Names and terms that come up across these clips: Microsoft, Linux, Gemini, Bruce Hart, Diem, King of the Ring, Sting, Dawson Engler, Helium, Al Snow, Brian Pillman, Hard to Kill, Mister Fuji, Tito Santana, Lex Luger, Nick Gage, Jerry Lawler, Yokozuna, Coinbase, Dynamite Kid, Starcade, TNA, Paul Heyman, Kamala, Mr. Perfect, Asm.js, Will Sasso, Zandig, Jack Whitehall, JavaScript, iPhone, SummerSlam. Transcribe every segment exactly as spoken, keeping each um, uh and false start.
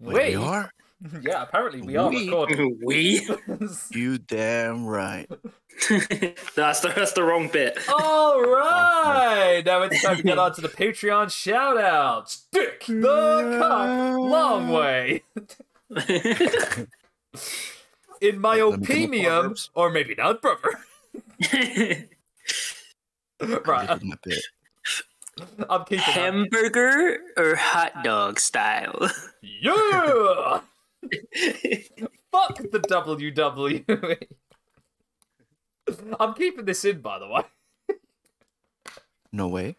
Wait, Wait. we are? Yeah, apparently we are we, recording. We? You damn right. that's, the, that's the wrong bit. All right. Now it's time to get on to the Patreon shout-outs. Dick the cock. Long way. In my opinion, or maybe not, brother. Right. I'm keeping hamburger up. Or hot dog style. Yeah. Fuck the W W E. I'm keeping this in, by the way. No way.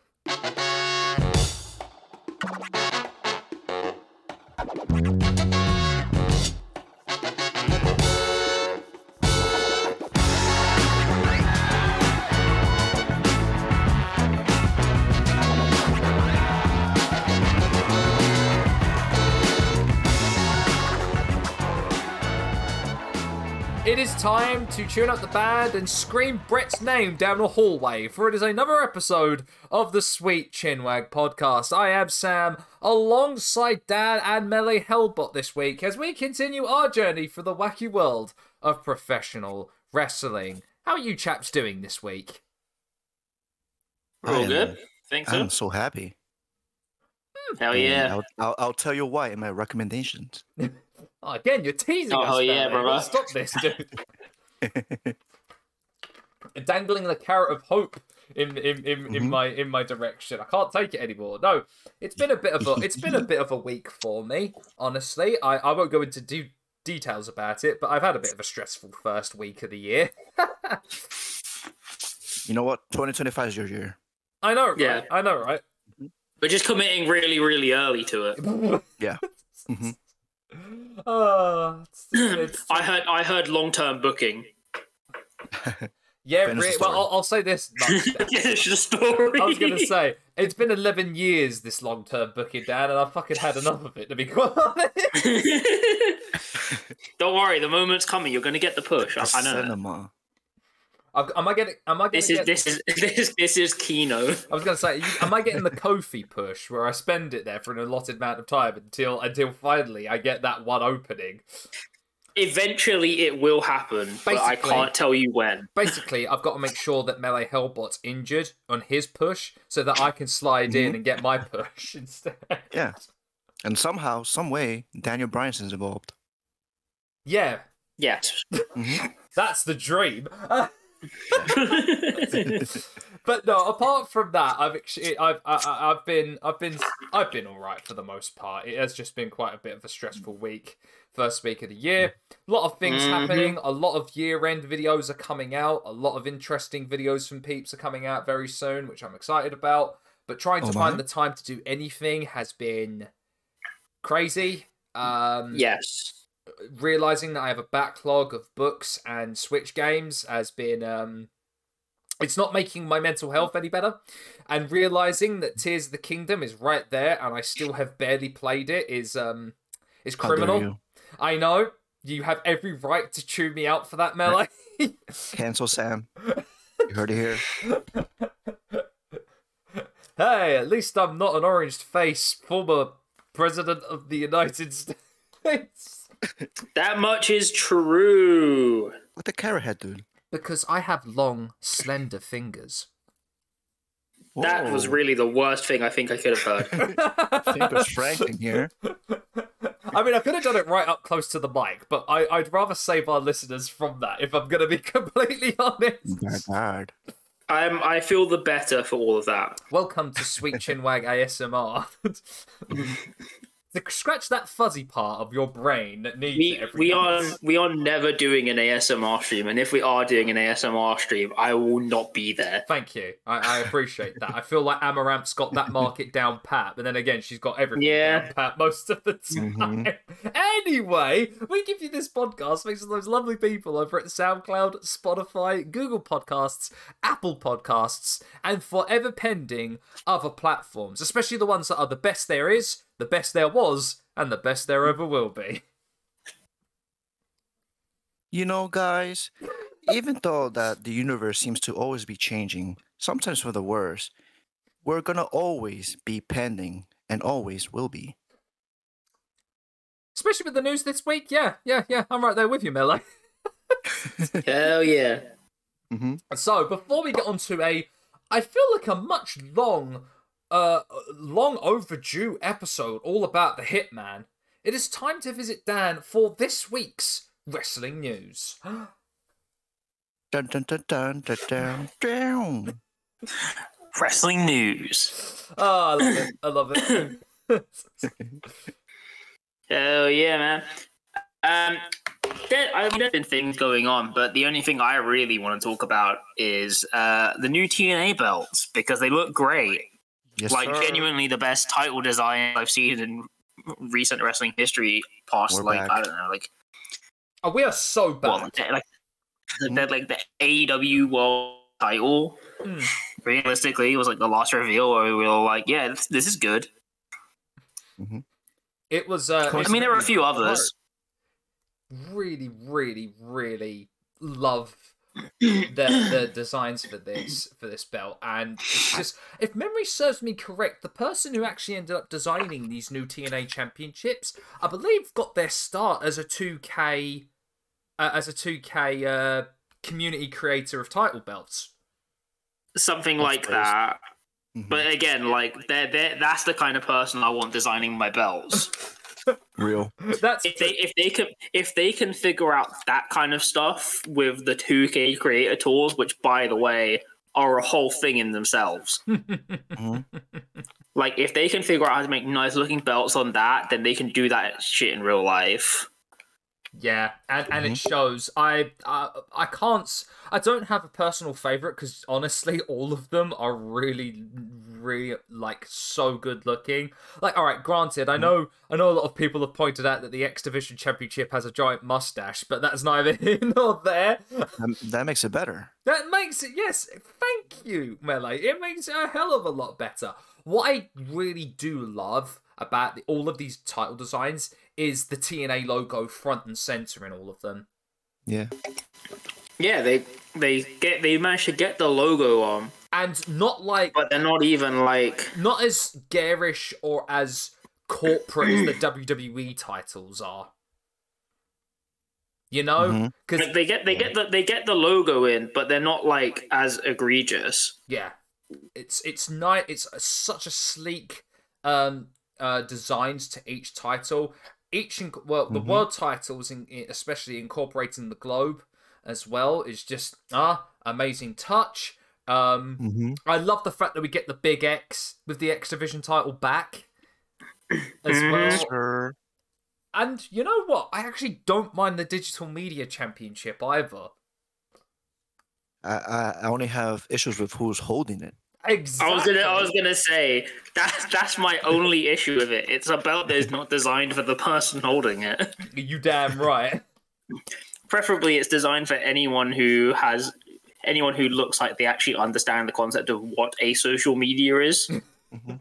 It is time to tune up the band and scream Bret's name down a hallway, for it is another episode of the Sweet Chinwag Podcast. I am Sam, alongside Dan and Melee Hellbot this week, as we continue our journey through the wacky world of professional wrestling. How are you chaps doing this week? We're all good. Thanks. I'm so happy. Hell yeah. I'll, I'll, I'll tell you why in my recommendations. Oh, again, you're teasing oh, us. Oh, yeah, brother. Stop this, dude. Dangling the carrot of hope in in, in, mm-hmm. in my in my direction. I can't take it anymore. No, it's been a bit of a it's been a bit of a week for me, honestly. I, I won't go into de- details about it, but I've had a bit of a stressful first week of the year. You know what? twenty twenty-five is your year. I know, right? Yeah. I know, right? We're just committing really, really early to it. Yeah. Mm-hmm. Oh, it's, it's... I heard I heard long-term booking. Yeah, re- well, I'll, I'll say this. Yeah, it's a story. I was going to say, it's been eleven years, this long-term booking, Dan, and I've fucking had enough of it, to be quite honest. Don't worry, the moment's coming. You're going to get the push. I, I know cinema. I've, am I getting? Am I getting? This is get... this is this is, this is Kino. I was gonna say, am I getting the Kofi push where I spend it there for an allotted amount of time until until finally I get that one opening? Eventually, it will happen, basically, but I can't tell you when. Basically, I've got to make sure that Melee Hellbot's injured on his push so that I can slide in and get my push instead. Yeah, and somehow, some way, Daniel Bryanson's involved. Yeah. Yes. Mm-hmm. That's the dream. Uh, but no, apart from that, I've I've I've been I've been I've been all right for the most part. It has just been quite a bit of a stressful week, first week of the year. A lot of things mm-hmm. happening. A lot of year-end videos are coming out. A lot of interesting videos from peeps are coming out very soon, which I'm excited about. But trying to oh, find the time to do anything has been crazy. Um, yes. Realizing that I have a backlog of books and Switch games has been um it's not making my mental health any better, and realizing that Tears of the Kingdom is right there and I still have barely played it is um is criminal. I know you have every right to chew me out for that, Melee. Cancel Sam. You heard it here. Hey, at least I'm not an orange face former president of the United States. That much is true. What the carrot head doing? Because I have long, slender fingers. Whoa. That was really the worst thing I think I could have heard. I think there's Frank in here. I mean, I could have done it right up close to the mic, but I, I'd rather save our listeners from that, if I'm going to be completely honest. God. I'm, I feel the better for all of that. Welcome to Sweet Chinwag A S M R. To scratch that fuzzy part of your brain that needs we, it. We are we are never doing an A S M R stream, and if we are doing an A S M R stream, I will not be there. Thank you. I, I appreciate that. I feel like Amaranth's got that market down pat, but then again, she's got everything yeah. down pat most of the time. Mm-hmm. Anyway, we give you this podcast thanks to those lovely people over at SoundCloud, Spotify, Google Podcasts, Apple Podcasts, and forever pending other platforms, especially the ones that are the best there is, the best there was, and the best there ever will be. You know, guys, even though that the universe seems to always be changing, sometimes for the worse, we're going to always be pending and always will be. especially with the news this week. Yeah, yeah, yeah. I'm right there with you, Miller. Hell yeah. Mm-hmm. So before we get on to a, I feel like a much long, uh, long overdue episode all about the Hitman, it is time to visit Dan for this week's wrestling news. Dun, dun, dun, dun, dun, dun, dun. Wrestling news. Oh, I love it. I love it. Hell yeah, man. Um, there, I mean, there's been things going on, but the only thing I really want to talk about is uh, the new T N A belts, because they look great. Yes, like, sir. Genuinely the best title design I've seen in recent wrestling history past, We're like, back. I don't know, like... Oh, we are so bad. Well, they're like, they're like the A E W World title. Mm. Realistically, it was like the last reveal where we were like, yeah, this, this is good. Mm-hmm. It was... Uh, I mean, there were a few others. Really, really, really love the, the designs for this for this belt. And it's just, if memory serves me correct, the person who actually ended up designing these new T N A championships, I believe, got their start as a two K... Uh, as a two K uh, community creator of title belts. Something like that. Mm-hmm. But again, like, they're, they're, that's the kind of person I want designing my belts. Real. That's if they if they can if they can figure out that kind of stuff with the two K creator tools, which, by the way, are a whole thing in themselves. Mm-hmm. Like, if they can figure out how to make nice looking belts on that, then they can do that shit in real life. Yeah, and, and mm-hmm. it shows. I, I I can't. I don't have a personal favorite because honestly, all of them are really, really like so good looking. Like, all right, granted, I know mm-hmm. I know a lot of people have pointed out that the X Division Championship has a giant mustache, but that's neither here nor there. Um, that makes it better. That makes it yes. Thank you, Mele. It makes it a hell of a lot better. What I really do love about the, all of these title designs is the T N A logo front and center in all of them. Yeah. Yeah, they they get they managed to get the logo on. And not like... But they're not even like... Not as garish or as corporate as the W W E titles are. You know? Because mm-hmm. they get they get the they get the logo in, but they're not like as egregious. Yeah. It's it's nice. It's such a sleek um uh designs to each title. Each in, well, the mm-hmm. world titles, in, especially incorporating the globe as well, is just ah amazing touch. Um, mm-hmm. I love the fact that we get the Big X with the X Division title back as well. Sure. And you know what? I actually don't mind the Digital Media Championship either. I I, I only have issues with who's holding it. Exactly. I was gonna, I was gonna say that's that's my only issue with it. It's a belt that is not designed for the person holding it. You damn right. Preferably, it's designed for anyone who has anyone who looks like they actually understand the concept of what a social media is. Mm-hmm.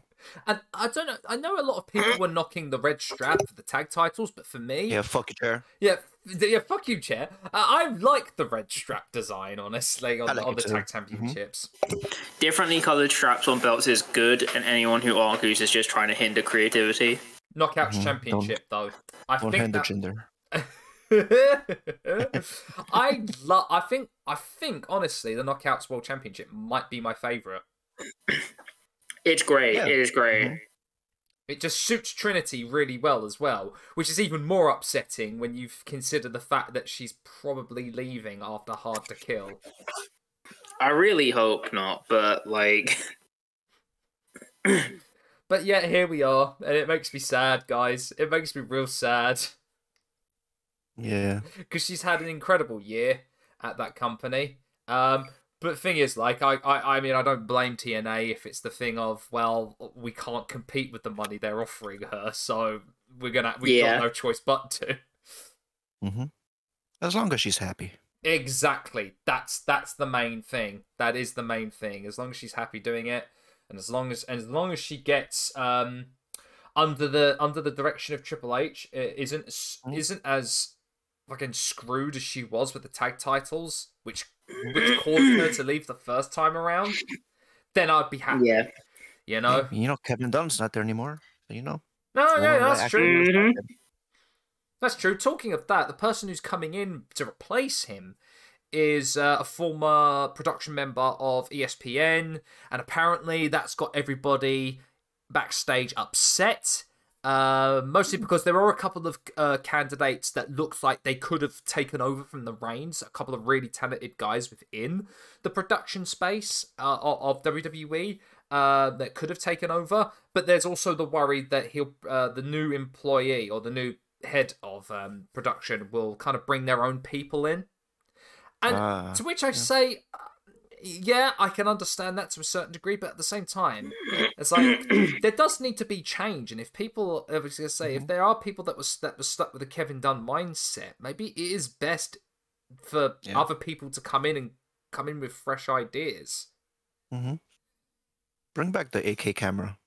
And I don't know. I know a lot of people were knocking the red strap for the tag titles, but for me, yeah, fuck your chair. Yeah, yeah, fuck you, chair. Uh, I like the red strap design, honestly, on, like on the too. tag championships. Mm-hmm. Differently colored straps on belts is good, and anyone who argues is just trying to hinder creativity. Knockouts mm-hmm. championship, don't, though. I don't think hinder that... gender. I love. I think. I think honestly, the Knockouts World Championship might be my favorite. It's great. Yeah. It is great. Mm-hmm. It just suits Trinity really well as well, which is even more upsetting when you consider the fact that she's probably leaving after Hard to Kill. I really hope not, but like... But yeah, here we are, and it makes me sad, guys. It makes me real sad. Yeah. Because she's had an incredible year at that company. Um... But the thing is, like, I, I, I mean, I don't blame T N A if it's the thing of, well, we can't compete with the money they're offering her, so we're gonna, we've yeah. got no choice but to. Mm-hmm. As long as she's happy. Exactly. That's that's the main thing. That is the main thing. As long as she's happy doing it, and as long as and as long as she gets um under the under the direction of Triple H, it isn't mm-hmm. isn't as fucking screwed as she was with the tag titles, which. which caused her to leave the first time around, then I'd be happy. Yeah. You know? You know, Kevin Dunn's not there anymore, you know? No, yeah, that's true. Mm-hmm. That's true. Talking of that, the person who's coming in to replace him is uh, a former production member of E S P N, and apparently that's got everybody backstage upset, uh, mostly because there are a couple of uh, candidates that looks like they could have taken over from the reins, a couple of really talented guys within the production space uh, of W W E uh, that could have taken over, but there's also the worry that he'll uh, the new employee or the new head of um, production will kind of bring their own people in. And uh, to which I yeah. say, uh, yeah, I can understand that to a certain degree, but at the same time, it's like there does need to be change. And if people, I was gonna say, mm-hmm. if there are people that was that was stuck with a Kevin Dunn mindset, maybe it is best for yeah. other people to come in and come in with fresh ideas. Mm-hmm. Bring back the eight K camera.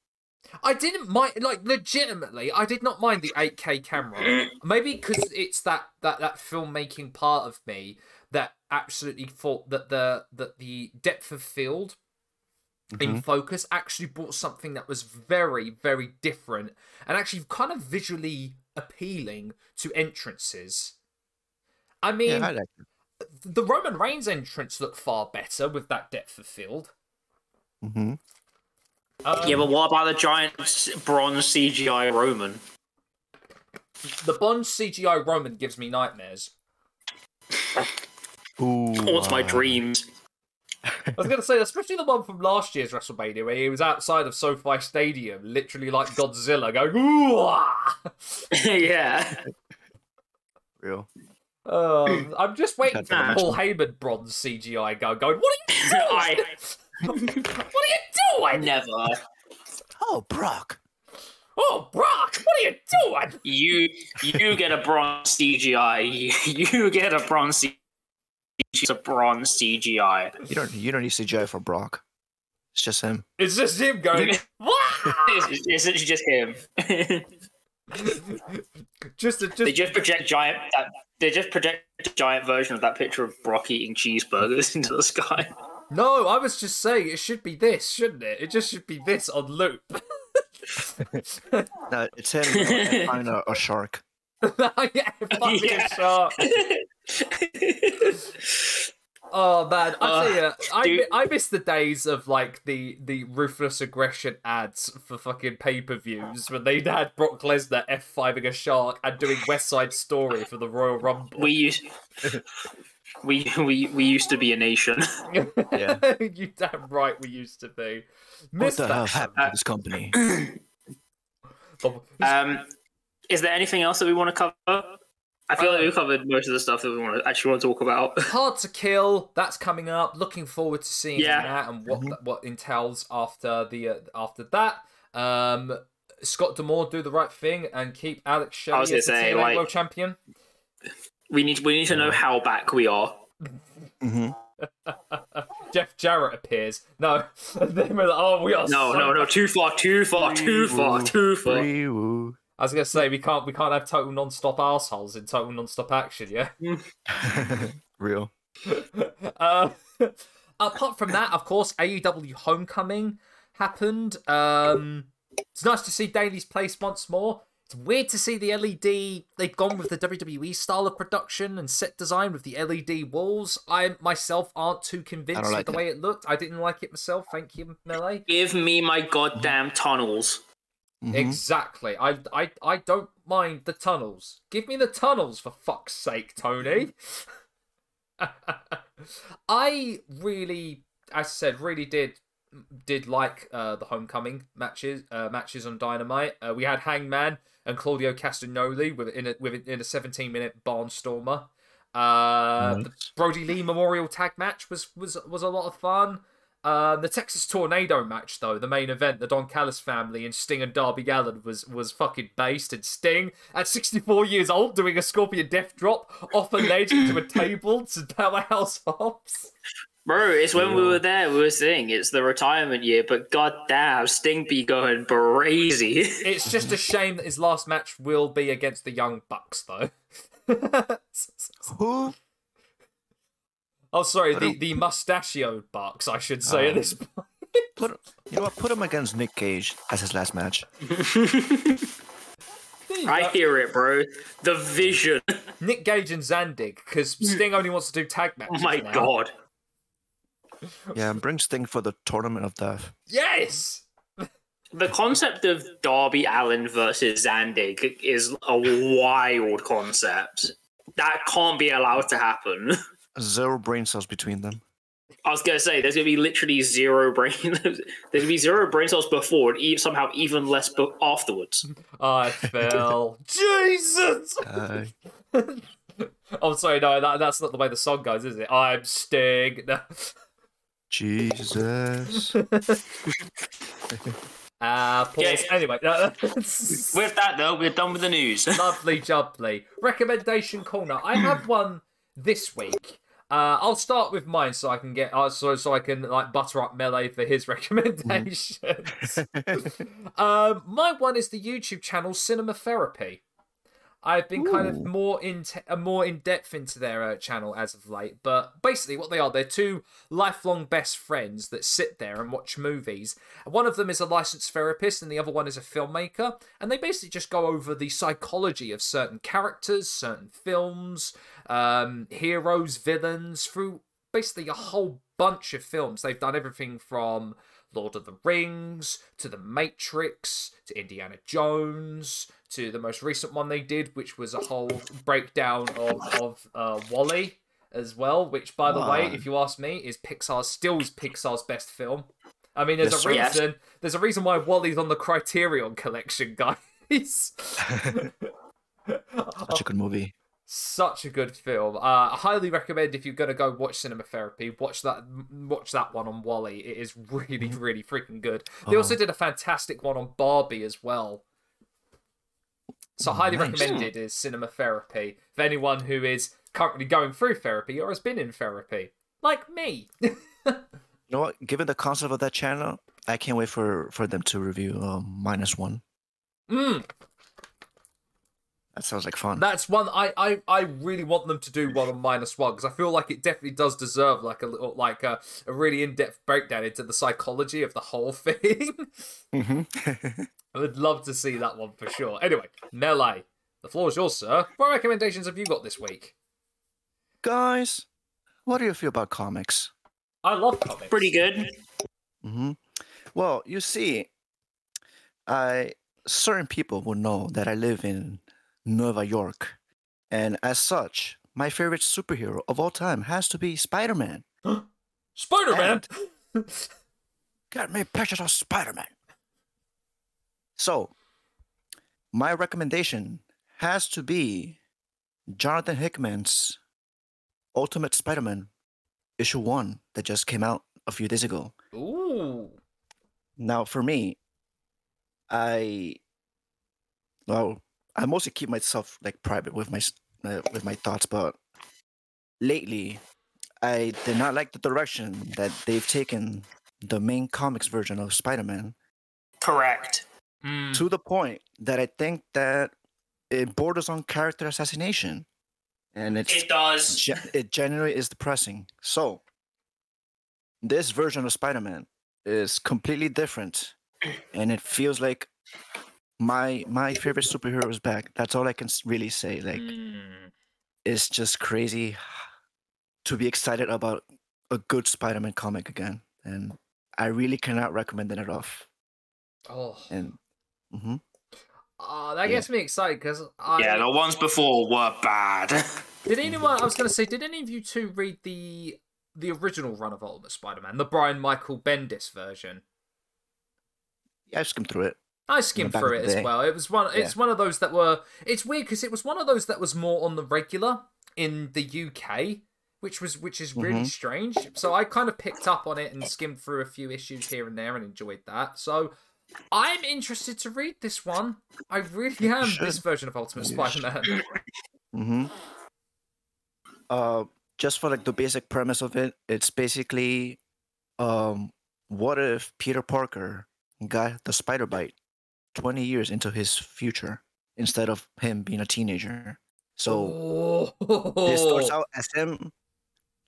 I didn't mind, like, legitimately, I did not mind the eight K camera. Maybe because it's that, that that filmmaking part of me that absolutely thought that the that the depth of field mm-hmm. in focus actually brought something that was very, very different and actually kind of visually appealing to entrances. I mean, yeah, I like it. The Roman Reigns entrance looked far better with that depth of field. Mm-hmm. Um, yeah, but what about the giant bronze C G I Roman? The bronze C G I Roman gives me nightmares. Ooh, Haunts my dreams. I was going to say, especially the one from last year's WrestleMania, where he was outside of SoFi Stadium, literally like Godzilla, going, ooh! Ah! Yeah. Real. Um, I'm just waiting for the Paul Heyman bronze C G I guy going, what are you doing? I... what are you doing? Never. Oh, Brock. Oh, Brock, what are you doing? You you get a bronze C G I. You get a bronze C G I. She's a bronze C G I. You don't you don't need C G I for Brock. It's just him. It's just him going, what? It's, it's just him. just, a, just They just project giant that, they just project a giant version of that picture of Brock eating cheeseburgers into the sky. No, I was just saying it should be this, shouldn't it? It just should be this on loop. No, it's him or, or, or, or shark. Yeah, fuck yeah. A shark. Oh man, I tell you, I dude. I miss the days of like the the ruthless aggression ads for fucking pay per views when they had Brock Lesnar F five-ing a shark and doing West Side Story for the Royal Rumble. We used we we we used to be a nation. Yeah, you damn right we used to be. Missed what the hell happened uh, to this company? um, is there anything else that we want to cover? I feel um, like we covered most of the stuff that we want to actually want to talk about. Hard to Kill, that's coming up. Looking forward to seeing yeah. that and what mm-hmm. what entails after the uh, after that. Um, Scott D'Amore, do the right thing and keep Alex Shelley as the T N A like, world champion. We need we need to know how back we are. Mm-hmm. Jeff Jarrett appears. No, then we're like, oh, we are. No, so no, no, too far, too far, too far, too far. Woo. I was gonna say we can't we can't have total non-stop assholes in total non-stop action, yeah. Real. Uh, apart from that, of course, A E W Homecoming happened. Um, it's nice to see Daly's Place once more. It's weird to see the L E D. They've gone with the W W E style of production and set design with the L E D walls. I myself aren't too convinced like with the it. way it looked. I didn't like it myself. Thank you, Melee. Give me my goddamn tunnels. Mm-hmm. Exactly. I, I I don't mind the tunnels. Give me the tunnels for fuck's sake, Tony. I really, as I said, really did did like uh, the Homecoming matches uh, matches on Dynamite. Uh, we had Hangman and Claudio Castagnoli within a, within a seventeen minute barnstormer. Uh, nice. The Brody Lee Memorial Tag Match was was was a lot of fun. Uh, the Texas Tornado match, though, the main event, the Don Callis family and Sting and Darby Allin was was fucking based. And Sting, at sixty-four years old, doing a Scorpion Death Drop off a ledge into a table to powerhouse hops. Bro, it's when yeah. we were there, we were saying it's the retirement year, but goddamn, Sting be going crazy. It's just a shame that his last match will be against the Young Bucks, though. Who? Oh, sorry, the, the mustachioed Bucks, I should say, um, at this point. Put, you know what, put him against Nick Cage as his last match. There you I go. Hear it, bro. The vision. Nick Gage and Zandig, because Sting only wants to do tag matches. Oh my now. God. Yeah, and bring Sting for the Tournament of Death. Yes. The concept of Darby Allin versus Zandig is a wild concept. That can't be allowed to happen. Zero brain cells between them. I was going to say, there's going to be literally zero brain... there's going to be zero brain cells before, and somehow even less bo- afterwards. I fell. Jesus! Uh... I'm sorry, no, that, that's not the way the song goes, is it? I'm Sting. No. Jesus. Uh, yes. Anyway, with that though, we're done with the news. Lovely jubbly. Recommendation corner. I have one this week. Uh, I'll start with mine so I can get uh, so so I can like butter up Melee for his recommendations. Mm. um, my one is the YouTube channel Cinema Therapy. I've been Ooh. kind of more in te- more in depth into their uh, channel as of late, but basically what they are, they're two lifelong best friends that sit there and watch movies. One of them is a licensed therapist and the other one is a filmmaker, and they basically just go over the psychology of certain characters, certain films, um, heroes, villains, through basically a whole bunch of films. They've done everything from Lord of the Rings, to The Matrix, to Indiana Jones, to the most recent one they did, which was a whole breakdown of, of uh, WALL-E as well, which, by the wow. way, if you ask me, is Pixar's, still's Pixar's best film. I mean, there's yes, a reason yes. there's a reason why WALL-E's on the Criterion Collection, guys. Such a good movie. Such a good film. Uh, I highly recommend if you're going to go watch Cinema Therapy, watch that watch that one on WALL-E. It is really, really freaking good. They oh. also did a fantastic one on Barbie as well. So oh, highly nice. recommended is Cinema Therapy for anyone who is currently going through therapy or has been in therapy, like me. You know what? Given the concept of that channel, I can't wait for, for them to review uh, Minus One. Mm. That sounds like fun. That's one I, I, I really want them to do one on Minus One, because I feel like it definitely does deserve like a little like a, a really in-depth breakdown into the psychology of the whole thing. Mm-hmm. I would love to see that one for sure. Anyway, Melee, the floor is yours, sir. What recommendations have you got this week? Guys, what do you feel about comics? I love comics. Pretty good. Mm-hmm. Well, you see, I certain people will know that I live in Nova York, and as such, my favorite superhero of all time has to be Spider-Man. Spider-Man? And get me pictures of Spider-Man. So, my recommendation has to be Jonathan Hickman's Ultimate Spider-Man issue one that just came out a few days ago. Ooh. Now, for me, I well, I mostly keep myself like private with my uh, with my thoughts, but lately, I did not like the direction that they've taken the main comics version of Spider-Man. Correct. Mm. To the point that I think that it borders on character assassination, and it's, it does. Ge- it generally is depressing. So, this version of Spider-Man is completely different, and it feels like my my favorite superhero is back. That's all I can really say. Like, mm. it's just crazy to be excited about a good Spider-Man comic again, and I really cannot recommend it enough. Oh. And Mm-hmm. Uh, that yeah. gets me excited because I... yeah, the ones before were bad. Did anyone? I was going to say, did any of you two read the the original run of Ultimate Spider-Man, the Brian Michael Bendis version? Yeah, I skimmed through it. I skimmed through it as well. It was one. It's yeah. one of those that were. It's weird because it was one of those that was more on the regular in the U K, which was which is really mm-hmm. strange. So I kind of picked up on it and skimmed through a few issues here and there and enjoyed that. So I'm interested to read this one. I really am. This version of Ultimate Spider-Man. Mm-hmm. Uh, just for like the basic premise of it, it's basically, um, what if Peter Parker got the spider bite twenty years into his future instead of him being a teenager? So oh. this starts out as him.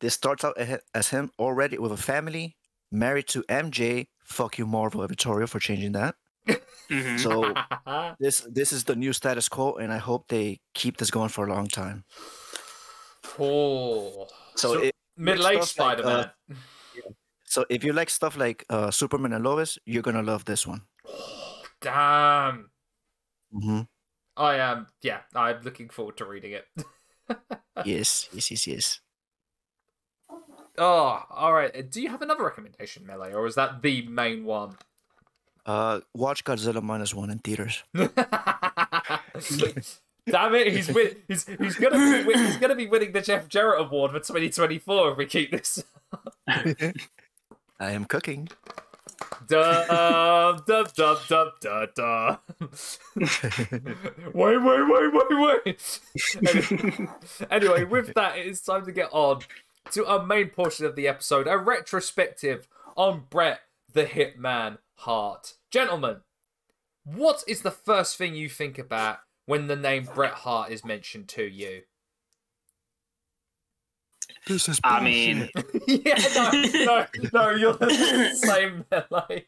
This starts out as him already with a family, married to M J. Fuck you, Marvel Editorial, for changing that. Mm-hmm. So this this is the new status quo, and I hope they keep this going for a long time. Cool. So, so it, mid-late Spider-Man. Like, uh, yeah. So if you like stuff like uh, Superman and Lois, you're gonna love this one. Oh, damn. Mm-hmm. I am. Um, yeah, I'm looking forward to reading it. yes, yes, yes, yes. Oh, all right. Do you have another recommendation, Melee, or is that the main one? Uh, watch Godzilla minus one in theaters. Damn it! He's win- he's he's gonna be win- he's gonna be winning the Jeff Jarrett Award for twenty twenty-four if we keep this. I am cooking. Duh, duh, duh, duh, duh, duh. Wait, wait, wait, wait, wait. Anyway, anyway, with that, it's time to get on to our main portion of the episode, a retrospective on Bret the Hitman Hart. Gentlemen, what is the first thing you think about when the name Bret Hart is mentioned to you? This is I mean, yeah, no, no, no, you're the same. Like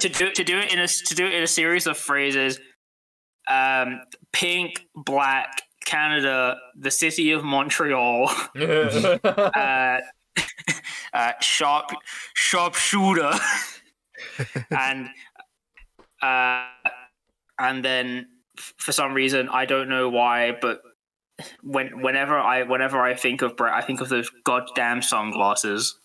to do to do it in a to do it in a series of phrases. Um, pink, black, Canada, the city of Montreal. uh, uh, sharp, sharpshooter, and uh, and then for some reason I don't know why, but. When, whenever I, whenever I think of Bret, I think of those goddamn sunglasses.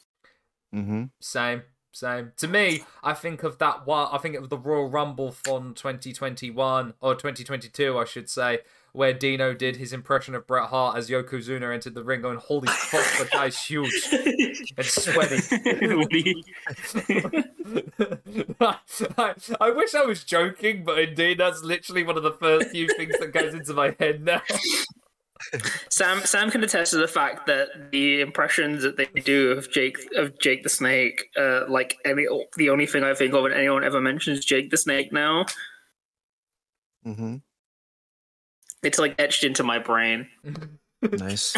Mm-hmm. Same, same. To me, I think of that one. I think of the Royal Rumble from twenty twenty-one or twenty twenty-two, I should say, where Dino did his impression of Bret Hart as Yokozuna entered the ring, and holy fuck, the guy's huge and sweaty. I, I, I wish I was joking, but indeed, that's literally one of the first few things that goes into my head now. Sam Sam can attest to the fact that the impressions that they do of Jake of Jake the Snake, uh, like any the only thing I think of when anyone ever mentions Jake the Snake now. Mm-hmm. It's like etched into my brain. Nice.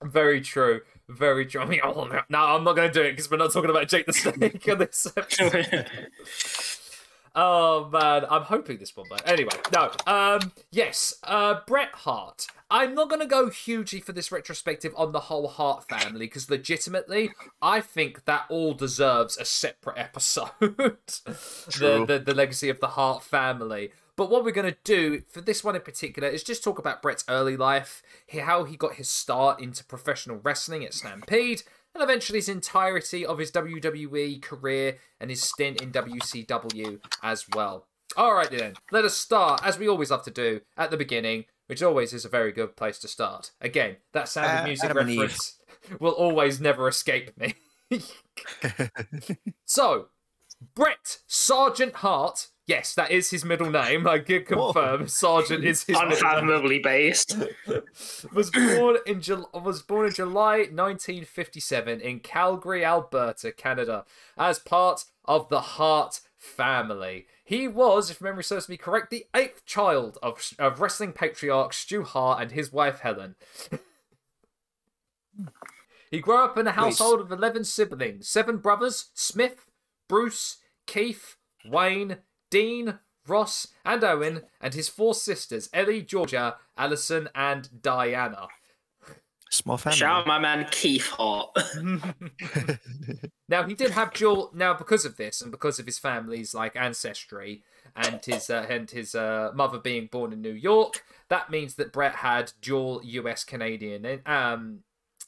Very true. Very true. I mean, oh, no, no, I'm not going to do it because we're not talking about Jake the Snake on this episode. Oh man, I'm hoping this one, but anyway, no. Um, yes, uh, Bret Hart. I'm not going to go hugely for this retrospective on the whole Hart family because legitimately, I think that all deserves a separate episode. the, the the legacy of the Hart family. But what we're going to do for this one in particular is just talk about Bret's early life, how he got his start into professional wrestling at Stampede, and eventually his entirety of his W W E career and his stint in W C W as well. All right, then. Let us start, as we always love to do, at the beginning, which always is a very good place to start. Again, that Sound of Music uh, reference will always never escape me. So, Bret Sergeant Hart... Yes, that is his middle name. I can confirm. Whoa. Sergeant is his unfathomably based. was born in Ju- was born in July nineteen fifty-seven in Calgary, Alberta, Canada, as part of the Hart family. He was, if memory serves me correct, the eighth child of of wrestling patriarch Stu Hart and his wife Helen. He grew up in a household nice. of eleven siblings, seven brothers: Smith, Bruce, Keith, Wayne, Dean, Ross, and Owen, and his four sisters, Ellie, Georgia, Allison, and Diana. Small family. Shout out my man Keith Hart. Now, he did have dual... Now, because of this, and because of his family's like ancestry, and his uh, and his uh, mother being born in New York, that means that Bret had dual U S Canadian um,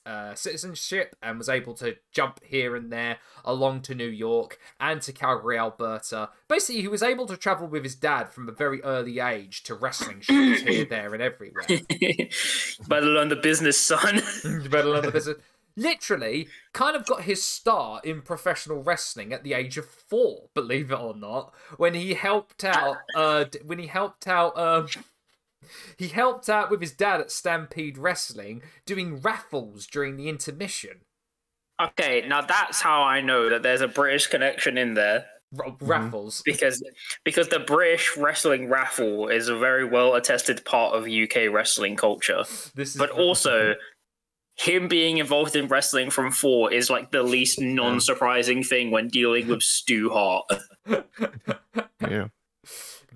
uh, citizenship and was able to jump here and there along to New York and to Calgary, Alberta. Basically, he was able to travel with his dad from a very early age to wrestling shows here, there, and everywhere. Better learn the business, son. Better learn the business. Literally, kind of got his start in professional wrestling at the age of four, believe it or not, when he helped out. Uh, when he helped out. Um, He helped out with his dad at Stampede Wrestling, doing raffles during the intermission. Okay, now that's how I know that there's a British connection in there. R- raffles. Because because the British wrestling raffle is a very well-attested part of U K wrestling culture. This is but also, him being involved in wrestling from four is like the least non-surprising thing when dealing with Stu Hart. Yeah.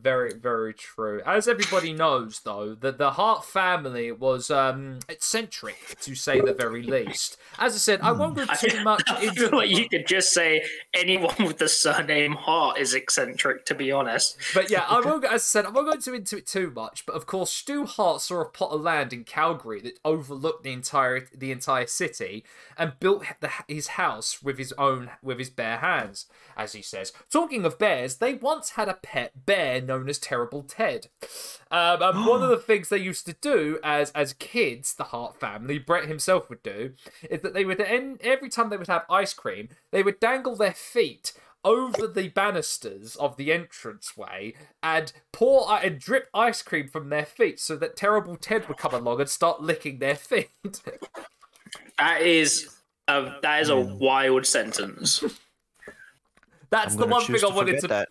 Very, very true. As everybody knows, though, that the Hart family was um, eccentric, to say the very least. As I said, I won't go too much into it. Like, you could just say anyone with the surname Hart is eccentric, to be honest. But yeah, I won't. As I said, I won't go too into it too much. But of course, Stu Hart saw a plot of land in Calgary that overlooked the entire the entire city and built the, his house with his own with his bare hands, as he says. Talking of bears, they once had a pet bear known as Terrible Ted. Um, and one of the things they used to do as as kids, the Hart family, Bret himself would do, is that they would end, every time they would have ice cream, they would dangle their feet over the banisters of the entranceway and pour and drip ice cream from their feet so that Terrible Ted would come along and start licking their feet. That is a, that is a wild sentence. That's the one thing I wanted to. That.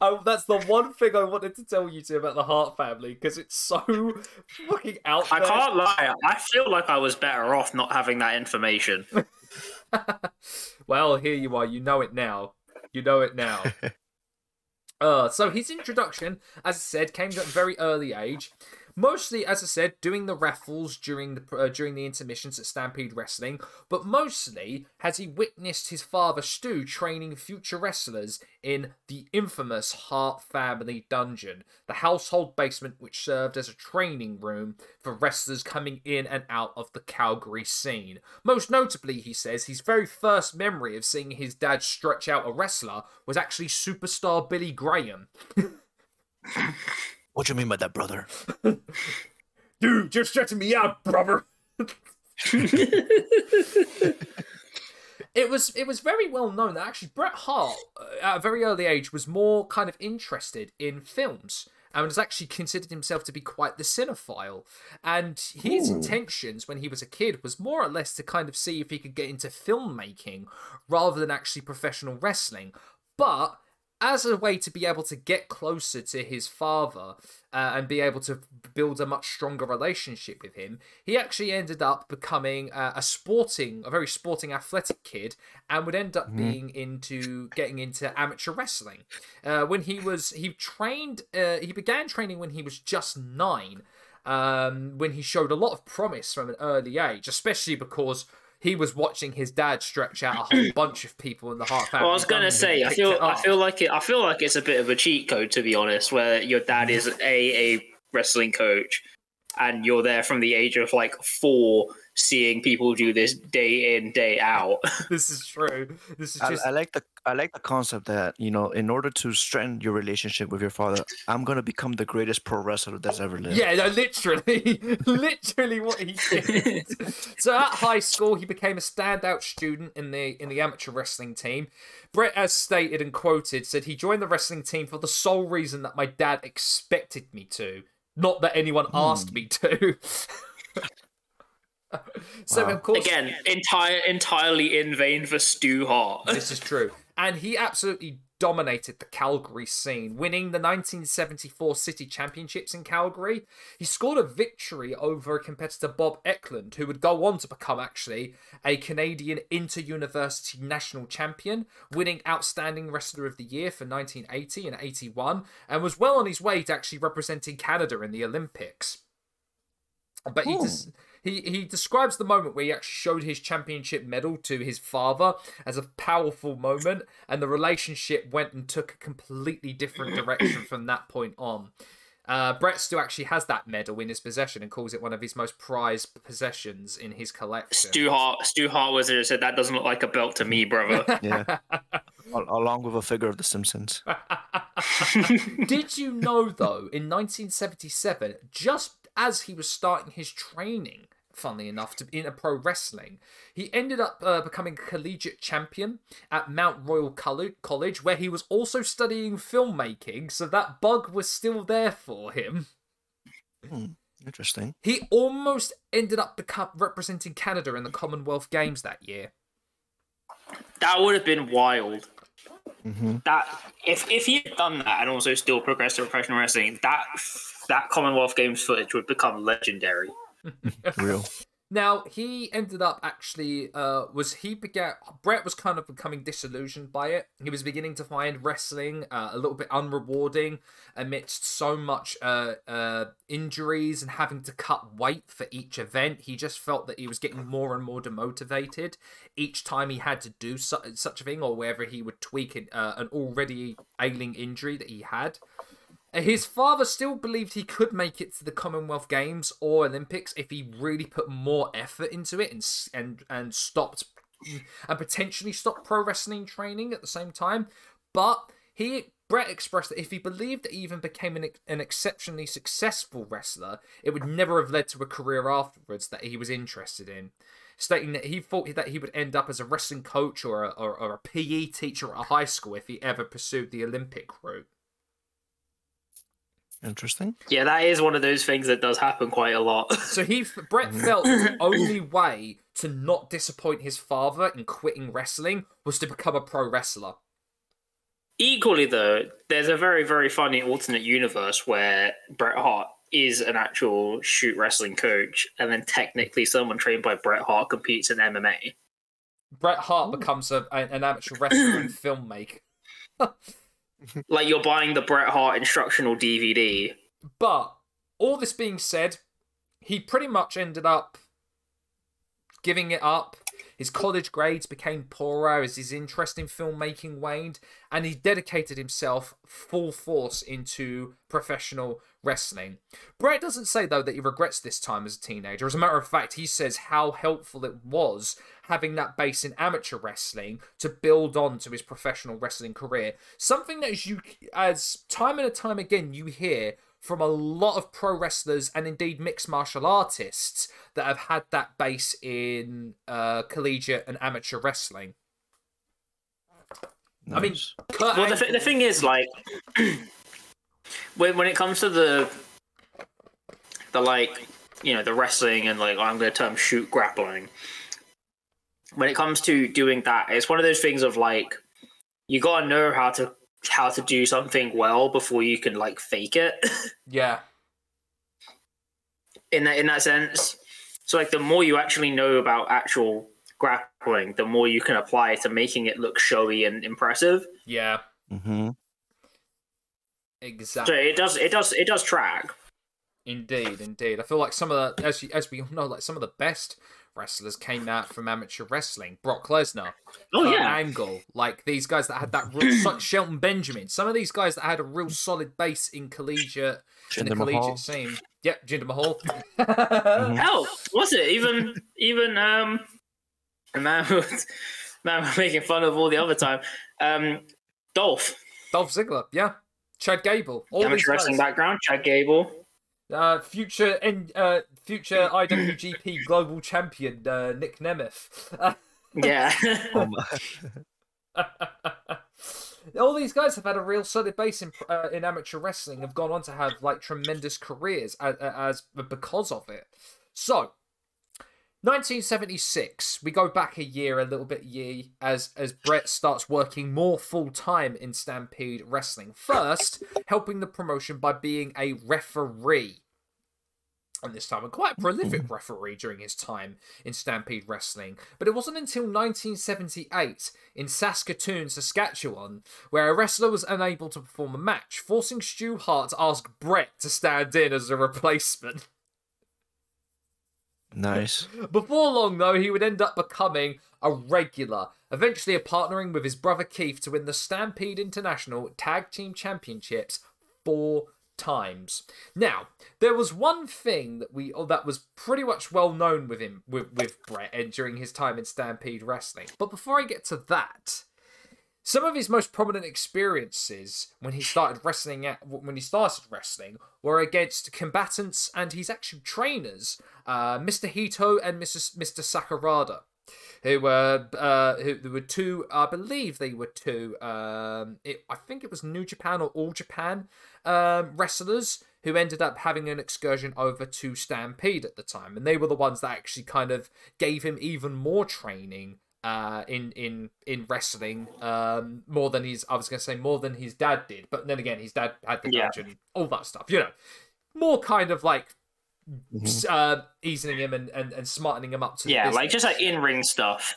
I, that's the one thing I wanted to tell you two about the Hart family, because it's so fucking out there. I can't lie. I feel like I was better off not having that information. Well, here you are. You know it now. You know it now. uh, so his introduction, as I said, came at a very early age. Mostly, as I said, doing the raffles during the uh, during the intermissions at Stampede Wrestling, but mostly as he witnessed his father Stu training future wrestlers in the infamous Hart family dungeon, the household basement which served as a training room for wrestlers coming in and out of the Calgary scene. Most notably, he says, his very first memory of seeing his dad stretch out a wrestler was actually superstar Billy Graham. What do you mean by that, brother? Dude, you're stretching me out, brother. It was it was very well known that actually Bret Hart, at a very early age, was more kind of interested in films and has actually considered himself to be quite the cinephile. And his Ooh. intentions when he was a kid was more or less to kind of see if he could get into filmmaking rather than actually professional wrestling. But as a way to be able to get closer to his father uh, and be able to build a much stronger relationship with him, he actually ended up becoming uh, a sporting, a very sporting athletic kid, and would end up mm. being into getting into amateur wrestling. Uh, when he was, he trained, uh, he began training when he was just nine, um, when he showed a lot of promise from an early age, especially because he was watching his dad stretch out a whole bunch of people in the Hart family. Well, I was going to say, I feel, I feel like it, I feel like it's a bit of a cheat code, to be honest, where your dad is a, a wrestling coach, and you're there from the age of like four, seeing people do this day in, day out. This is true. This is just. I, I like the, I like the concept that, you know, in order to strengthen your relationship with your father, I'm going to become the greatest pro wrestler that's ever lived. Yeah, no, literally. Literally what he did. So at high school, he became a standout student in the in the amateur wrestling team. Bret, as stated and quoted, said, "He joined the wrestling team for the sole reason that my dad expected me to, not that anyone hmm. asked me to." So wow. of course, again, entire, entirely in vain for Stu Hart. This is true. And he absolutely dominated the Calgary scene, winning the nineteen seventy-four City Championships in Calgary. He scored a victory over competitor Bob Backlund, who would go on to become actually a Canadian Inter-University National Champion, winning Outstanding Wrestler of the Year for nineteen eighty and eighty-one, and was well on his way to actually representing Canada in the Olympics. But he just... Des- He he describes the moment where he actually showed his championship medal to his father as a powerful moment, and the relationship went and took a completely different direction from that point on. Uh, Bret still actually has that medal in his possession and calls it one of his most prized possessions in his collection. Stu Hart, Stu Hart was there, said, "That doesn't look like a belt to me, brother." Yeah, along with a figure of The Simpsons. Did you know, though, in nineteen seventy-seven, just as he was starting his training, funnily enough, to, in a pro wrestling, he ended up uh, becoming a collegiate champion at Mount Royal College, where he was also studying filmmaking, so that bug was still there for him. Hmm, interesting. He almost ended up become, representing Canada in the Commonwealth Games that year. That would have been wild. Mm-hmm. That if if he had done that and also still progressed to professional wrestling, that that Commonwealth Games footage would become legendary. Real. Now, he ended up actually, uh, was he began, Bret was kind of becoming disillusioned by it. He was beginning to find wrestling uh, a little bit unrewarding amidst so much uh, uh, injuries and having to cut weight for each event. He just felt that he was getting more and more demotivated each time he had to do su- such a thing, or wherever he would tweak it, uh, an already ailing injury that he had. His father still believed he could make it to the Commonwealth Games or Olympics if he really put more effort into it and and and stopped and potentially stopped pro wrestling training at the same time. But he Bret expressed that if he believed that he even became an an exceptionally successful wrestler, it would never have led to a career afterwards that he was interested in, stating that he thought that he would end up as a wrestling coach or a, or, or a P E teacher at a high school if he ever pursued the Olympic route. Interesting. Yeah, that is one of those things that does happen quite a lot. So he, Bret felt the only way to not disappoint his father in quitting wrestling was to become a pro wrestler. Equally, though, there's a very, very funny alternate universe where Bret Hart is an actual shoot wrestling coach, and then technically someone trained by Bret Hart competes in M M A. Bret Hart Ooh. becomes a, an amateur wrestler and filmmaker. Like, you're buying the Bret Hart instructional D V D. But all this being said, he pretty much ended up giving it up. His college grades became poorer as his interest in filmmaking waned, and he dedicated himself full force into professional wrestling. Bret doesn't say, though, that he regrets this time as a teenager. As a matter of fact, he says how helpful it was having that base in amateur wrestling to build on to his professional wrestling career. Something that, as, you, as time and time again you hear from a lot of pro wrestlers and indeed mixed martial artists that have had that base in uh, collegiate and amateur wrestling. Nice. I mean, Kurt well, Angle... the, th- the thing is, like, when when it comes to the the like, you know, the wrestling and like I'm going to term shoot grappling. When it comes to doing that, it's one of those things of like, you got to know how to. how to do something well before you can like fake it. Yeah. In that in that sense. So like the more you actually know about actual grappling, the more you can apply to making it look showy and impressive. Yeah. Mm-hmm. Exactly. So it does it does it does track. Indeed, indeed. I feel like some of the as you, as we all know, like some of the best wrestlers came out from amateur wrestling. Brock Lesnar, oh Kurt yeah, Angle, like these guys that had that real Shelton Benjamin. Some of these guys that had a real solid base in collegiate in the collegiate Mahal. scene. Yep, Jinder Mahal. Mm-hmm. Hell, was it even even um man? Man, we're making fun of all the other time. Um, Dolph, Dolph Ziggler, yeah, Chad Gable, all amateur these wrestling guys. Background, Chad Gable. Uh, future and uh, future I W G P Global Champion uh, Nick Nemeth. Uh, yeah. All these guys have had a real solid base in uh, in amateur wrestling. Have gone on to have like tremendous careers as, as because of it. So, nineteen seventy-six, we go back a year, a little bit year, as, as Bret starts working more full-time in Stampede Wrestling. First, helping the promotion by being a referee. And this time, a quite prolific referee during his time in Stampede Wrestling. But it wasn't until nineteen seventy-eight, in Saskatoon, Saskatchewan, where a wrestler was unable to perform a match, forcing Stu Hart to ask Bret to stand in as a replacement. Nice. Before long, though, he would end up becoming a regular, eventually partnering with his brother Keith to win the Stampede International Tag Team Championships four times. Now, there was one thing that we oh, that was pretty much well known with him with, with Bret and during his time in Stampede Wrestling. But before I get to that, some of his most prominent experiences when he started wrestling at, when he started wrestling were against combatants and his actual trainers, uh, Mister Hito and Missus Mister Sakurada, who were uh, who there were two, I believe they were two. Um, it, I think it was New Japan or All Japan um, wrestlers who ended up having an excursion over to Stampede at the time, and they were the ones that actually kind of gave him even more training. Uh, in in in wrestling, um, more than his I was gonna say more than his dad did, but then again, his dad had the yeah. gadget and all that stuff, you know, more kind of like mm-hmm. uh, easing him and, and, and smartening him up to yeah, the like just like in-ring stuff.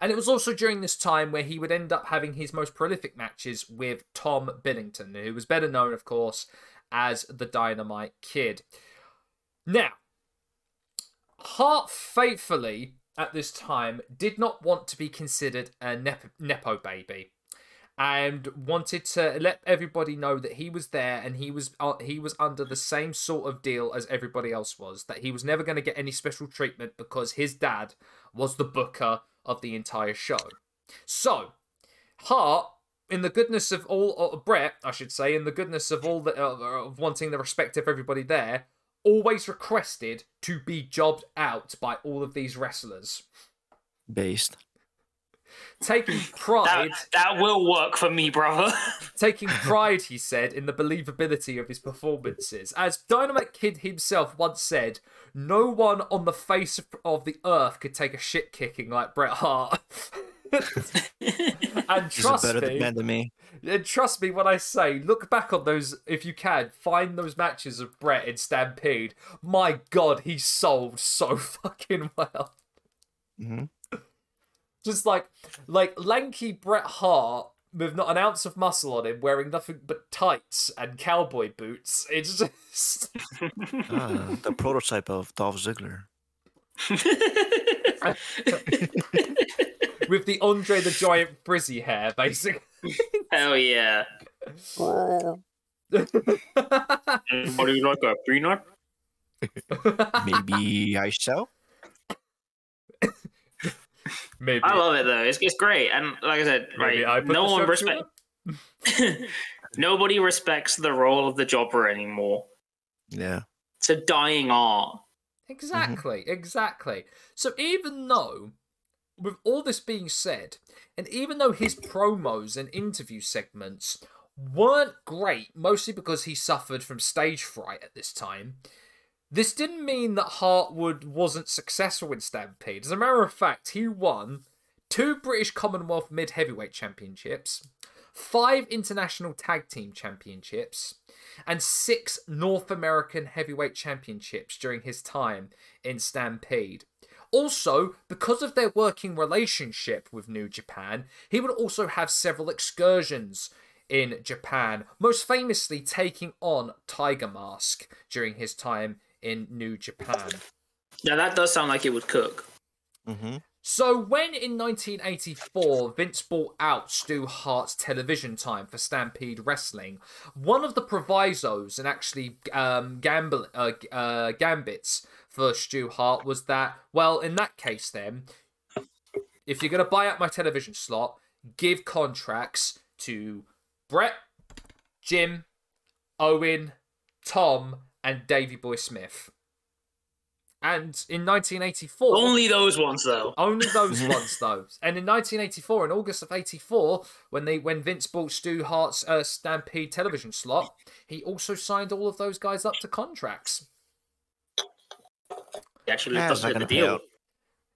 And it was also during this time where he would end up having his most prolific matches with Tom Billington, who was better known, of course, as the Dynamite Kid. Now, Hart faithfully, at this time, did not want to be considered a nepo, nepo baby and wanted to let everybody know that he was there and he was uh, he was under the same sort of deal as everybody else was, that he was never going to get any special treatment because his dad was the booker of the entire show. So, Hart, in the goodness of all, or Bret, I should say, in the goodness of all the, uh, of wanting the respect of everybody there, always requested to be jobbed out by all of these wrestlers. Based. Taking pride... that, that will work for me, brother. Taking pride, he said, in the believability of his performances. As Dynamite Kid himself once said, no one on the face of the earth could take a shit kicking like Bret Hart. And trust better me, than me. And trust me when I say, look back on those if you can. Find those matches of Bret in Stampede. My God, he sold so fucking well. Mm-hmm. Just like, like lanky Bret Hart with not an ounce of muscle on him, wearing nothing but tights and cowboy boots. It's just ah, the prototype of Dolph Ziggler. With the Andre the Giant frizzy hair, basically. Hell yeah. What do you like, a peanut? Maybe I shall. Maybe. I love it, though. It's it's great. And like I said, Maybe right, I no one respects... Nobody respects the role of the jobber anymore. Yeah. It's a dying art. Exactly, mm-hmm. exactly. So even though... with all this being said, and even though his promos and interview segments weren't great, mostly because he suffered from stage fright at this time, this didn't mean that Hartwood wasn't successful in Stampede. As a matter of fact, he won two British Commonwealth mid-heavyweight championships, five international tag team championships, and six North American heavyweight championships during his time in Stampede. Also, because of their working relationship with New Japan, he would also have several excursions in Japan, most famously taking on Tiger Mask during his time in New Japan. Now that does sound like it would cook. Mm-hmm. So when in nineteen eighty-four, Vince bought out Stu Hart's television time for Stampede Wrestling, one of the provisos and actually um, gamble, uh, uh, gambits for Stu Hart was that, well, in that case then, if you're going to buy out my television slot, give contracts to Bret, Jim, Owen, Tom, and Davey Boy Smith. And in nineteen eighty-four... Only those ones, though. Only those ones, though. And in nineteen eighty-four, in August of eighty-four, when they when Vince bought Stu Hart's uh, Stampede television slot, he also signed all of those guys up to contracts. He actually lived up to the deal.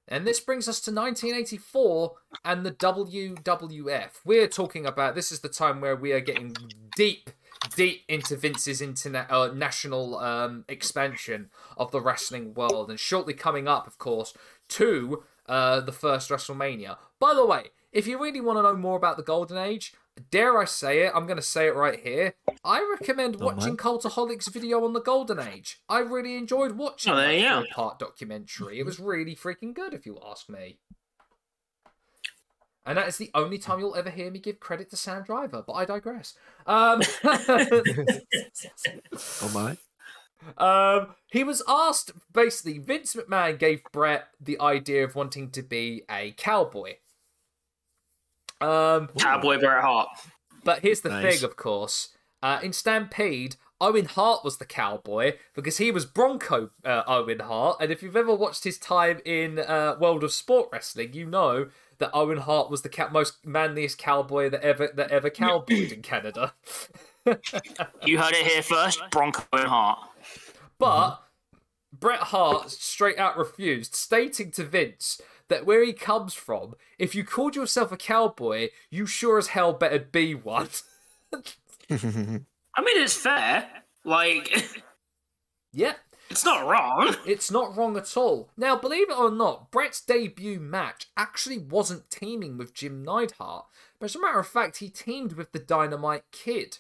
And this brings us to nineteen eighty-four and the W W F. We're talking about, this is the time where we are getting deep, deep into Vince's interna- uh, national um, expansion of the wrestling world. And shortly coming up, of course, to uh, the first WrestleMania. By the way, if you really want to know more about the Golden Age, dare I say it, I'm going to say it right here. I recommend oh, watching Cultaholic's video on the Golden Age. I really enjoyed watching oh, that yeah. four-part documentary. It was really freaking good, if you ask me. And that is the only time you'll ever hear me give credit to Sam Driver, but I digress. Um, oh my. Um, he was asked, basically, Vince McMahon gave Bret the idea of wanting to be a cowboy. Um, Cowboy Bret Hart. But here's the nice. thing, of course. Uh, in Stampede, Owen Hart was the cowboy because he was Bronco uh, Owen Hart. And if you've ever watched his time in uh, World of Sport Wrestling, you know that Owen Hart was the ca- most manliest cowboy that ever that ever cowboyed in Canada. You heard it here first, Bronco Owen Hart. But mm-hmm. Bret Hart straight out refused, stating to Vince that where he comes from, if you called yourself a cowboy, you sure as hell better be one. I mean, it's fair. Like... yeah. It's not wrong. It's not wrong at all. Now, believe it or not, Bret's debut match actually wasn't teaming with Jim Neidhart, but as a matter of fact, he teamed with the Dynamite Kid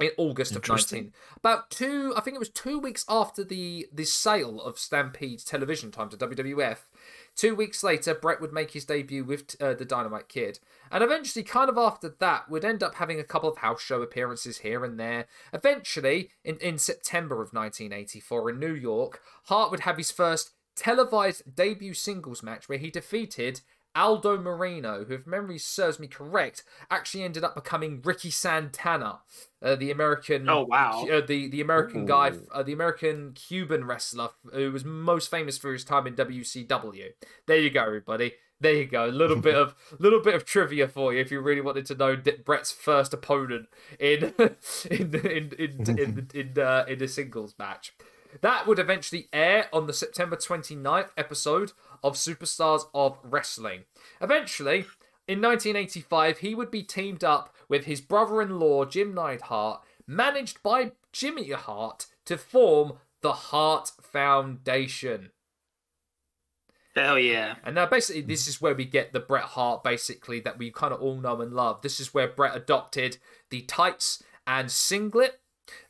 in August of nineteen. About two, I think it was two weeks after the, the sale of Stampede television time to W W F. Two weeks later, Bret would make his debut with uh, the Dynamite Kid. And eventually, kind of after that, would end up having a couple of house show appearances here and there. Eventually, in, in September of nineteen eighty-four in New York, Hart would have his first televised debut singles match where he defeated Aldo Moreno, who, if memory serves me correct, actually ended up becoming Ricky Santana, uh, the American, oh wow, uh, the the American Ooh. guy, uh, the American Cuban wrestler who was most famous for his time in W C W. There you go, everybody. There you go. A little bit of little bit of trivia for you if you really wanted to know Bret's first opponent in in in in in, in, uh, in a singles match. That would eventually air on the September twenty-ninth episode of Superstars of Wrestling. Eventually, in nineteen eighty-five, he would be teamed up with his brother-in-law, Jim Neidhart, managed by Jimmy Hart, to form the Hart Foundation. Hell yeah. And now basically this is where we get the Bret Hart, basically, that we kind of all know and love. This is where Bret adopted the tights and singlet.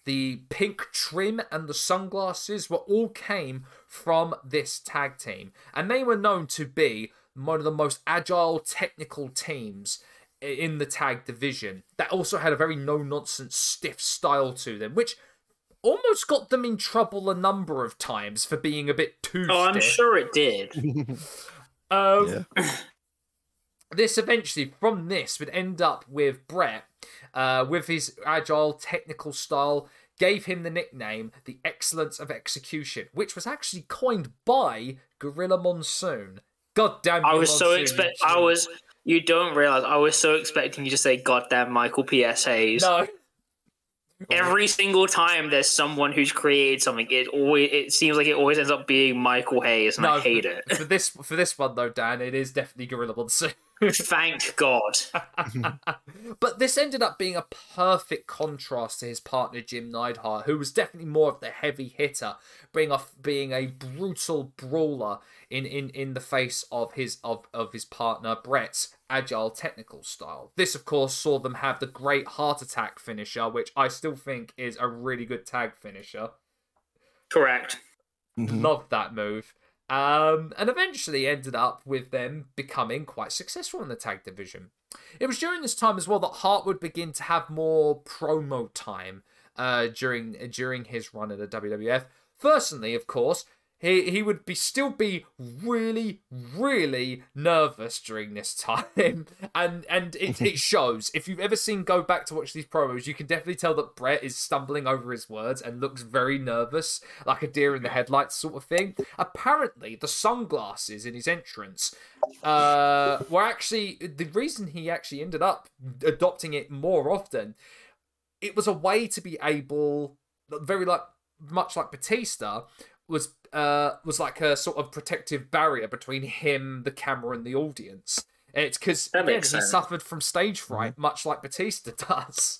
The pink trim and the sunglasses were all came from this tag team. And they were known to be one of the most agile technical teams in the tag division. That also had a very no-nonsense stiff style to them, which almost got them in trouble a number of times for being a bit too stiff. Oh, I'm sure it did. um, yeah. This eventually, from this, would end up with Bret, uh, with his agile technical style, gave him the nickname The Excellence of Execution, which was actually coined by Gorilla Monsoon. God damn I was Monsoon, so expect. I was. You don't realize. I was so expecting you to say, "God damn Michael P S. Hayes." No. Every single time there's someone who's created something, it always it seems like it always ends up being Michael Hayes, and no, I hate it. For this for this one though, Dan, it is definitely Gorilla Monsoon. Thank God. But this ended up being a perfect contrast to his partner Jim Neidhart, who was definitely more of the heavy hitter, being off being a brutal brawler in, in, in the face of his of, of his partner Bret's agile technical style. This, of course, saw them have the great heart attack finisher, which I still think is a really good tag finisher. Correct. Mm-hmm. Love that move. Um, and eventually ended up with them becoming quite successful in the tag division. It was during this time as well that Hart would begin to have more promo time uh, during during his run at the W W F. Personally, of course, he he would be still be really really nervous during this time, and and it, it shows. If you've ever seen go back to watch these promos, you can definitely tell that Bret is stumbling over his words and looks very nervous, like a deer in the headlights sort of thing. Apparently the sunglasses in his entrance uh were actually the reason he actually ended up adopting it more often. It was a way to be able, very like much like Batista was uh was like a sort of protective barrier between him, the camera, and the audience. It's because he sense. suffered from stage fright, mm-hmm. much like Batista does.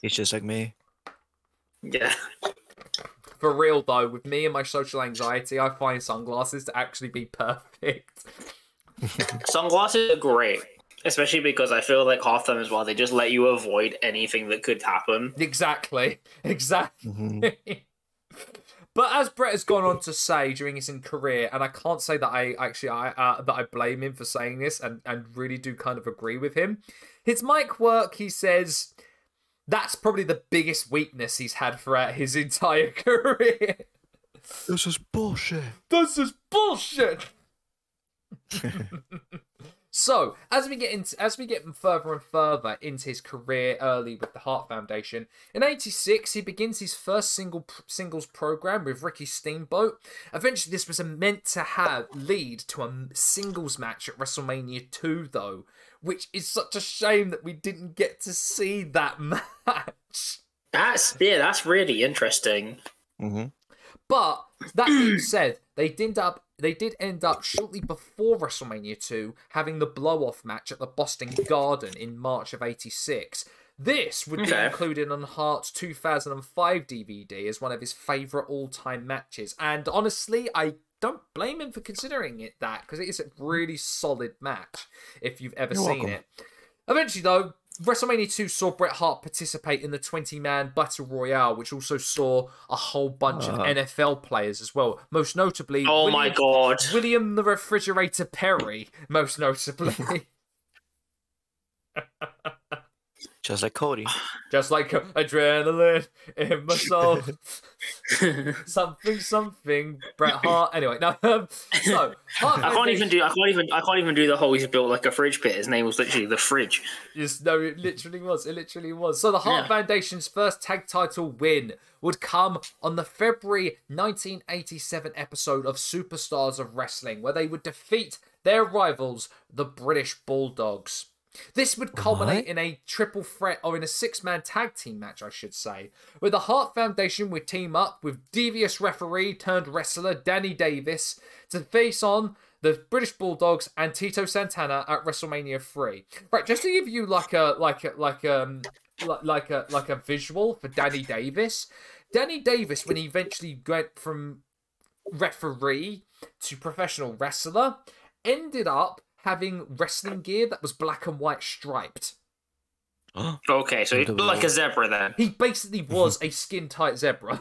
He's just like me. Yeah. For real though, with me and my social anxiety, I find sunglasses to actually be perfect. Sunglasses are great, especially because I feel like half them as well. They just let you avoid anything that could happen. Exactly. Exactly. Mm-hmm. But as Bret has gone on to say during his career, and I can't say that I actually I uh, that I blame him for saying this, and, and really do kind of agree with him. His mic work, he says, that's probably the biggest weakness he's had throughout his entire career. This is bullshit. This is bullshit. So as we get into as we get further and further into his career early with the Hart Foundation, in eighty-six he begins his first single singles program with Ricky Steamboat. Eventually, this was meant to have lead to a singles match at WrestleMania two, though, which is such a shame that we didn't get to see that match. That's yeah, that's really interesting. Mm-hmm. But that being said, they did up. They did end up shortly before WrestleMania two having the blow-off match at the Boston Garden in March of eighty-six. This would okay. be included on Hart's two thousand five D V D as one of his favourite all-time matches. And honestly, I don't blame him for considering it that, because it is a really solid match if you've ever You're seen welcome. it. Eventually, though, WrestleMania two saw Bret Hart participate in the twenty-man Battle Royale, which also saw a whole bunch uh. of N F L players as well. Most notably... Oh, William, my God. William the Refrigerator Perry, most notably. Just like Cody. Just like adrenaline in my soul. something, something. Bret Hart. Anyway, no. Um, so Hart I can't even do. I can't even. I can't even do the whole. He's built like a fridge pit. His name was literally the fridge. Yes, no, it literally was. It literally was. So the Hart yeah. Foundation's first tag title win would come on the February nineteen eighty-seven episode of Superstars of Wrestling, where they would defeat their rivals, the British Bulldogs. This would culminate what? in a triple threat, or in a six-man tag team match, I should say, where the Hart Foundation would team up with devious referee turned wrestler Danny Davis to face on the British Bulldogs and Tito Santana at WrestleMania three. Right, just to give you like a like a, like um like a like a visual for Danny Davis. Danny Davis, when he eventually went from referee to professional wrestler, ended up having wrestling gear that was black and white striped. Oh, okay, so he looked like a zebra then. He basically was a skin-tight zebra.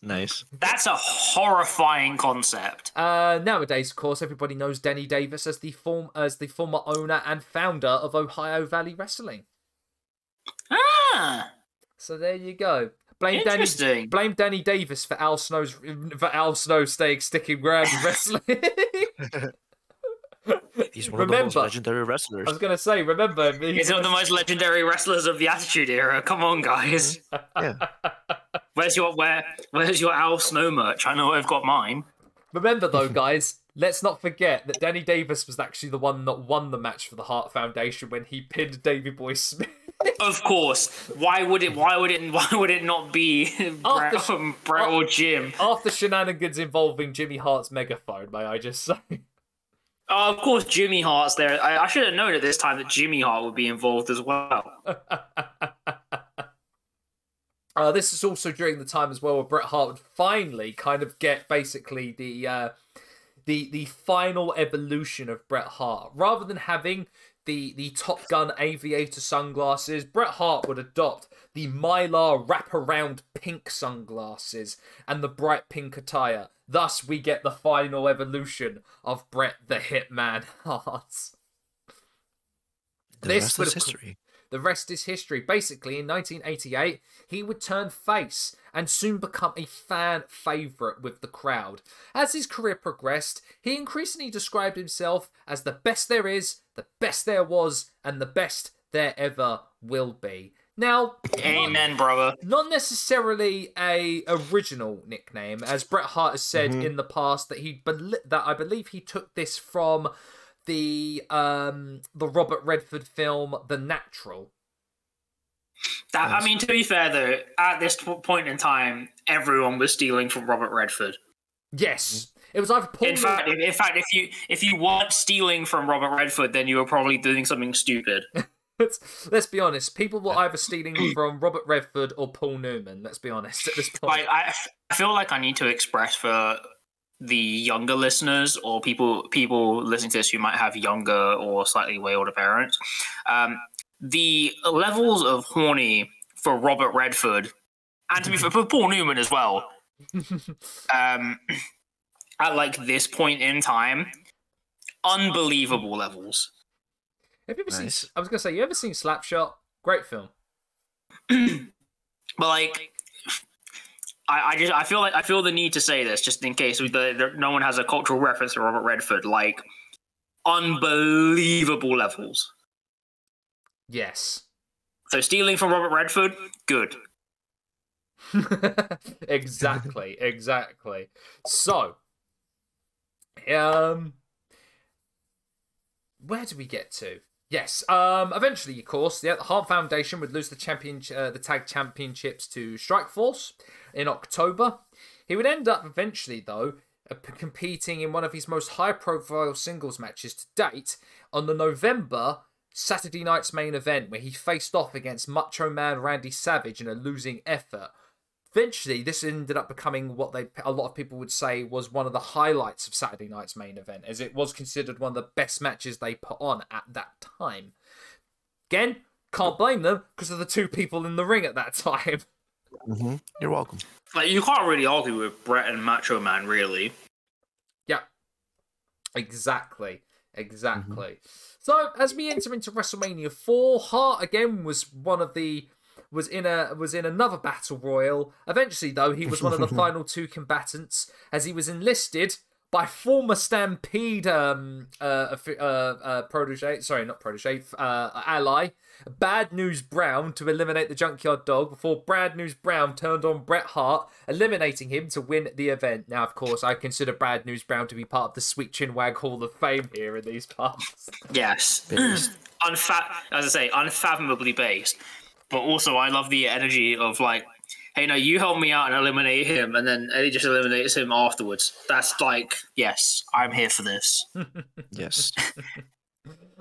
Nice. That's a horrifying concept. Uh, nowadays, of course, everybody knows Danny Davis as the form as the former owner and founder of Ohio Valley Wrestling. Ah. So there you go. Blame Danny. Blame Danny Davis for Al Snow's for Al Snow staying sticking around wrestling. He's one remember, of the most legendary wrestlers. I was going to say, remember... He's one of the most legendary wrestlers of the Attitude Era. Come on, guys. Yeah. Where's your where? Where's your Al Snow merch? I know I've got mine. Remember, though, guys, let's not forget that Danny Davis was actually the one that won the match for the Hart Foundation when he pinned Davey Boy Smith. Of course. Why would it Why would it, Why would it not be Brett Bra- or Jim? After shenanigans involving Jimmy Hart's megaphone, may I just say. Oh, of course, Jimmy Hart's there. I, I should have known at this time that Jimmy Hart would be involved as well. uh, this is also during the time as well where Bret Hart would finally kind of get basically the uh, the the final evolution of Bret Hart. Rather than having the the Top Gun aviator sunglasses, Bret Hart would adopt the Mylar wraparound pink sunglasses and the bright pink attire. Thus, we get the final evolution of Bret the Hitman Hart. The this rest is history. The rest is history. Basically, in nineteen eighty-eight, he would turn face and soon become a fan favourite with the crowd. As his career progressed, he increasingly described himself as the best there is, the best there was, and the best there ever will be. Now, amen, not, brother. Not necessarily a original nickname, as Bret Hart has said mm-hmm. in the past that he that I believe he took this from the um, the Robert Redford film The Natural. That I mean, to be fair though, at this point in time, everyone was stealing from Robert Redford. Yes. It was either Paul in fact, in fact, if you if you weren't stealing from Robert Redford, then you were probably doing something stupid. Let's, let's be honest. People were either stealing from Robert Redford or Paul Newman. Let's be honest at this point. I, I feel like I need to express for the younger listeners or people people listening to this who might have younger or slightly way older parents. Um, the levels of horny for Robert Redford and to be fair for Paul Newman as well. um, at like this point in time, unbelievable levels. Have you ever nice. seen? I was gonna say, you ever seen Slapshot? Great film. But like, I, I just I feel like I feel the need to say this just in case the, the, no one has a cultural reference to Robert Redford. Like, unbelievable levels. Yes. So stealing from Robert Redford, good. Exactly. Exactly. So, um, where do we get to? Yes. Um. Eventually, of course, the Hart Foundation would lose the champion, uh, the tag championships to Strikeforce in October. He would end up eventually, though, uh, competing in one of his most high-profile singles matches to date on the November Saturday night's main event, where he faced off against Macho Man Randy Savage in a losing effort. Eventually, this ended up becoming what they a lot of people would say was one of the highlights of Saturday night's main event, as it was considered one of the best matches they put on at that time. Again, can't blame them, because of the two people in the ring at that time. Mm-hmm. You're welcome. Like, you can't really argue with Bret and Macho Man, really. Yeah. Exactly. Exactly. Mm-hmm. So, as we enter into WrestleMania four, Hart, again, was one of the... was in a was in another battle royal. Eventually, though, he was one of the final two combatants, as he was enlisted by former Stampede um uh uh, uh protege sorry not protege uh ally Bad News Brown to eliminate the Junkyard Dog, before Bad News Brown turned on Bret Hart, eliminating him to win the event. Now, of course, I consider Bad News Brown to be part of the Sweet Chinwag Hall of Fame here in these parts. Yes, Unfa- as I say, unfathomably based. But also, I love the energy of, like, hey, no, you help me out and eliminate him, and then Eddie just eliminates him afterwards. That's like, yes, I'm here for this. Yes.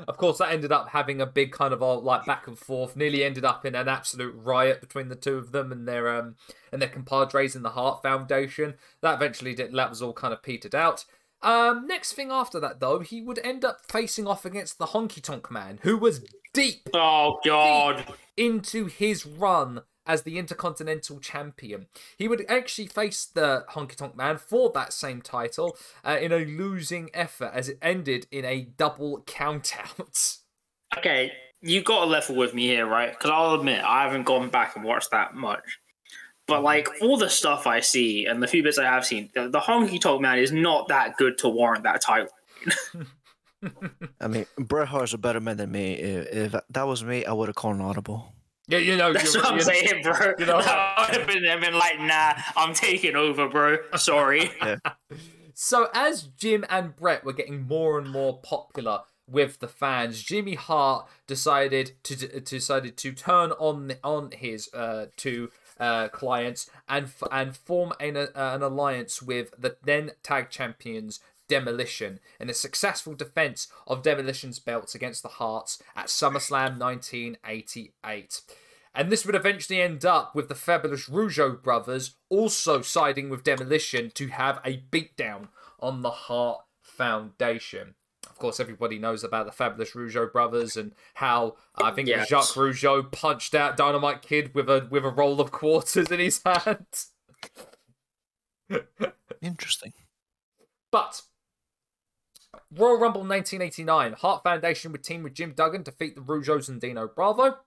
Of course, that ended up having a big kind of all, like, back and forth. Nearly ended up in an absolute riot between the two of them and their um and their compadres in the Hart Foundation. That eventually did. That was all kind of petered out. Um, next thing after that, though, he would end up facing off against the Honky Tonk Man, who was deep, oh god, deep into his run as the Intercontinental Champion. He would actually face the Honky Tonk Man for that same title uh, in a losing effort, as it ended in a double countout. Okay, you got a level with me here, right? Because I'll admit, I haven't gone back and watched that much. But, like, all the stuff I see and the few bits I have seen, the, the Honky Tonk Man is not that good to warrant that title. I mean, Bret Hart's a better man than me. If, if that was me, I would have called an audible. Yeah, you know. That's what I'm saying, bro. You know, I would have been, been like, nah, I'm taking over, bro. Sorry. Yeah. So, as Jim and Bret were getting more and more popular with the fans, Jimmy Hart decided to d- decided to turn on on his uh, to... Uh, clients and f- and form an uh, an alliance with the then tag champions Demolition in a successful defense of Demolition's belts against the Harts at SummerSlam nineteen eighty-eight. And this would eventually end up with the fabulous Rougeau brothers also siding with Demolition to have a beatdown on the Hart Foundation. Of course, everybody knows about the fabulous Rougeau brothers and how I think yes. Jacques Rougeau punched out Dynamite Kid with a with a roll of quarters in his hand. Interesting. But Royal Rumble nineteen eighty-nine, Hart Foundation would team with Jim Duggan, defeat the Rougeaus and Dino Bravo.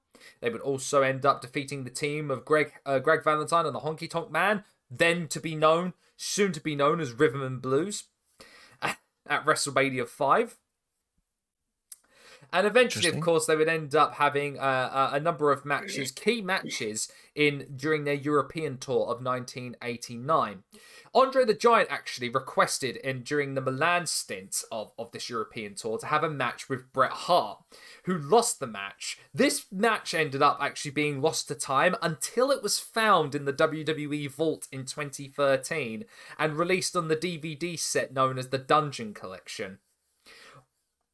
They would also end up defeating the team of Greg uh, Greg Valentine and the Honky Tonk Man, then to be known, soon to be known as Rhythm and Blues, at WrestleMania five. And eventually, of course, they would end up having uh, a number of matches, key matches, in during their European tour of nineteen eighty-nine. Andre the Giant actually requested, in during the Milan stint of, of this European tour, to have a match with Bret Hart, who lost the match. This match ended up actually being lost to time until it was found in the W W E vault in twenty thirteen and released on the D V D set known as the Dungeon Collection.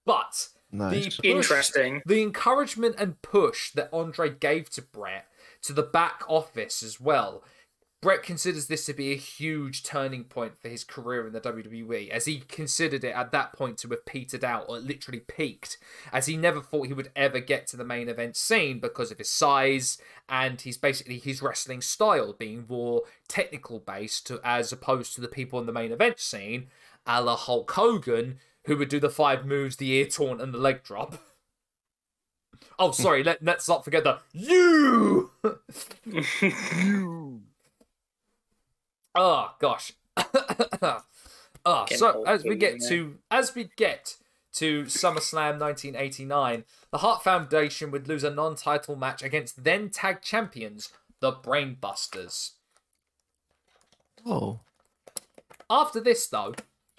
But... Nice. The push, Interesting. The encouragement and push that Andre gave to Bret to the back office as well. Bret considers this to be a huge turning point for his career in the W W E, as he considered it at that point to have petered out, or literally peaked, as he never thought he would ever get to the main event scene because of his size and his basically his wrestling style being more technical based to, as opposed to the people in the main event scene, a la Hulk Hogan, who would do the five moves, the ear taunt, and the leg drop. Oh, sorry, let, let's not forget the you! You! Oh, gosh. Oh, so, as we get to as we get to SummerSlam nineteen eighty-nine, the Hart Foundation would lose a non-title match against then-tag champions, the Brainbusters. Oh. After this, though...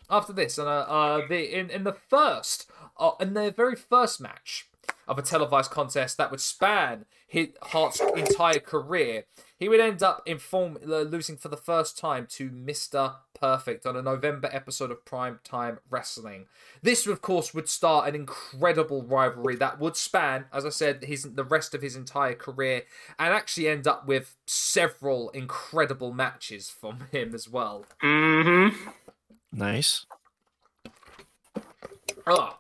After this, and uh, uh, the in in the first, uh, in their very first match, of a televised contest that would span his, Hart's entire career. He would end up in form, uh, losing for the first time to Mister Perfect on a November episode of Primetime Wrestling. This, of course, would start an incredible rivalry that would span, as I said, his, the rest of his entire career, and actually end up with several incredible matches from him as well. Mm-hmm. Nice. Ah.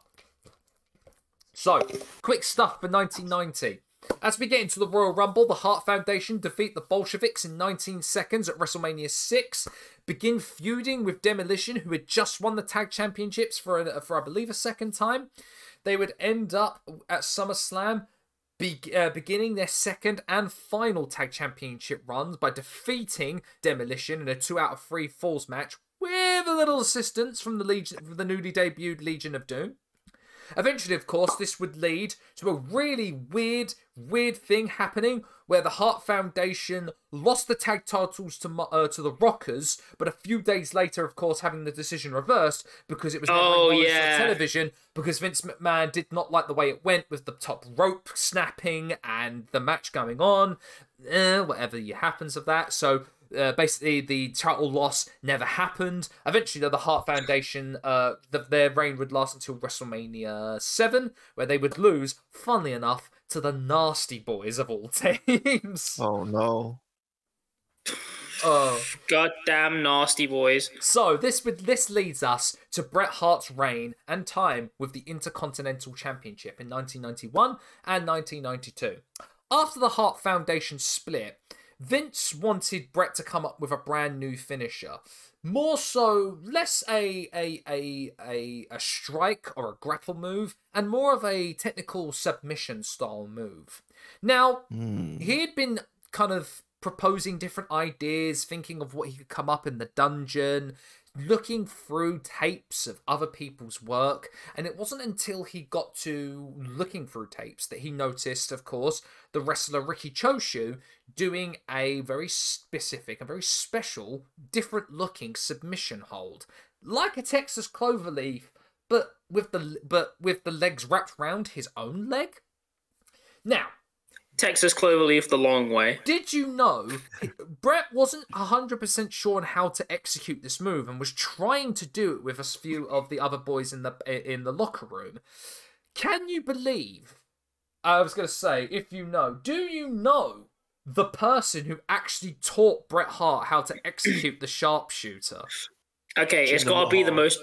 So, quick stuff for nineteen ninety. As we get into the Royal Rumble, the Hart Foundation defeat the Bolsheviks in nineteen seconds at WrestleMania six, begin feuding with Demolition, who had just won the Tag Championships for, a, for I believe, a second time. They would end up at SummerSlam, be, uh, beginning their second and final Tag Championship runs by defeating Demolition in a two out of three falls match with a little assistance from the, Legion, from the newly debuted Legion of Doom. Eventually, of course, this would lead to a really weird, weird thing happening where the Hart Foundation lost the tag titles to uh, to the Rockers, but a few days later, of course, having the decision reversed because it was never oh, yeah. on television because Vince McMahon did not like the way it went with the top rope snapping and the match going on, eh, whatever happens of that. So Uh, basically, the title loss never happened. Eventually, though, the Hart Foundation, uh, the, their reign would last until WrestleMania seven, where they would lose, funnily enough, to the Nasty Boys of all teams. Oh, no. Oh. Goddamn Nasty Boys. So, this, would, this leads us to Bret Hart's reign and time with the Intercontinental Championship in nineteen ninety-one and nineteen ninety-two. After the Hart Foundation split, Vince wanted Bret to come up with a brand new finisher. More so, less a a a a, a strike or a grapple move, and more of a technical submission style move. Now, mm. he had been kind of proposing different ideas, thinking of what he could come up in the dungeon, looking through tapes of other people's work, and it wasn't until he got to looking through tapes that he noticed, of course, the wrestler Riki Choshu doing a very specific and very special, different-looking submission hold, like a Texas cloverleaf, but with the but with the legs wrapped round his own leg. Now, Texas cloverleaf the long way. Did you know Bret wasn't one hundred percent sure on how to execute this move and was trying to do it with a few of the other boys in the in the locker room? Can you believe? I was going to say, if you know, do you know the person who actually taught Bret Hart how to execute the sharpshooter? Okay, Jim it's got to be the most...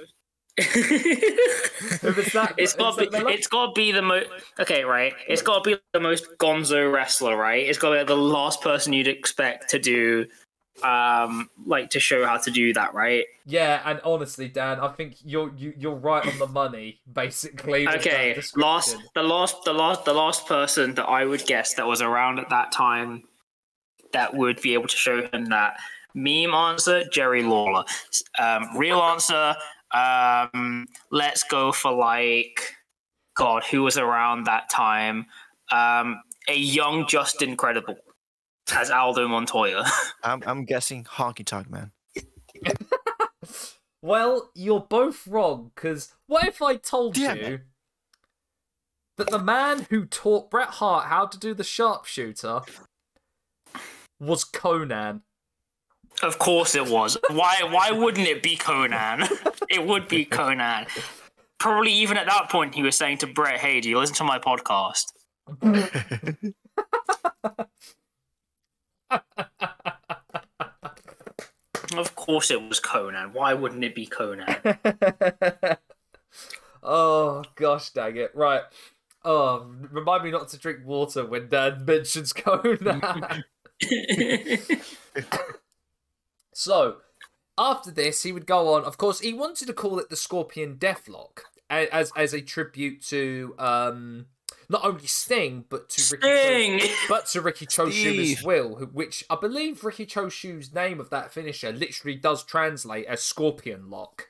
it's, that, it's, gotta be, that it's gotta be the most okay right it's gotta be the most gonzo wrestler, right? It's gotta be the last person you'd expect to do um like to show how to do that, right? Yeah, and honestly, Dan, I think you're you, you're right on the money basically. Okay, last the last the last the last person that I would guess that was around at that time that would be able to show him that. Meme answer, Jerry Lawler. Um real answer, Um, let's go for like, God, who was around that time? Um, a young Justin Credible as Aldo Montoya. I'm, I'm guessing Honky Tonk Man. Well, you're both wrong, because what if I told Damn you it. that the man who taught Bret Hart how to do the sharpshooter was Conan? Of course it was. Why why wouldn't it be Conan? It would be Conan. Probably even at that point he was saying to Bret, hey, do you listen to my podcast? Of course it was Conan. Why wouldn't it be Conan? Oh, gosh dang it. Right. Oh, remind me not to drink water when Dad mentions Conan. So, after this, he would go on. Of course, he wanted to call it the Scorpion Deathlock as as a tribute to um, not only Sting but to Sting, Riki, but to Riki Choshu as well, which I believe Riki Choshu's name of that finisher literally does translate as Scorpion Lock.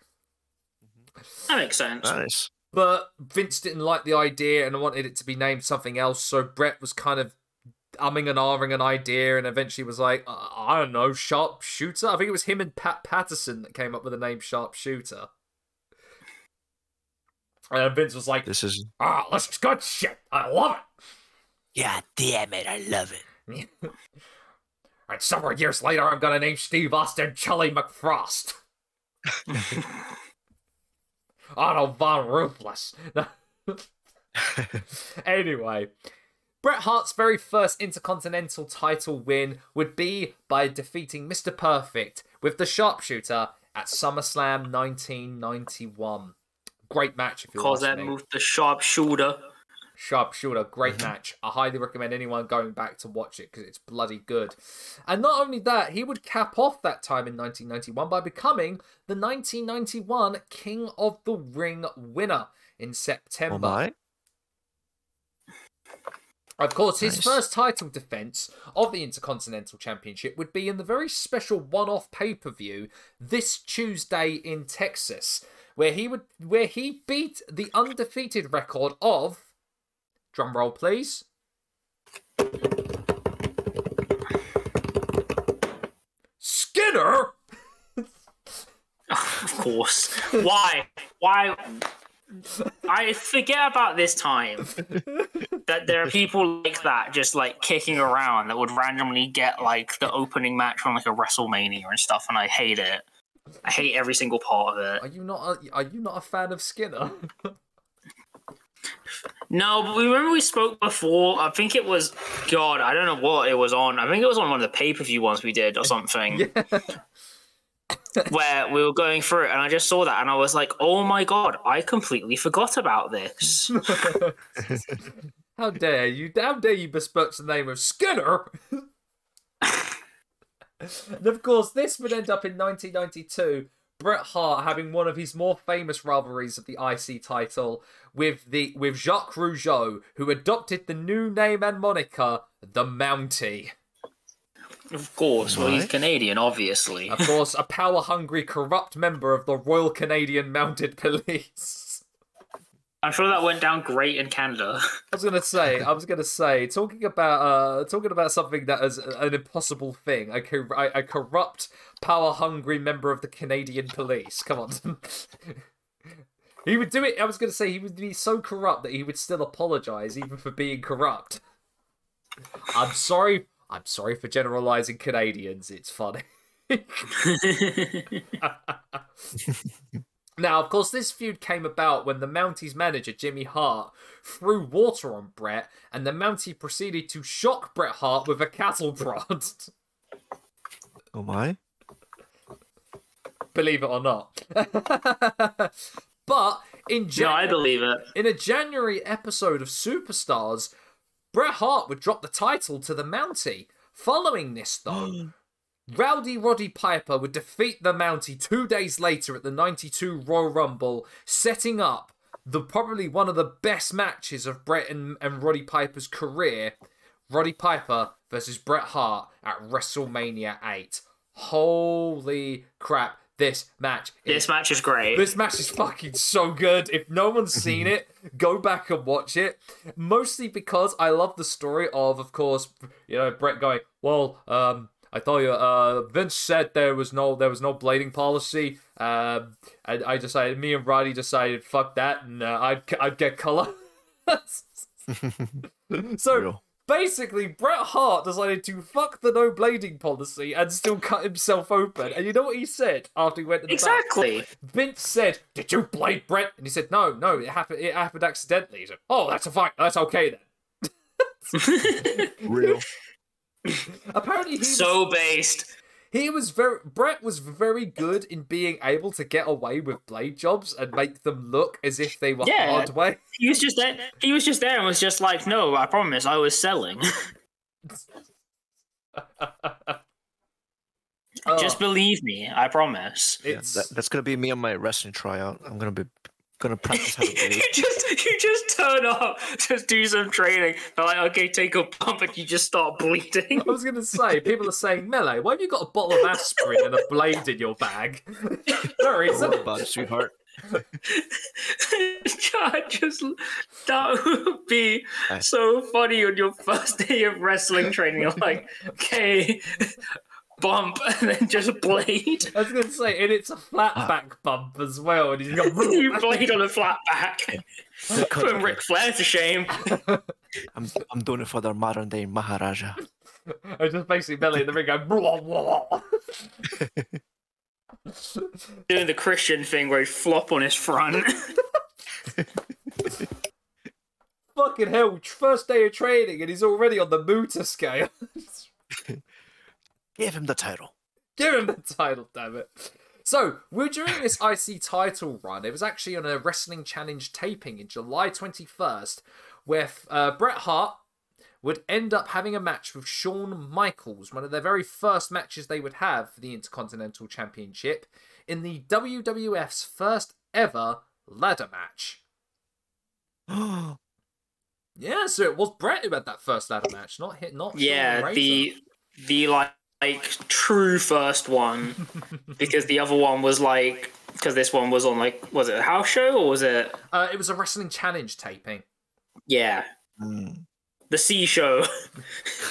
That makes sense. Nice. But Vince didn't like the idea and wanted it to be named something else, so Bret was kind of umming and ahhing an idea, and eventually was like, uh, I don't know, Sharpshooter? I think it was him and Pat Patterson that came up with the name Sharpshooter. And Vince was like, "This is ah, oh, this is good shit. I love it. God damn it, I love it." And several years later, I'm gonna name Steve Austin Chili McFrost. Otto Von Ruthless. Anyway, Bret Hart's very first Intercontinental title win would be by defeating Mister Perfect with the Sharpshooter at SummerSlam nineteen ninety-one. Great match if you're watching. Because that moved the Sharpshooter. Sharpshooter, great match. I highly recommend anyone going back to watch it because it's bloody good. And not only that, he would cap off that time in nineteen ninety-one by becoming the nineteen ninety-one King of the Ring winner in September. All right. Of course, his nice. first title defense of the Intercontinental Championship would be in the very special one-off pay-per-view this Tuesday in Texas, where he would where he beat the undefeated record of, drum roll please, Skinner. Of course. Why? Why? I forget about this time that there are people like that just like kicking around that would randomly get like the opening match from like a WrestleMania and stuff, and I hate it. I hate every single part of it. Are you not? A, are you not a fan of Skinner? No, but we remember we spoke before. I think it was God. I don't know what it was on. I think it was on one of the pay per view ones we did or something. Yeah. Where we were going through it, and I just saw that, and I was like, "Oh my god, I completely forgot about this." How dare you! How dare you besmirch the name of Skinner? And of course, this would end up in nineteen ninety-two. Bret Hart having one of his more famous rivalries of the I C title with the with Jacques Rougeau, who adopted the new name and moniker The Mountie. Of course, well, he's Canadian, obviously. Of course, a power-hungry, corrupt member of the Royal Canadian Mounted Police. I'm sure that went down great in Canada. I was gonna say, I was gonna say, talking about, uh, talking about something that is an impossible thing. A, cor- a corrupt, power-hungry member of the Canadian Police. Come on. He would do it. I was gonna say he would be so corrupt that he would still apologize, even for being corrupt. I'm sorry. I'm sorry for generalising Canadians, it's funny. Now, of course, this feud came about when the Mountie's manager, Jimmy Hart, threw water on Bret, and the Mountie proceeded to shock Bret Hart with a cattle prod. Oh my. Believe it or not. But in January, no, I believe it. In a January episode of Superstars, Bret Hart would drop the title to the Mountie. Following this, though, Rowdy Roddy Piper would defeat the Mountie two days later at the ninety-two Royal Rumble, setting up the probably one of the best matches of Bret and, and Roddy Piper's career. Roddy Piper versus Bret Hart at WrestleMania eight. Holy crap. This match. This is, match is great. This match is fucking so good. If no one's seen it, go back and watch it. Mostly because I love the story of, of course, you know, Bret going, well, um, I thought you, uh, Vince said there was no, there was no blading policy. Um, uh, I, I decided, me and Roddy decided, fuck that, and uh, I'd, I'd get color. So real. Basically, Bret Hart decided to fuck the no blading policy and still cut himself open. And you know what he said after he went to the exactly. back? Vince said, "Did you blade Bret?" And he said, "No, no, it happened. It happened accidentally." He said, "Oh, that's a fight. That's okay then." Real. Apparently, he so was, based. He was very. Bret was very good in being able to get away with blade jobs and make them look as if they were yeah, hard way. He was just there. He was just there and was just like, "No, I promise, I was selling." Oh. Just believe me, I promise. Yeah, that, that's gonna be me on my wrestling tryout. I'm gonna be gonna practice how to blade. you just you just turn up, just do some training. They're like, okay, take a pump, and you just start bleeding. I was gonna say, people are saying, Melee, why have you got a bottle of aspirin and a blade in your bag? No reason about it, sweetheart. Just that would be so funny on your first day of wrestling training. You're like, okay, bump and then just blade. I was going to say, and it's a flat back bump as well. And he's got you blade on a flat back. Putting Ric Flair to shame. I'm I'm doing it for the modern day Maharaja. I was just basically belly in the ring going blah, blah. Doing the Christian thing where he'd flop on his front. Fucking hell, first day of training and he's already on the Muta scale. Give him the title. Give him the title, damn it. So, we're during this I C title run. It was actually on a Wrestling Challenge taping in July twenty-first where uh, Bret Hart would end up having a match with Shawn Michaels, one of their very first matches they would have for the Intercontinental Championship, in the W W F's first ever ladder match. Yeah, so it was Bret who had that first ladder match, not hit, not yeah, the the like, like true first one, because the other one was like because this one was on like was it a house show or was it? Uh, it was a Wrestling Challenge taping. Yeah. Mm. The C show.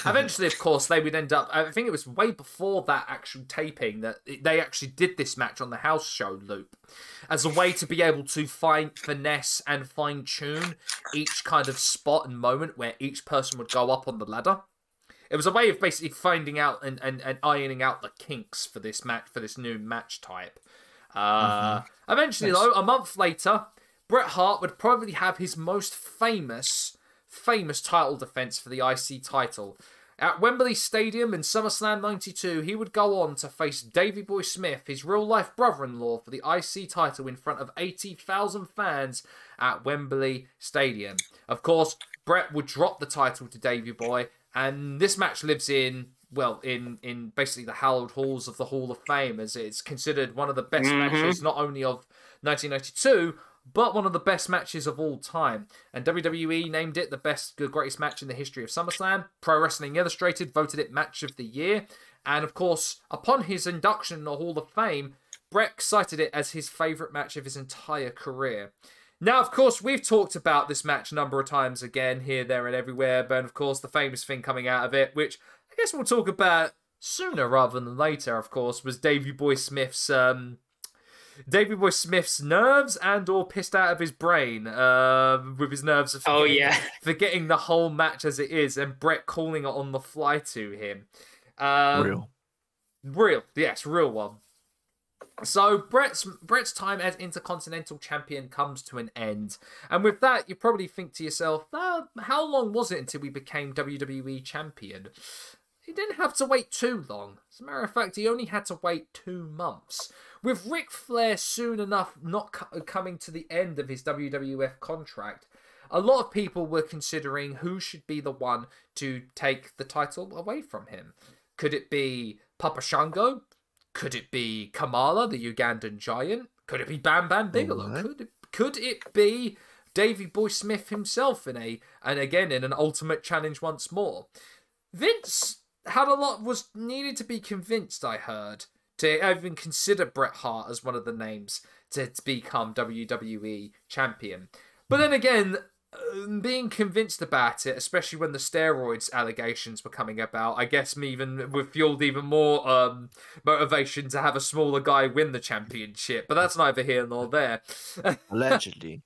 Eventually, of course, they would end up... I think it was way before that actual taping that they actually did this match on the house show loop as a way to be able to find finesse and fine-tune each kind of spot and moment where each person would go up on the ladder. It was a way of basically finding out and, and, and ironing out the kinks for this match, for this new match type. Uh, mm-hmm. Eventually, yes. though, a month later, Bret Hart would probably have his most famous... famous title defense for the I C title. At Wembley Stadium in SummerSlam ninety-two, he would go on to face Davey Boy Smith, his real-life brother-in-law, for the I C title in front of eighty thousand fans at Wembley Stadium. Of course, Bret would drop the title to Davey Boy, and this match lives in, well, in, in basically the hallowed halls of the Hall of Fame, as it's considered one of the best mm-hmm. matches, not only of nineteen ninety-two, but one of the best matches of all time. And W W E named it the best, the greatest match in the history of SummerSlam. Pro Wrestling Illustrated voted it Match of the Year. And of course, upon his induction in the Hall of Fame, Bret cited it as his favourite match of his entire career. Now, of course, we've talked about this match a number of times again, here, there, and everywhere. But of course, the famous thing coming out of it, which I guess we'll talk about sooner rather than later, of course, was Davey Boy Smith's... Um, Davey Boy Smith's nerves and or pissed out of his brain uh, with his nerves of forgetting, oh, yeah. forgetting the whole match as it is, and Bret calling it on the fly to him. Um, real. Real. Yes, real one. So Bret's, Bret's time as Intercontinental Champion comes to an end. And with that, you probably think to yourself, oh, how long was it until we became W W E Champion? He didn't have to wait too long. As a matter of fact, he only had to wait two months. With Ric Flair soon enough not co- coming to the end of his W W F contract, a lot of people were considering who should be the one to take the title away from him. Could it be Papa Shango? Could it be Kamala, the Ugandan giant? Could it be Bam Bam Bigelow? Right. Could it, could it be Davey Boy Smith himself in a and again in an ultimate challenge once more? Vince had a lot was needed to be convinced, I heard, to even consider Bret Hart as one of the names to, to become W W E Champion. But then again, being convinced about it, especially when the steroids allegations were coming about, I guess me even were fueled even more um, motivation to have a smaller guy win the championship. But that's neither here nor there. Allegedly.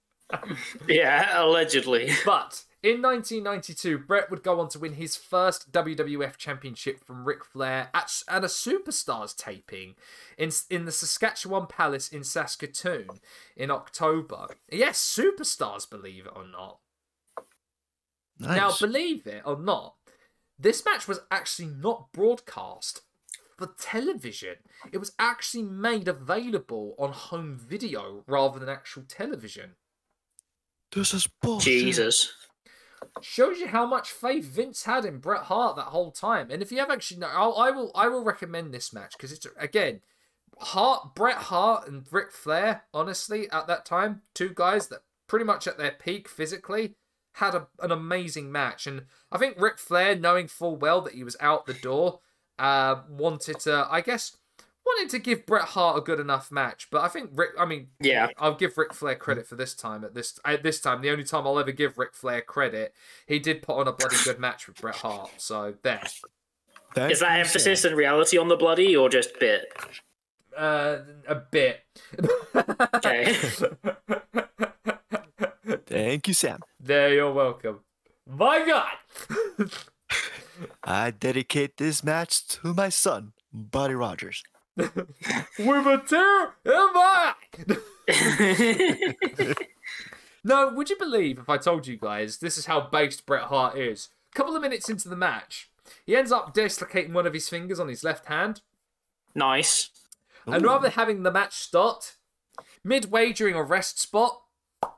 Yeah, allegedly. But... in nineteen ninety-two, Bret would go on to win his first W W F Championship from Ric Flair at, at a Superstars taping in, in the Saskatchewan Palace in Saskatoon in October. Yes, Superstars, believe it or not. Nice. Now, believe it or not, this match was actually not broadcast for television. It was actually made available on home video rather than actual television. This is bullshit. Jesus. Shows you how much faith Vince had in Bret Hart that whole time. And if you have actually, no, I'll, I will, I will recommend this match because it's again, Hart, Bret Hart, and Ric Flair. Honestly, at that time, two guys that pretty much at their peak physically had a, an amazing match. And I think Ric Flair, knowing full well that he was out the door, uh, wanted to, I guess, wanted to give Bret Hart a good enough match. But I think Rick, I mean, yeah, I'll give Ric Flair credit for this time. At this at this time, the only time I'll ever give Ric Flair credit, he did put on a bloody good match with Bret Hart. So there. That's Is that emphasis and reality on the bloody or just bit? Uh, a bit. Okay. Thank you, Sam. There, you're welcome. My God! I dedicate this match to my son, Buddy Rogers. With a tear in my eye! No, would you believe if I told you guys this is how based Bret Hart is? A couple of minutes into the match, he ends up dislocating one of his fingers on his left hand. Nice. And Ooh. rather than having the match start, midway during a rest spot,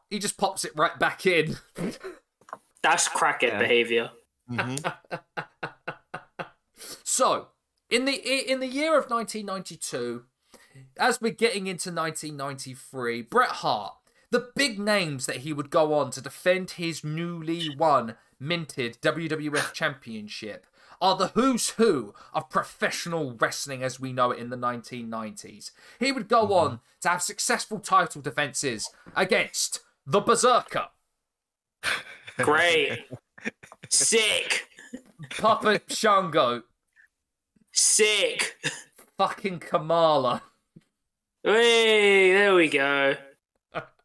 he just pops it right back in. That's crackhead yeah. behaviour. Mm-hmm. So, in the in the year of nineteen ninety-two, as we're getting into nineteen ninety-three, Bret Hart, the big names that he would go on to defend his newly won minted W W F Championship are the who's who of professional wrestling as we know it in the nineteen nineties. He would go mm-hmm. on to have successful title defenses against the Berserker. Great. Sick. Papa Shango. Sick. Fucking Kamala. Hey, there we go.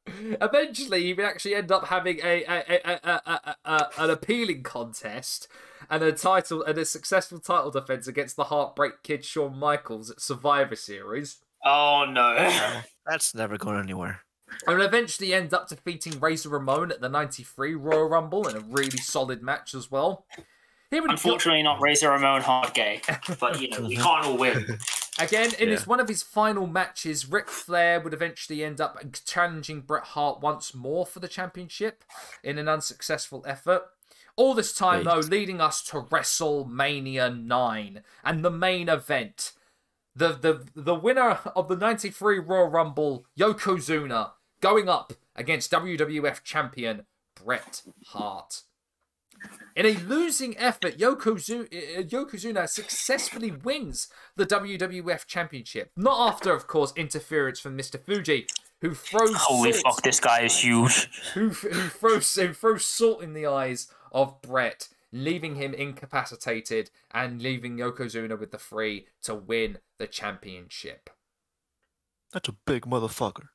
Eventually, you actually end up having a, a, a, a, a, a an appealing contest and a title and a successful title defense against the Heartbreak Kid Shawn Michaels at Survivor Series. Oh no, that's never gone anywhere. And eventually, end up defeating Razor Ramon at the ninety-three Royal Rumble in a really solid match as well. Unfortunately, not Razor Ramon hard gay, but you know we can't all win. Again, in yeah. his, one of his final matches, Ric Flair would eventually end up challenging Bret Hart once more for the championship in an unsuccessful effort. All this time, Wait. though, leading us to WrestleMania nine and the main event. The, the, the winner of the ninety-three Royal Rumble, Yokozuna, going up against W W F champion Bret Hart. In a losing effort, Yokozuna, Yokozuna successfully wins the W W F Championship. Not after, of course, interference from Mister Fuji, who throws Holy salt, fuck, this guy is huge. Who, who, throws, who throws salt in the eyes of Bret, leaving him incapacitated and leaving Yokozuna with the three to win the championship. That's a big motherfucker.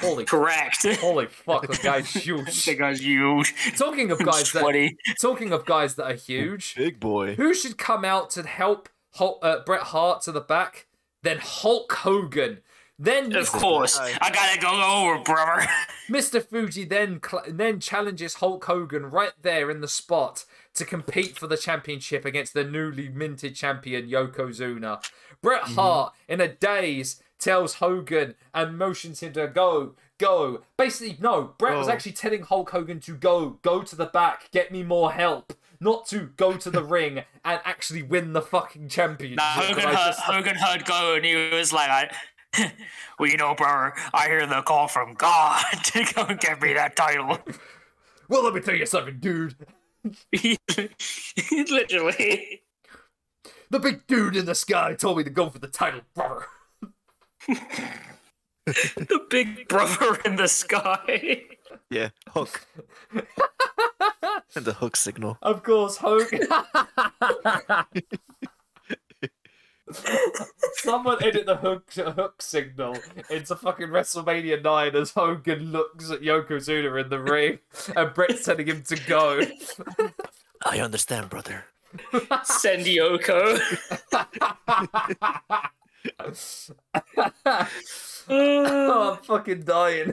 Holy correct! Holy fuck, the guy's huge. The guy's huge. Talking of guys that, talking of guys that are huge, big boy. Who should come out to help Hulk, uh, Bret Hart to the back? Then Hulk Hogan. Then of Mister course, Fuji. I gotta go over, brother. Mister Fuji then cl- then challenges Hulk Hogan right there in the spot to compete for the championship against the newly minted champion Yokozuna. Bret Hart mm-hmm. in a daze. Tells Hogan and motions him to go, go. Basically, no, Bret oh. was actually telling Hulk Hogan to go, go to the back, get me more help, not to go to the ring and actually win the fucking championship. Nah, Hogan, heard, just... Hogan heard go and he was like, I, well, you know, brother, I hear the call from God to go and get me that title. Well, let me tell you something, dude. Literally. The big dude in the sky told me to go for the title, brother. The big brother in the sky. Yeah, hook. And the hook signal. Of course, Hogan. Someone edit the hook hook signal into fucking WrestleMania nine as Hogan looks at Yokozuna in the ring and Bret's telling him to go. I understand, brother. Send Yoko. Oh, I'm fucking dying.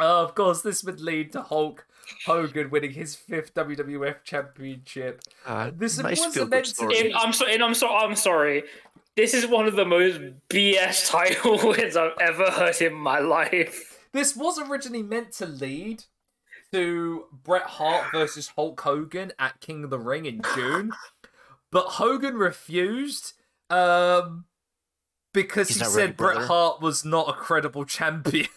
Oh, of course, this would lead to Hulk Hogan winning his fifth W W F Championship. Uh, this nice was meant to be. I'm sorry. I'm sorry. I'm sorry. This is one of the most B S title wins I've ever heard in my life. This was originally meant to lead to Bret Hart versus Hulk Hogan at King of the Ring in June. But Hogan refused um, because He's he said really Bret Hart was not a credible champion.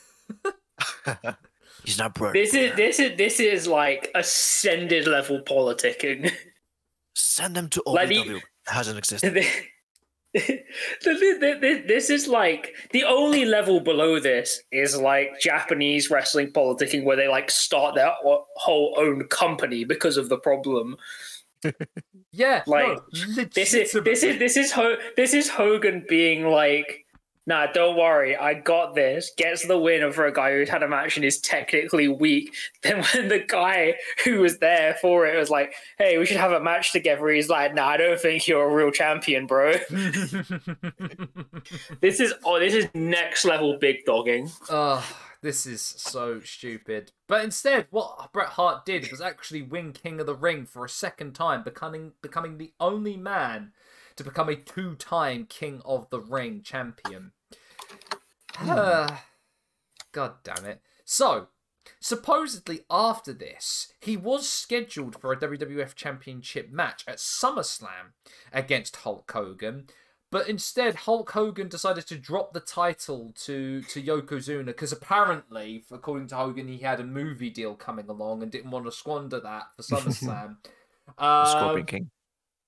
He's not Bret. This is this is this is like ascended level politicking. Send them to O V W. Like the, hasn't existed. The, the, the, the, this is like the only level below this is like Japanese wrestling politicking, where they like start their whole own company because of the problem. Yeah, like no, this is this is this is Ho- this is Hogan being like, nah, don't worry, I got this. Gets the win over a guy who's had a match and is technically weak. Then when the guy who was there for it was like, hey, we should have a match together, he's like, nah, I don't think you're a real champion, bro. This is oh, this is next level big dogging. Oh, this is so stupid. But instead, what Bret Hart did was actually win King of the Ring for a second time, becoming becoming the only man to become a two-time King of the Ring champion. Uh, God damn it. So, supposedly after this, he was scheduled for a W W F Championship match at SummerSlam against Hulk Hogan. But instead, Hulk Hogan decided to drop the title to, to Yokozuna because apparently, according to Hogan, he had a movie deal coming along and didn't want to squander that for SummerSlam. um, Scorpion King.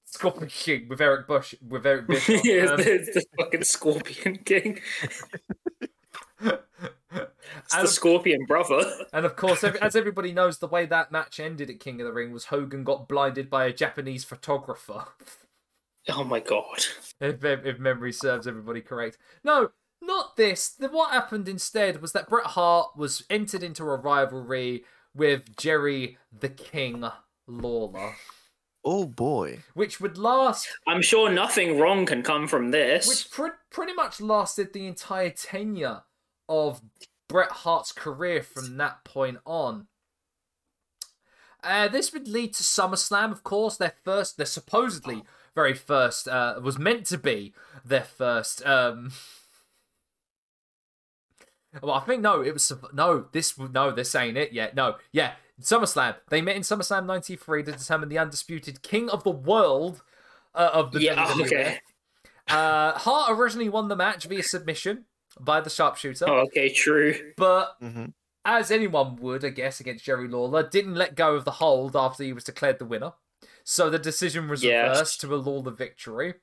Scorpion King with Eric Bush. With Eric Bishop. Yes, um, it's the fucking Scorpion King. It's and the Scorpion of, brother. And of course, every, as everybody knows, the way that match ended at King of the Ring was Hogan got blinded by a Japanese photographer. Oh my god. If, if memory serves everybody correct. No, not this. What happened instead was that Bret Hart was entered into a rivalry with Jerry the King Lawler. Oh boy. Which would last... I'm sure nothing wrong can come from this. Which pr- pretty much lasted the entire tenure of Bret Hart's career from that point on. Uh, this would lead to SummerSlam, of course. Their first... Their supposedly... very first, uh, was meant to be their first, um... well, I think, no, it was, no, this, no, this ain't it yet, no, yeah, SummerSlam, they met in SummerSlam ninety-three to determine the undisputed king of the world uh, of the yeah, W W F. Okay. Uh, Hart originally won the match via submission by the Sharpshooter. Oh, okay, true. But... Mm-hmm. As anyone would, I guess, against Jerry Lawler, didn't let go of the hold after he was declared the winner. So the decision was yes. reversed to annul the victory.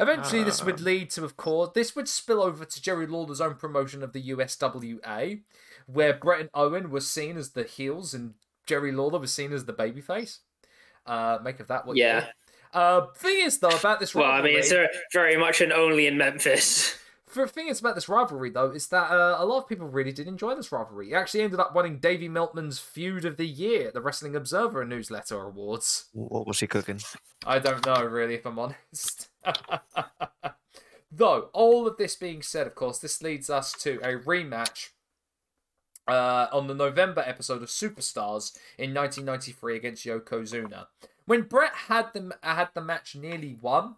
Eventually, uh. this would lead to, of course, this would spill over to Jerry Lawler's own promotion of the U S W A, where Bret and Owen were seen as the heels and Jerry Lawler was seen as the babyface. Uh, make of that what yeah. you want. Uh, thing is, though, about this rivalry... Well, I mean, it's a, very much an only in Memphis... The thing is about this rivalry, though, is that uh, a lot of people really did enjoy this rivalry. It actually ended up winning Davey Meltman's Feud of the Year at the Wrestling Observer and Newsletter Awards. What was he cooking? I don't know, really, if I'm honest. Though, all of this being said, of course, this leads us to a rematch uh, on the November episode of Superstars in nineteen ninety-three against Yokozuna. When Bret had the, had the match nearly won,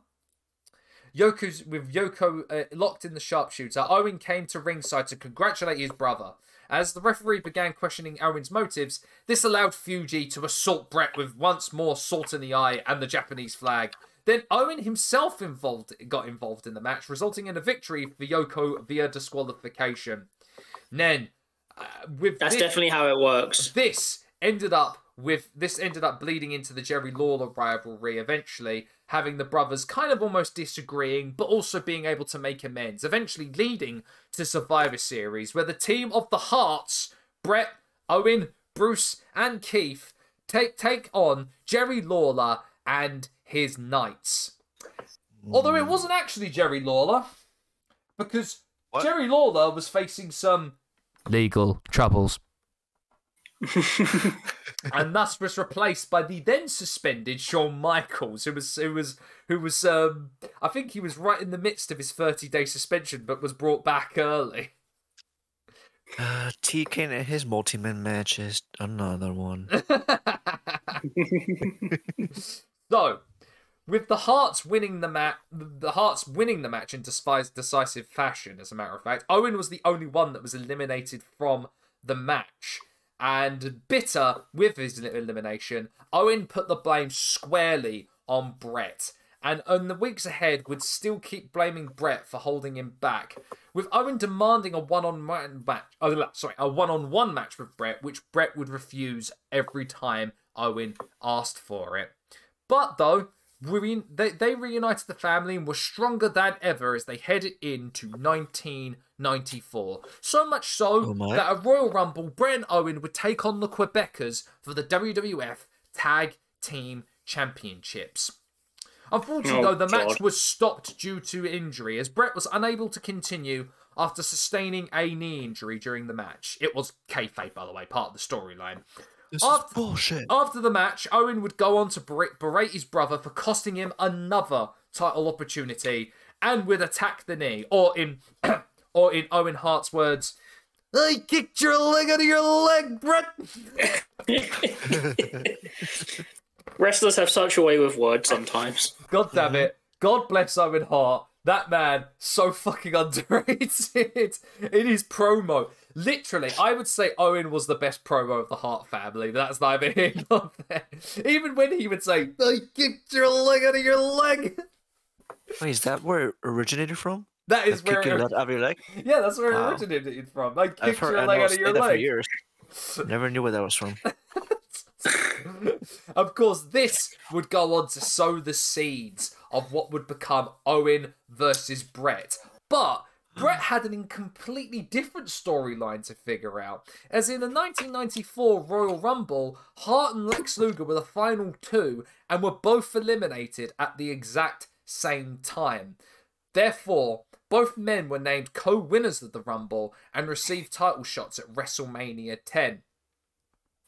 Yoko's with Yoko uh, locked in the Sharpshooter, Owen came to ringside to congratulate his brother. As the referee began questioning Owen's motives, this allowed Fuji to assault Bret with once more salt in the eye and the Japanese flag. Then Owen himself involved got involved in the match, resulting in a victory for Yoko via disqualification. Then, uh, with that's this, definitely how it works. This ended up with this ended up bleeding into the Jerry Lawler rivalry eventually. Having the brothers kind of almost disagreeing, but also being able to make amends, eventually leading to Survivor Series, where the team of the Harts, Bret, Owen, Bruce, and Keith, take take on Jerry Lawler and his Knights. Mm. Although it wasn't actually Jerry Lawler, because what? Jerry Lawler was facing some legal troubles. And thus was replaced by the then suspended Shawn Michaels, who was who was who was um I think he was right in the midst of his thirty-day suspension, but was brought back early. Uh, T K and his multi-man match is another one. So, with the Harts winning the match, the Harts winning the match in despise- decisive fashion. As a matter of fact, Owen was the only one that was eliminated from the match. And bitter with his elimination, Owen put the blame squarely on Bret. And in the weeks ahead, would still keep blaming Bret for holding him back. With Owen demanding a one-on-one match, oh, sorry, a one-on-one match with Bret, which Bret would refuse every time Owen asked for it. But though, re- they, they reunited the family and were stronger than ever as they headed into nineteen ninety-four. So much so oh that at Royal Rumble, Bret and Owen would take on the Quebecers for the W W F Tag Team Championships. Unfortunately, oh, though, the God. match was stopped due to injury, as Bret was unable to continue after sustaining a knee injury during the match. It was kayfabe, by the way, part of the storyline. This after, is bullshit. After the match, Owen would go on to berate his brother for costing him another title opportunity and would attack the knee, or in, or in Owen Hart's words, I kicked your leg out of your leg, Bret! Wrestlers have such a way with words sometimes. God damn it. God bless Owen Hart. That man, so fucking underrated in his promo. Literally, I would say Owen was the best promo of the Hart family. That's neither here nor there. Even when he would say, I kicked your leg out of your leg. Wait, is that where it originated from? That is I where it originated from. Leg? Yeah, that's where wow. it originated from. I kicked I've heard, your leg out of your leg. For years. Never knew where that was from. Of course, this would go on to sow the seeds of what would become Owen versus Bret. But Bret had an completely different storyline to figure out. As in the nineteen ninety-four Royal Rumble, Hart and Lex Luger were the final two and were both eliminated at the exact same time. Therefore, both men were named co-winners of the Rumble and received title shots at WrestleMania ten.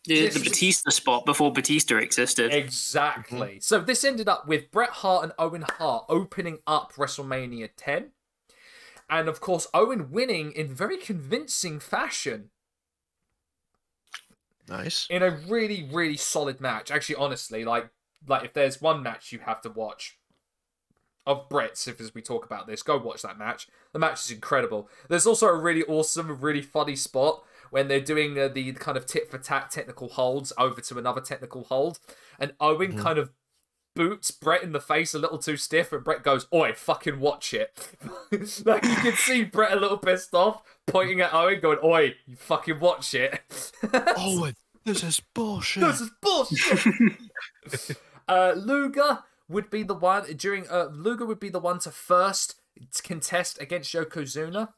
The, the Batista spot before Batista existed. Exactly. Mm-hmm. So this ended up with Bret Hart and Owen Hart opening up WrestleMania ten. And of course, Owen winning in very convincing fashion. Nice. In a really, really solid match. Actually, honestly, like, like if there's one match you have to watch of Bret's, if as we talk about this, go watch that match. The match is incredible. There's also a really awesome, really funny spot when they're doing uh, the kind of tit-for-tat technical holds over to another technical hold, and Owen mm-hmm. kind of boots Bret in the face a little too stiff, and Bret goes, oi, fucking watch it. Like, you can see Bret a little pissed off, pointing at Owen, going, oi, you fucking watch it. Owen, this is bullshit. This is bullshit. uh, Luger would be the one, during, uh, Luger would be the one to first contest against Yokozuna,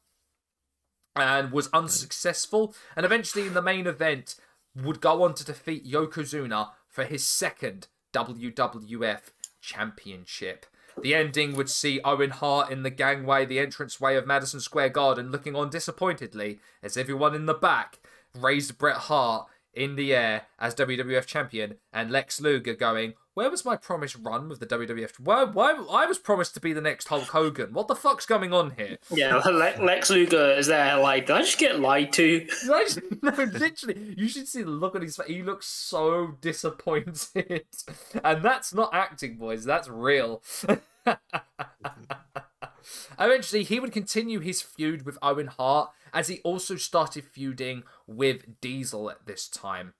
and was unsuccessful, and eventually in the main event would go on to defeat Yokozuna for his second W W F Championship. The ending would see Owen Hart in the gangway, the entranceway of Madison Square Garden, looking on disappointedly as everyone in the back raised Bret Hart in the air as W W F Champion, and Lex Luger going, where was my promised run with the W W F? Why, why, I was promised to be the next Hulk Hogan. What the fuck's going on here? Yeah, Lex Luger is there like, did I just get lied to? Just, no, literally, you should see the look on his face. He looks so disappointed. And that's not acting, boys. That's real. Eventually, he would continue his feud with Owen Hart, as he also started feuding with Diesel at this time.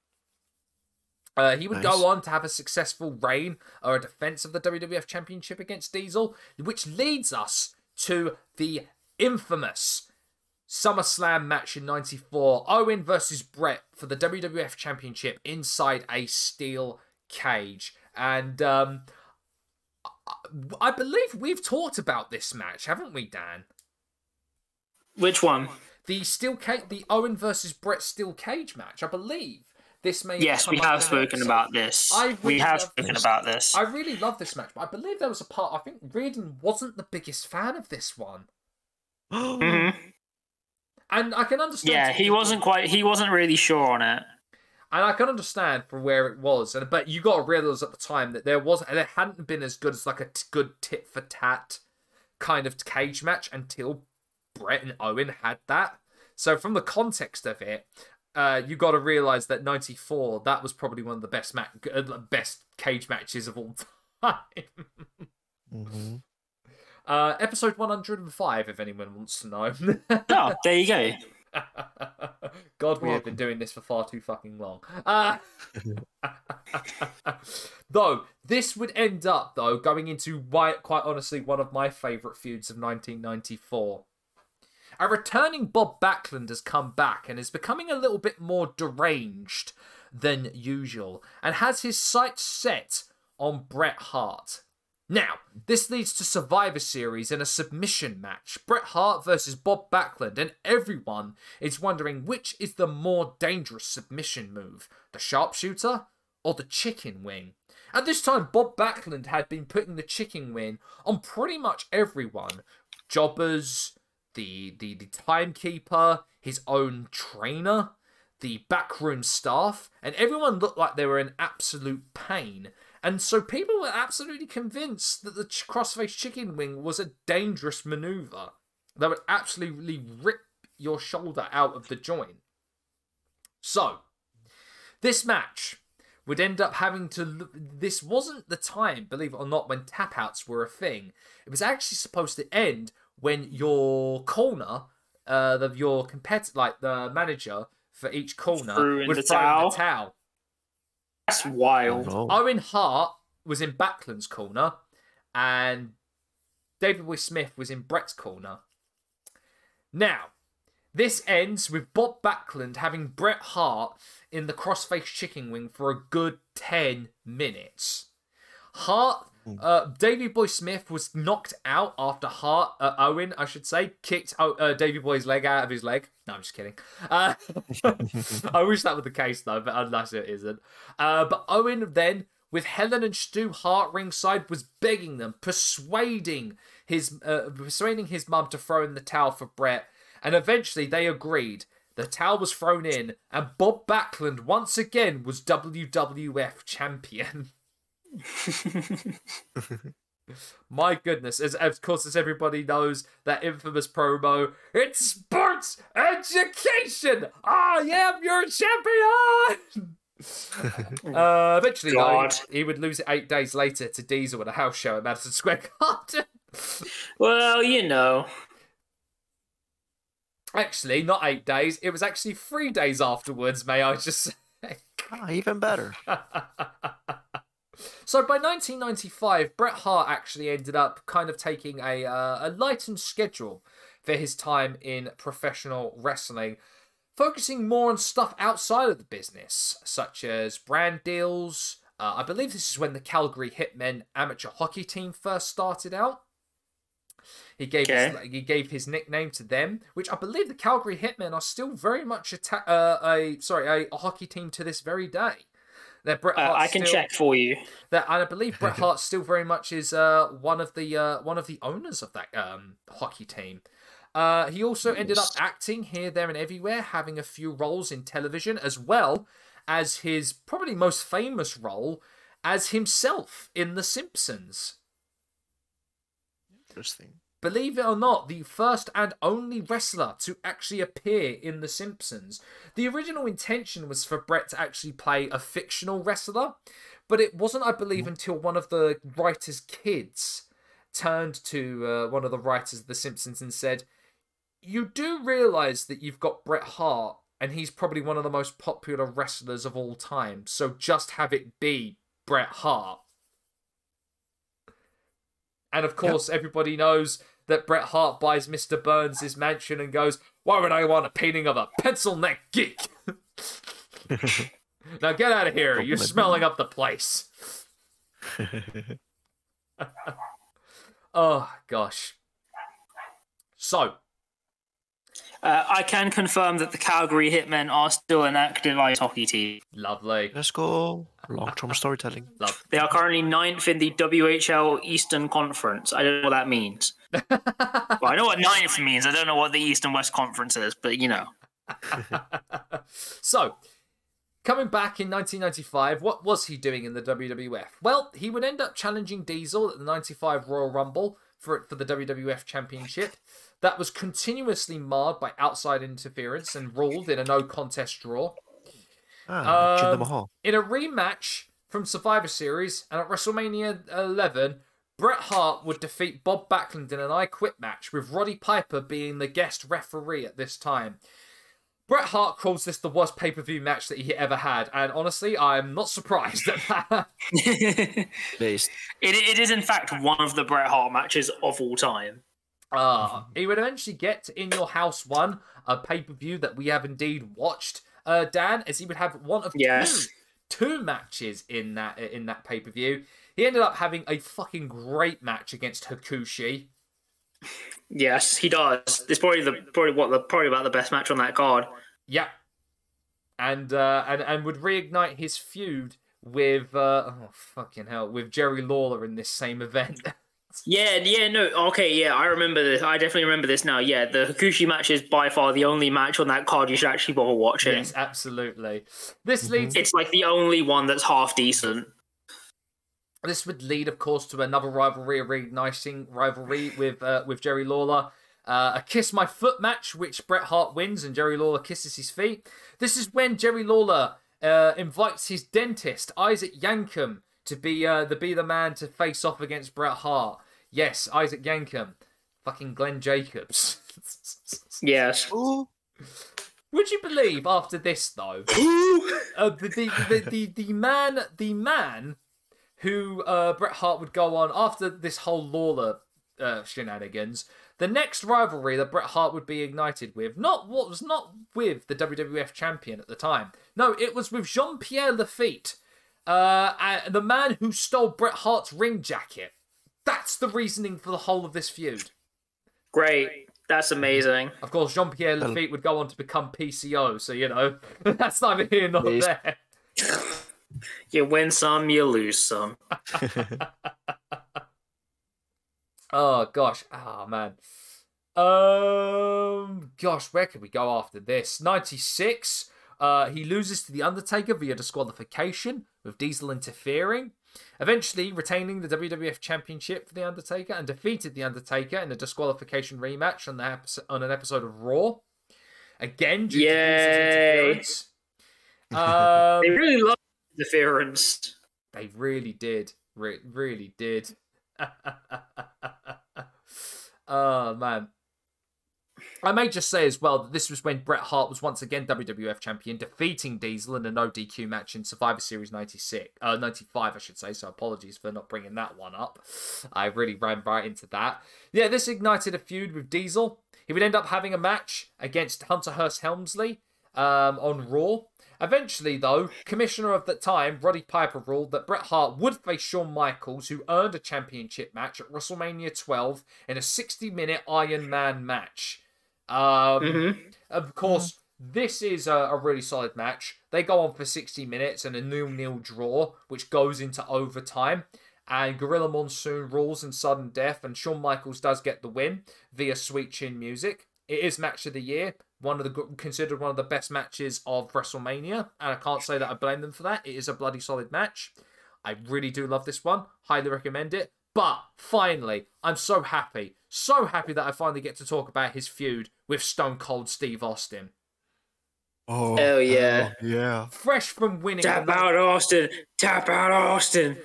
Uh, he would nice. go on to have a successful reign or a defense of the W W F Championship against Diesel, which leads us to the infamous SummerSlam match in ninety-four, Owen versus Bret for the W W F Championship inside a steel cage. And um, I believe we've talked about this match, haven't we, Dan? Which one? The steel cage, the Owen versus Bret steel cage match, I believe. This may yes, we have spoken episode. about this. I really we have spoken this. about this. I really love this match, but I believe there was a part, I think Reardon wasn't the biggest fan of this one. Mm-hmm. And I can understand. Yeah, he wasn't quite, he wasn't really sure on it. And I can understand from where it was, and but you got to realise at the time that there was, there hadn't been as good as like a t- good tit-for-tat kind of cage match until Bret and Owen had that. So from the context of it, Uh, you got to realise that ninety-four, that was probably one of the best ma- best cage matches of all time. Mm-hmm. uh, episode one hundred five, if anyone wants to know. Oh, there you go. God, we have been doing this for far too fucking long. Uh, though, this would end up, though, going into, quite honestly, one of my favourite feuds of nineteen ninety-four. A returning Bob Backlund has come back and is becoming a little bit more deranged than usual and has his sights set on Bret Hart. Now, this leads to Survivor Series and a submission match. Bret Hart versus Bob Backlund, and everyone is wondering which is the more dangerous submission move, the sharpshooter or the chicken wing? At this time, Bob Backlund had been putting the chicken wing on pretty much everyone. Jobbers, the, the, the timekeeper, his own trainer, the backroom staff, and everyone looked like they were in absolute pain. And so people were absolutely convinced that the crossface chicken wing was a dangerous maneuver that would absolutely rip your shoulder out of the joint. So, this match would end up having to... This wasn't the time, believe it or not, when tap-outs were a thing. It was actually supposed to end when your corner, uh, the, your competitor, like the manager for each corner, threw in would the throw towel. in the towel. That's wild. Oh. Owen Hart was in Backlund's corner, and Davey Boy Smith was in Bret's corner. Now, this ends with Bob Backlund having Bret Hart in the crossface chicken wing for a good ten minutes. Hart, uh, Davey Boy Smith was knocked out after Hart, uh, Owen, I should say, kicked uh, Davey Boy's leg out of his leg. No, I'm just kidding. Uh, I wish that were the case, though, but unless it isn't. Uh, but Owen then, with Helen and Stu Hart ringside, was begging them, persuading his, uh, persuading his mum to throw in the towel for Bret. And eventually they agreed. The towel was thrown in, and Bob Backlund once again was W W F champion. My goodness. As of course, as everybody knows, that infamous promo, it's sports education! I am your champion! uh, eventually, though, he would lose it eight days later to Diesel at a house show at Madison Square Garden. Well, you know... Actually, not eight days. It was actually three days afterwards, may I just say. Oh, even better. So by nineteen ninety-five, Bret Hart actually ended up kind of taking a uh, a lightened schedule for his time in professional wrestling, focusing more on stuff outside of the business, such as brand deals. Uh, I believe this is when the Calgary Hitmen amateur hockey team first started out. He gave okay. his, he gave his nickname to them, which I believe the Calgary Hitmen are still very much a ta- uh, a sorry a, a hockey team to this very day. That Bret Hart uh, I can still, check for you. That and I believe Bret Hart still very much is uh one of the uh one of the owners of that um hockey team. Uh, he also ended up acting here, there, and everywhere, having a few roles in television, as well as his probably most famous role as himself in The Simpsons. Interesting. Believe it or not, the first and only wrestler to actually appear in The Simpsons. The original intention was for Bret to actually play a fictional wrestler, but it wasn't, I believe, until one of the writer's kids turned to uh, one of the writers of The Simpsons and said, "You do realize that you've got Bret Hart, and he's probably one of the most popular wrestlers of all time, so just have it be Bret Hart." And of course, yep. everybody knows that Bret Hart buys Mister Burns' mansion and goes, "Why would I want a painting of a pencil neck geek?" Now get out of here. You're smelling up the place. Oh, gosh. So. Uh, I can confirm that the Calgary Hitmen are still an active ice hockey team. Lovely. Let's go. Long-term storytelling. Love. They are currently ninth in the W H L Eastern Conference. I don't know what that means. Well, I know what ninth means. I don't know what the East and West Conference is, but you know. So, coming back in nineteen ninety-five, what was he doing in the W W F? Well, he would end up challenging Diesel at the ninety-five Royal Rumble for for the W W F Championship. That was continuously marred by outside interference and ruled in a no-contest draw. Ah, um, in a rematch from Survivor Series and at WrestleMania eleven, Bret Hart would defeat Bob Backlund in an I Quit match, with Roddy Piper being the guest referee at this time. Bret Hart calls this the worst pay-per-view match that he ever had, and honestly, I'm not surprised at that. it, it is, in fact, one of the Bret Hart matches of all time. Uh, he would eventually get to In Your House one, a pay-per-view that we have indeed watched, uh, Dan, as he would have one of yes. two, two matches in that in that pay-per-view. He ended up having a fucking great match against Hakushi. Yes, he does. It's probably the probably what the probably about the best match on that card. Yeah, and uh, and and would reignite his feud with uh, oh fucking hell, with Jerry Lawler in this same event. Yeah, yeah, no, okay, yeah, I remember this. I definitely remember this now. Yeah, the Hakushi match is by far the only match on that card you should actually bother watching. Yes, absolutely. This mm-hmm. leads. It's like the only one that's half decent. This would lead, of course, to another rivalry, a reigniting rivalry with uh, with Jerry Lawler. Uh, a kiss my foot match, which Bret Hart wins, and Jerry Lawler kisses his feet. This is when Jerry Lawler uh, invites his dentist, Isaac Yankem, to be uh, the be the man to face off against Bret Hart. Yes, Isaac Yankem, fucking Glenn Jacobs. Yes. Ooh. Would you believe after this though, uh, the, the, the the the man the man who uh, Bret Hart would go on after this whole Lawler uh, shenanigans? The next rivalry that Bret Hart would be ignited with, not what was not with the W W F champion at the time. No, it was with Jean-Pierre Lafitte, uh, and the man who stole Bret Hart's ring jacket. That's the reasoning for the whole of this feud. Great. That's amazing. Of course, Jean-Pierre Lafitte would go on to become P C O, so, you know, that's neither here nor Please. there. You win some, you lose some. Oh, gosh. Oh, man. Um, gosh, where could we go after this? ninety-six, uh, he loses to The Undertaker via disqualification, with Diesel interfering. Eventually retaining the W W F Championship for The Undertaker and defeated The Undertaker in a disqualification rematch on, the episode, on an episode of Raw. Again, due Yay. to Diesel's interference. Um, they really loved interference. They really did. Re- really did. Oh man, I may just say as well that this was when Bret Hart was once again W W F champion, defeating Diesel in a no D Q match in Survivor Series ninety-six, uh, ninety-five I should say, so apologies for not bringing that one up. I really ran right into that. Yeah, this ignited a feud with Diesel. He would end up having a match against Hunter Hearst Helmsley um, on Raw. Eventually, though, commissioner of the time, Roddy Piper, ruled that Bret Hart would face Shawn Michaels, who earned a championship match at WrestleMania twelve in a sixty-minute Iron Man match. Um, mm-hmm. Of course, mm-hmm. this is a, a really solid match. They go on for sixty minutes and a nil-nil draw, which goes into overtime. And Gorilla Monsoon rules in sudden death, and Shawn Michaels does get the win via Sweet Chin Music. It is match of the year. One of the considered one of the best matches of WrestleMania, and I can't say that I blame them for that. It is a bloody solid match. I really do love this one. Highly recommend it. But finally, I'm so happy, so happy that I finally get to talk about his feud with Stone Cold Steve Austin. Oh, hell yeah, oh, yeah! Fresh from winning, tap the... out Austin, tap out Austin.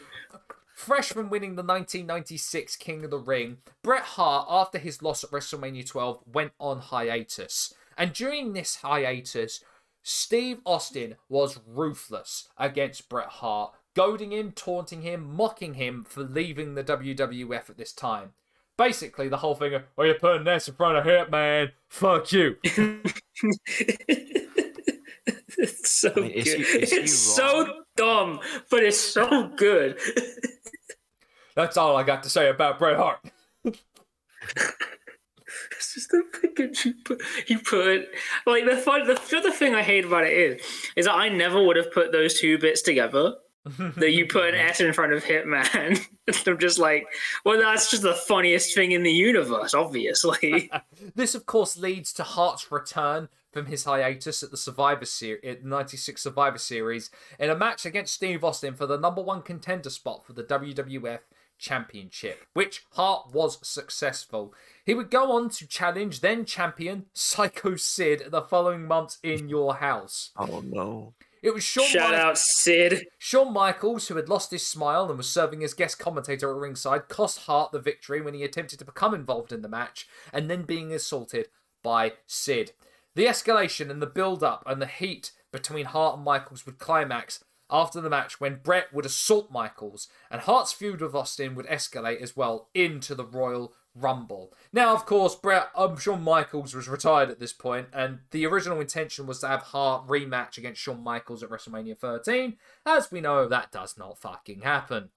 Fresh from winning the nineteen ninety-six King of the Ring, Bret Hart, after his loss at WrestleMania twelve, went on hiatus. And during this hiatus, Steve Austin was ruthless against Bret Hart, goading him, taunting him, mocking him for leaving the W W F at this time. Basically, the whole thing of, oh, you're putting this in front of him, man. Fuck you. It's so I mean, good. Is he, is he it's wrong? So dumb, but it's so good. That's all I got to say about Bret Hart. It's just the package you put, you put like the fun, the other thing I hate about it is is that I never would have put those two bits together. That you put an S in front of Hitman. I'm just like, well, that's just the funniest thing in the universe, obviously. This, of course, leads to Hart's return from his hiatus at the Survivor Series, at ninety-six Survivor Series, in a match against Steve Austin for the number one contender spot for the W W F Championship, which Hart was successful. He would go on to challenge then champion Psycho Sid the following month in Your House. Oh no. It was Shawn Shout Michaels, out, Sid. Shawn Michaels, who had lost his smile and was serving as guest commentator at ringside, cost Hart the victory when he attempted to become involved in the match and then being assaulted by Sid. The escalation and the build-up and the heat between Hart and Michaels would climax after the match when Bret would assault Michaels, and Hart's feud with Austin would escalate as well into the Royal Rumble. Now, of course, Bret, um, Shawn Michaels was retired at this point, and the original intention was to have Hart rematch against Shawn Michaels at WrestleMania thirteen. As we know, that does not fucking happen.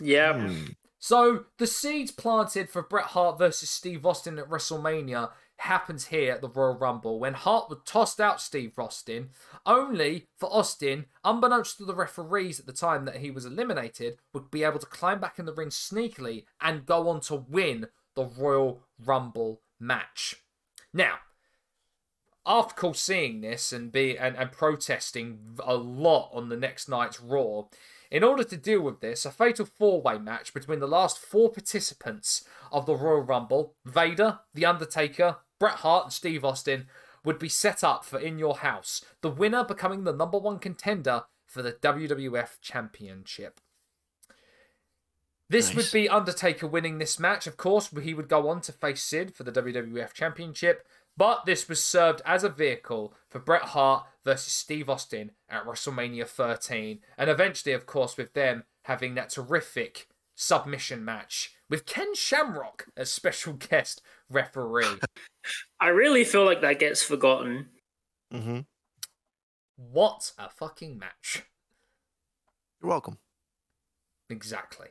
Yeah. Mm. So, the seeds planted for Bret Hart versus Steve Austin at WrestleMania happens here at the Royal Rumble when Hart would toss out Steve Austin, only for Austin, unbeknownst to the referees at the time that he was eliminated, would be able to climb back in the ring sneakily and go on to win the Royal Rumble match. Now, after course seeing this and be and, and protesting a lot on the next night's Raw, in order to deal with this, a fatal four-way match between the last four participants of the Royal Rumble, Vader, The Undertaker, Bret Hart and Steve Austin, would be set up for In Your House, the winner becoming the number one contender for the W W F Championship. This nice. Would be Undertaker winning this match, of course. He would go on to face Sid for the W W F Championship, but this was served as a vehicle for Bret Hart versus Steve Austin at WrestleMania thirteen. And eventually, of course, with them having that terrific submission match with Ken Shamrock as special guest referee. I really feel like that gets forgotten. Mm-hmm. What a fucking match. You're welcome. Exactly.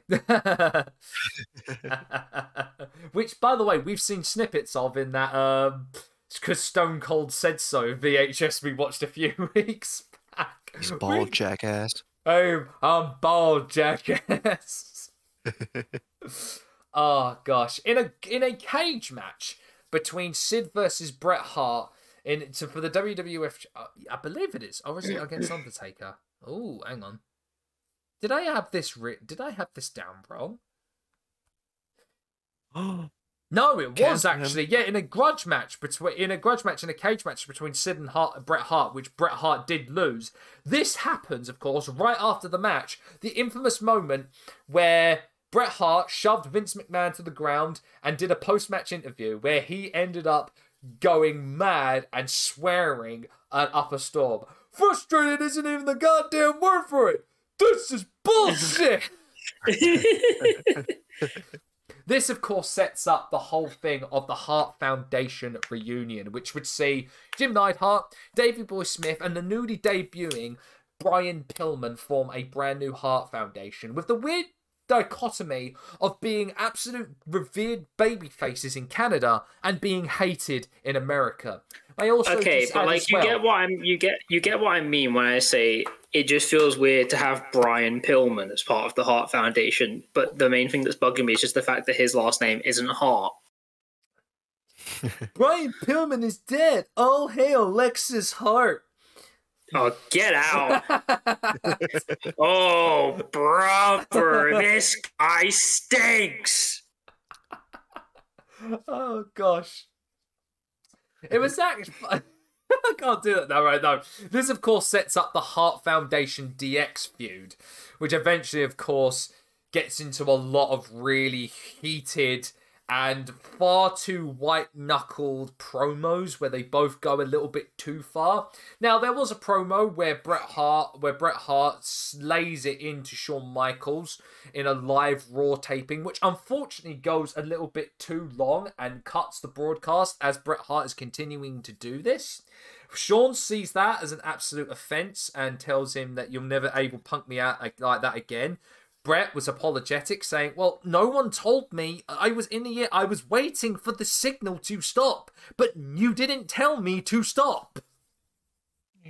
Which, by the way, we've seen snippets of in that... Um, because Stone Cold Said So V H S we watched a few weeks back. He's bald, we... jackass. Oh, I'm bald, jackass. Oh gosh, in a in a cage match between Sid versus Bret Hart in to, for the W W F. I believe it is. Or is it against Undertaker? Oh, hang on. Did I have this? Re- Did I have this down wrong? Oh. No, it was actually, yeah, in a grudge match between in a grudge match in a cage match between Sid and Hart, Bret Hart, which Bret Hart did lose. This happens, of course, right after the match, the infamous moment where Bret Hart shoved Vince McMahon to the ground and did a post-match interview where he ended up going mad and swearing at Upper Storm. Frustrated isn't even the goddamn word for it. This is bullshit. This, of course, sets up the whole thing of the Hart Foundation reunion, which would see Jim Neidhart, Davey Boy Smith, and the newly debuting Brian Pillman form a brand new Hart Foundation, with the weird dichotomy of being absolute revered babyfaces in Canada and being hated in America. I also okay, but like you well, get what I'm you get you get what I mean when I say it just feels weird to have Brian Pillman as part of the Hart Foundation, but the main thing that's bugging me is just the fact that his last name isn't Hart. Brian Pillman is dead. Oh, hail Lexus Hart. Oh, get out. Oh, brother, this guy stinks. Oh, gosh. It was actually... I can't do that now, right now. This, of course, sets up the Hart Foundation D X feud, which eventually, of course, gets into a lot of really heated and far too white-knuckled promos where they both go a little bit too far. Now, there was a promo where Bret Hart where Bret Hart slays it into Shawn Michaels in a live Raw taping, which unfortunately goes a little bit too long and cuts the broadcast as Bret Hart is continuing to do this. Shawn sees that as an absolute offence and tells him that you'll never able to punk me out like that again. Bret was apologetic, saying, well, no one told me. I was in the air. I was waiting for the signal to stop, but you didn't tell me to stop.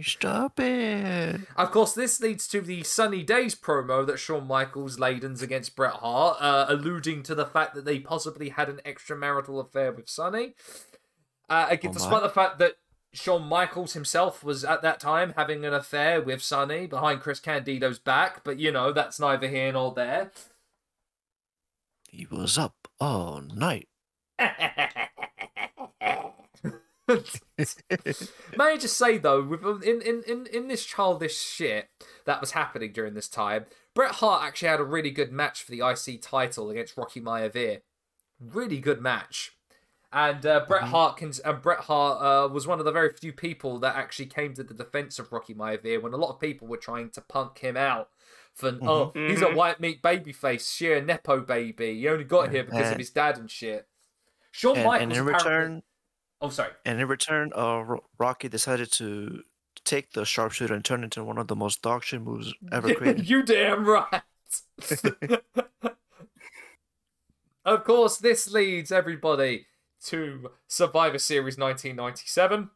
Stop it. Of course, this leads to the Sunny Days promo that Shawn Michaels ladens against Bret Hart, uh, alluding to the fact that they possibly had an extramarital affair with Sunny. Uh, again, oh, despite the fact that Shawn Michaels himself was at that time having an affair with Sonny behind Chris Candido's back, but you know, that's neither here nor there. He was up all night. May I just say though, in, in, in, in this childish shit that was happening during this time, Bret Hart actually had a really good match for the I C title against Rocky Maivia. Really good match. And uh, Bret Hart, can, uh, Bret Hart uh, was one of the very few people that actually came to the defense of Rocky Maivia when a lot of people were trying to punk him out for, mm-hmm. oh, he's a white meat babyface, sheer nepo baby. He only got here because and, of his dad and shit. Shawn and, Michaels. And in return, oh sorry. And in return, uh, Rocky decided to take the sharpshooter and turn it into one of the most dog shit moves ever created. You damn right. Of course, this leads everybody to Survivor Series nineteen ninety-seven,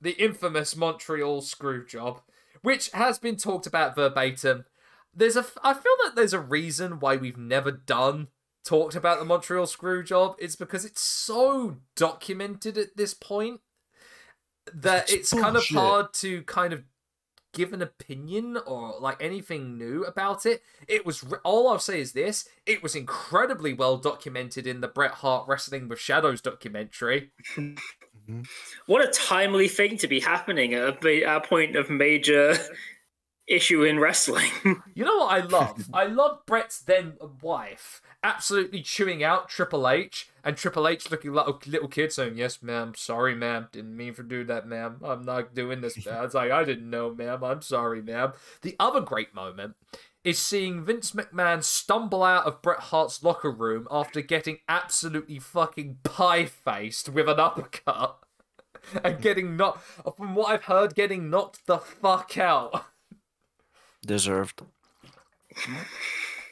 the infamous Montreal Screwjob, which has been talked about verbatim. There's a, I feel that there's a reason why we've never done talked about the Montreal Screwjob. It's because it's so documented at this point that That's it's bullshit. kind of hard to kind of give an opinion or like anything new about it. It was all I'll say is this: it was incredibly well documented in the Bret Hart Wrestling with Shadows documentary. What a timely thing to be happening at a point of major issue in wrestling. You know what I love? I love Bret's then wife absolutely chewing out Triple H, and Triple H looking like a little kid saying, "Yes, ma'am. Sorry, ma'am. Didn't mean to do that, ma'am. I'm not doing this, ma'am." It's like, "I didn't know, ma'am. I'm sorry, ma'am." The other great moment is seeing Vince McMahon stumble out of Bret Hart's locker room after getting absolutely fucking pie-faced with an uppercut and getting knocked, from what I've heard, getting knocked the fuck out. Deserved.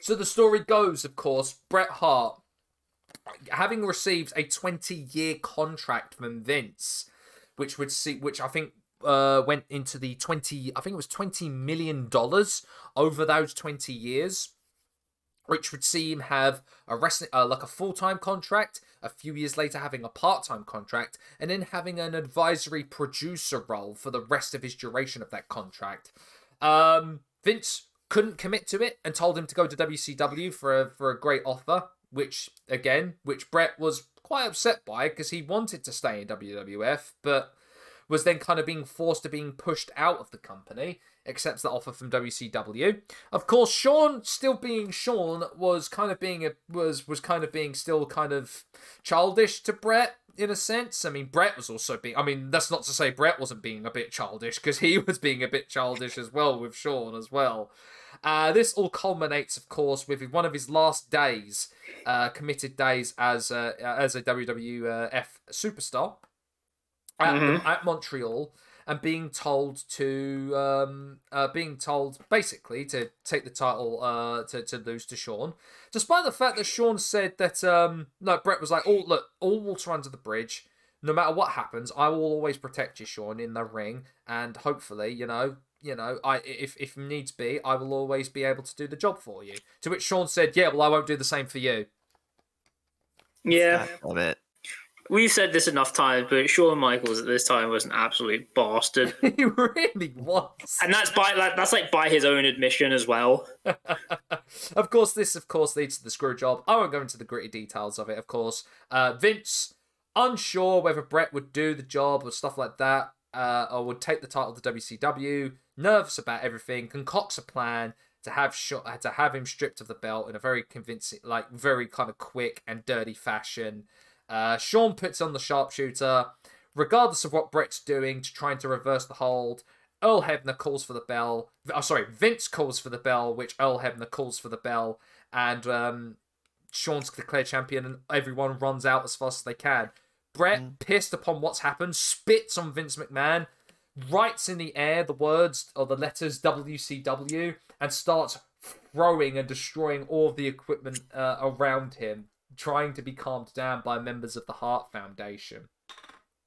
So the story goes, of course, Bret Hart, having received a twenty-year contract from Vince, which would see, which I think uh, went into the twenty, I think it was twenty million dollars over those twenty years, which would see him have a wrestling, uh, like a full-time contract. A few years later, having a part-time contract, and then having an advisory producer role for the rest of his duration of that contract. Um, Vince couldn't commit to it and told him to go to W C W for a, for a great offer, which again, which Bret was quite upset by because he wanted to stay in W W F, but was then kind of being forced to being pushed out of the company, accepts the offer from W C W. Of course, Shawn, still being Shawn, was kind of being a, was was kind of being still kind of childish to Bret in a sense. I mean, Bret was also being, I mean, that's not to say Bret wasn't being a bit childish, because he was being a bit childish as well with Shawn as well. Uh, this all culminates, of course, with one of his last days, uh, committed days as uh, as a W W F superstar at, mm-hmm. at Montreal, and being told to um, uh, being told basically to take the title uh, to to lose to Shawn, despite the fact that Shawn said that um, no, Bret was like, "Oh look, all water under the bridge. No matter what happens, I will always protect you, Shawn, in the ring, and hopefully, you know." You know, I if if needs be, I will always be able to do the job for you. To which Shawn said, "Yeah, well, I won't do the same for you." Yeah, I love it. We've said this enough times, but Shawn Michaels at this time was an absolute bastard. He really was, and that's by like that's like by his own admission as well. Of course, this of course leads to the screw job. I won't go into the gritty details of it. Of course, uh, Vince unsure whether Bret would do the job or stuff like that. Uh, or would take the title to W C W, nervous about everything, concocts a plan to have sh- to have him stripped of the belt in a very convincing, like very kind of quick and dirty fashion. Uh, Shawn puts on the sharpshooter, regardless of what Bret's doing to trying to reverse the hold. Earl Hebner calls for the bell. Oh, sorry, Vince calls for the bell, which Earl Hebner calls for the bell, and um, Shawn's declared champion, and everyone runs out as fast as they can. Bret, mm. pissed upon what's happened, spits on Vince McMahon, writes in the air the words or the letters W C W, and starts throwing and destroying all of the equipment uh, around him, trying to be calmed down by members of the Hart Foundation.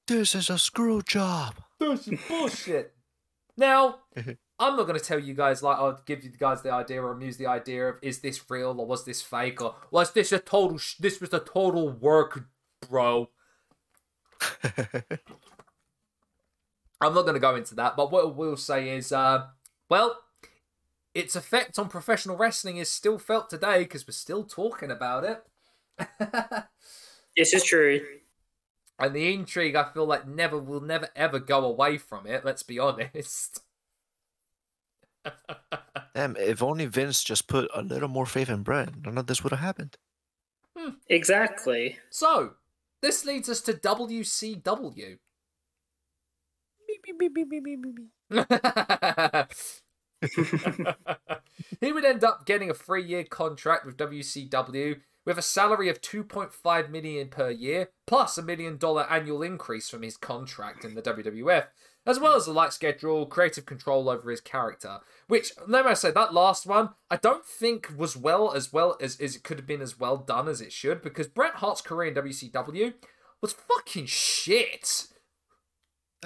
This is a screw job. This is bullshit. Now, I'm not going to tell you guys, like, I'll give you guys the idea or amuse the idea of, is this real or was this fake or was this a total, sh- this was a total work, bro. I'm not going to go into that, but what I will say is, uh, well, its effect on professional wrestling is still felt today because we're still talking about it. This is true. And the intrigue, I feel like, never will never ever go away from it, let's be honest. Damn, if only Vince just put a little more faith in Bret, none of this would have happened. Hmm. Exactly. So, this leads us to W C W. Beep, beep, beep, beep, beep, beep. He would end up getting a three-year contract with W C W with a salary of two point five million dollars per year, plus a million-dollar annual increase from his contract in the W W F, as well as a light schedule, creative control over his character. Which, let me say, that last one, I don't think was well as well as, as it could have been as well done as it should, because Bret Hart's career in W C W was fucking shit.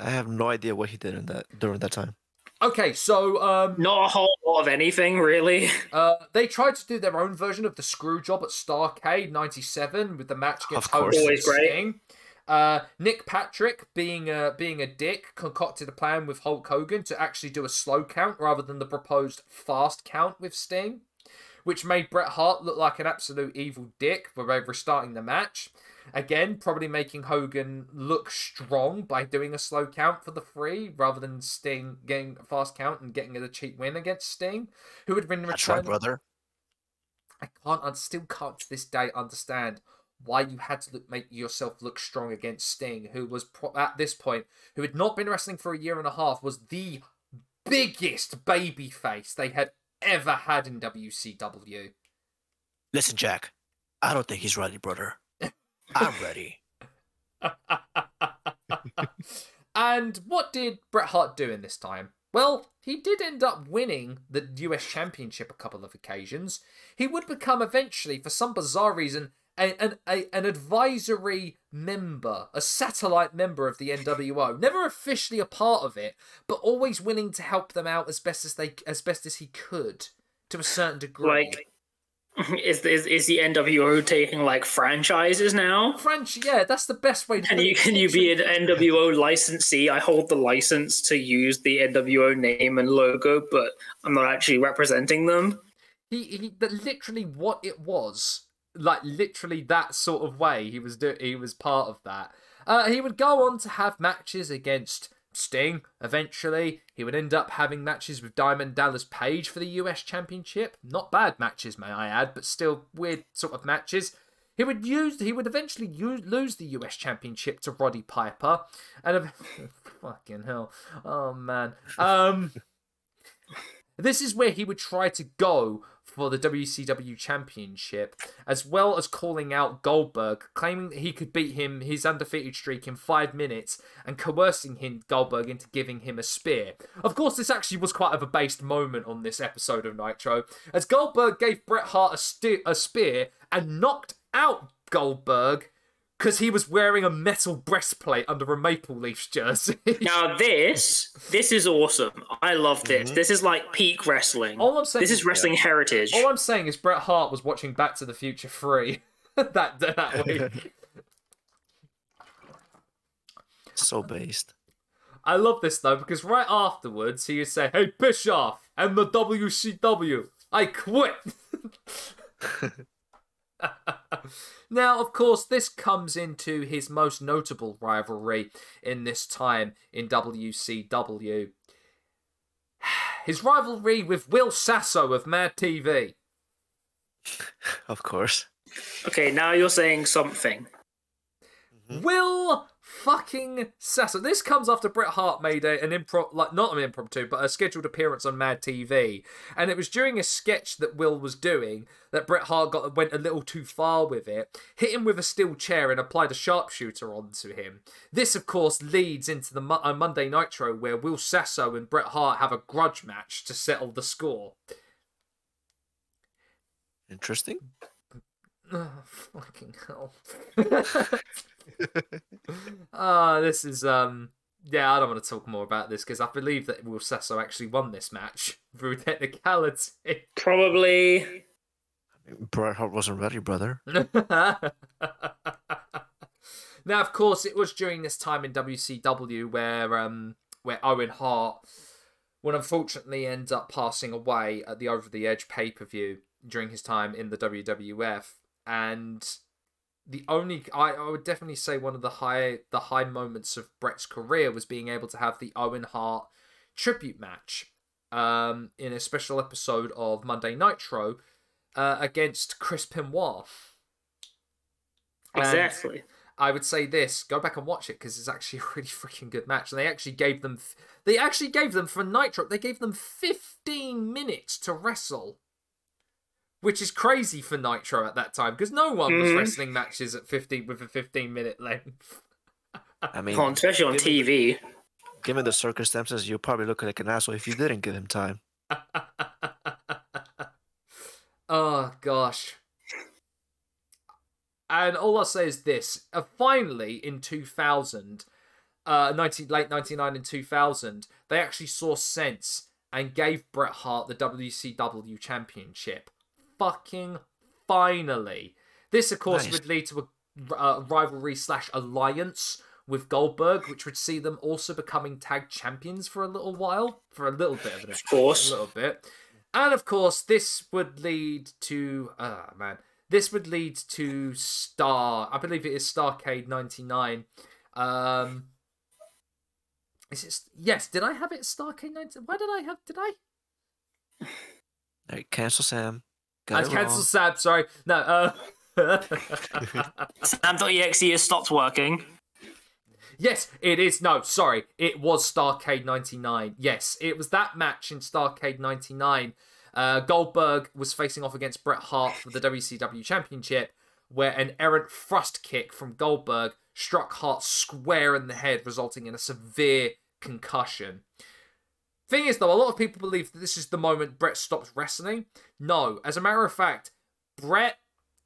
I have no idea what he did in that during that time. Okay, so um, not a whole lot of anything really. Uh, they tried to do their own version of the screw job at Starcade ninety-seven with the match against Hogan and Sting. Uh, Nick Patrick, being a, being a dick, concocted a plan with Hulk Hogan to actually do a slow count rather than the proposed fast count with Sting, which made Bret Hart look like an absolute evil dick by restarting the match. Again, probably making Hogan look strong by doing a slow count for the three rather than Sting getting a fast count and getting a cheap win against Sting, who had been returned. That's right, brother. I can't, I still can't to this day understand why you had to look, make yourself look strong against Sting, who was pro- at this point, who had not been wrestling for a year and a half, was the biggest babyface they had ever had in W C W. Listen, Jack, I don't think he's ready, brother. I'm ready. And what did Bret Hart do in this time? Well, he did end up winning the U S Championship a couple of occasions. He would become eventually, for some bizarre reason, a, an, a, an advisory member, a satellite member of the N W O. Never officially a part of it, but always willing to help them out as best as they, as best as he could, to a certain degree. Like, Is, is is the N W O taking like franchises now? Franchise, yeah, that's the best way to. Can you can you be an N W O licensee? I hold the license to use the N W O name and logo, but I'm not actually representing them. He, he that literally what it was, like literally that sort of way he was do- he was part of that. Uh, he would go on to have matches against Sting. Eventually, he would end up having matches with Diamond Dallas Page for the U S Championship. Not bad matches, may I add, but still weird sort of matches. He would use. He would eventually use, lose the U S Championship to Roddy Piper, and fucking hell, oh man. Um, this is where he would try to go for the W C W Championship, as well as calling out Goldberg, claiming that he could beat him, his undefeated streak, in five minutes, and coercing him, Goldberg, into giving him a spear. Of course, this actually was quite of a based moment on this episode of Nitro, as Goldberg gave Bret Hart a, st- a spear and knocked out Goldberg because he was wearing a metal breastplate under a Maple Leafs jersey. Now this, this is awesome. I love this. Mm-hmm. This is like peak wrestling. All I'm saying this is wrestling yeah. heritage. All I'm saying is Bret Hart was watching Back to the Future three that that week. So based. I love this though, because right afterwards he would say, "Hey Bischoff and the W C W, I quit." Now, of course, this comes into his most notable rivalry in this time in W C W. His rivalry with Will Sasso of Mad T V. Of course. Okay, now you're saying something. Mm-hmm. Will fucking Sasso. This comes after Bret Hart made a, an improv, like not an impromptu, but a scheduled appearance on Mad T V, and it was during a sketch that Will was doing that Bret Hart got went a little too far with it, hit him with a steel chair, and applied a sharpshooter onto him. This, of course, leads into the Mo- uh, Monday Nitro, where Will Sasso and Bret Hart have a grudge match to settle the score. Interesting. Oh, fucking hell. Ah, uh, this is um. Yeah, I don't want to talk more about this because I believe that Will Sasso actually won this match through technicality. Probably. I mean, Bret Hart wasn't ready, brother. Now, of course, it was during this time in W C W where um where Owen Hart would unfortunately end up passing away at the Over the Edge pay per view during his time in the W W F. And the only, I, I would definitely say one of the high the high moments of Bret's career was being able to have the Owen Hart tribute match um, in a special episode of Monday Nitro uh, against Chris Benoit. Exactly. And I would say this: go back and watch it because it's actually a really freaking good match. And they actually gave them, they actually gave them for Nitro, they gave them fifteen minutes to wrestle. Which is crazy for Nitro at that time, because no one was mm. wrestling matches at fifteen with a fifteen-minute length. I mean, oh, especially on given, T V. Given the circumstances, you'll probably look like an asshole if you didn't give him time. Oh gosh, And all I'll say is this. Uh, finally, in two thousand, uh, nineteen, late ninety-nine and two thousand, they actually saw sense and gave Bret Hart the W C W Championship. Fucking finally. This, of course, nice. would lead to a uh, rivalry slash alliance with Goldberg, which would see them also becoming tag champions for a little while. For a little bit of an Of course. A little bit. And, of course, this would lead to... Ah, oh, man. This would lead to Star... I believe it is Starcade ninety-nine. Um, is it... Yes, did I have it Starcade ninety-nine? Why did I have... Did I? No, cancel Sam. Got I cancelled Sam, sorry. No. Uh... Sam dot E X E has stopped working. Yes, it is. No, sorry. It was Starcade ninety-nine. Yes, it was that match in Starcade ninety-nine. Uh, Goldberg was facing off against Bret Hart for the W C W Championship, where an errant thrust kick from Goldberg struck Hart square in the head, resulting in a severe concussion. Thing is, though, a lot of people believe that this is the moment Bret stops wrestling. No, as a matter of fact, Bret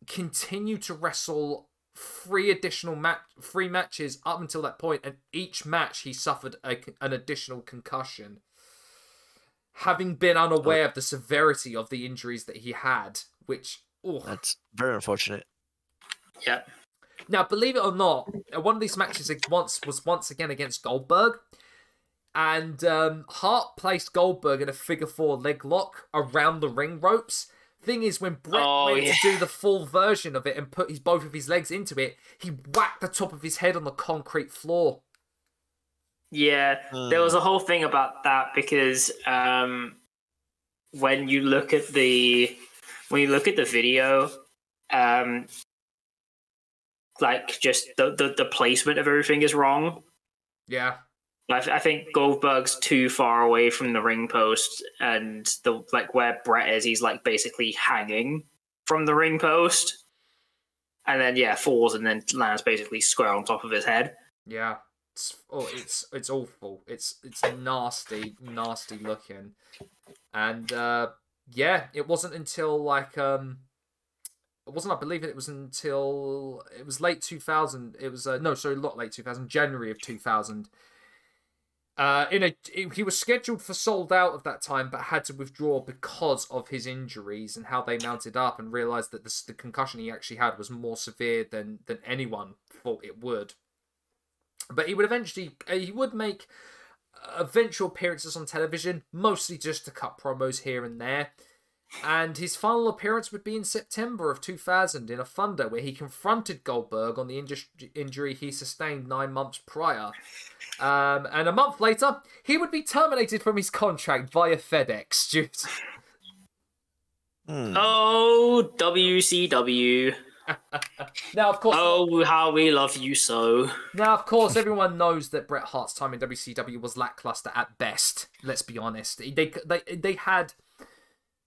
continued to wrestle Three additional match, three matches up until that point, and each match he suffered a, an additional concussion. Having been unaware oh. of the severity of the injuries that he had, which oh, that's very unfortunate. Yeah. Now, believe it or not, one of these matches once was once again against Goldberg, and um, Hart placed Goldberg in a figure four leg lock around the ring ropes. Thing is, when Bret oh, went yeah. to do the full version of it and put his both of his legs into it, he whacked the top of his head on the concrete floor. Yeah, mm. there was a whole thing about that because um, when you look at the when you look at the video, um, like just the, the the placement of everything is wrong. Yeah. I think Goldberg's too far away from the ring post, and the like where Bret is, he's like basically hanging from the ring post, and then yeah, falls and then lands basically square on top of his head. Yeah, it's oh, it's it's awful. It's it's nasty, nasty looking, and uh, yeah, it wasn't until like um, it wasn't I believe it. It was until it was late two thousand. It was uh, no, sorry, not late two thousand, January of two thousand. Uh, in a, he was scheduled for Sold Out of that time, but had to withdraw because of his injuries and how they mounted up, and realised that this, the concussion he actually had was more severe than than anyone thought it would. But he would eventually, he would make eventual appearances on television, mostly just to cut promos here and there. And his final appearance would be in September of two thousand in a Thunder, where he confronted Goldberg on the inju- injury he sustained nine months prior. Um, and a month later, he would be terminated from his contract via FedEx. Due to... mm. Oh, W C W. Now, of course. Oh, how we love you so. Now, of course, everyone knows that Bret Hart's time in W C W was lackluster at best. Let's be honest. They they they had.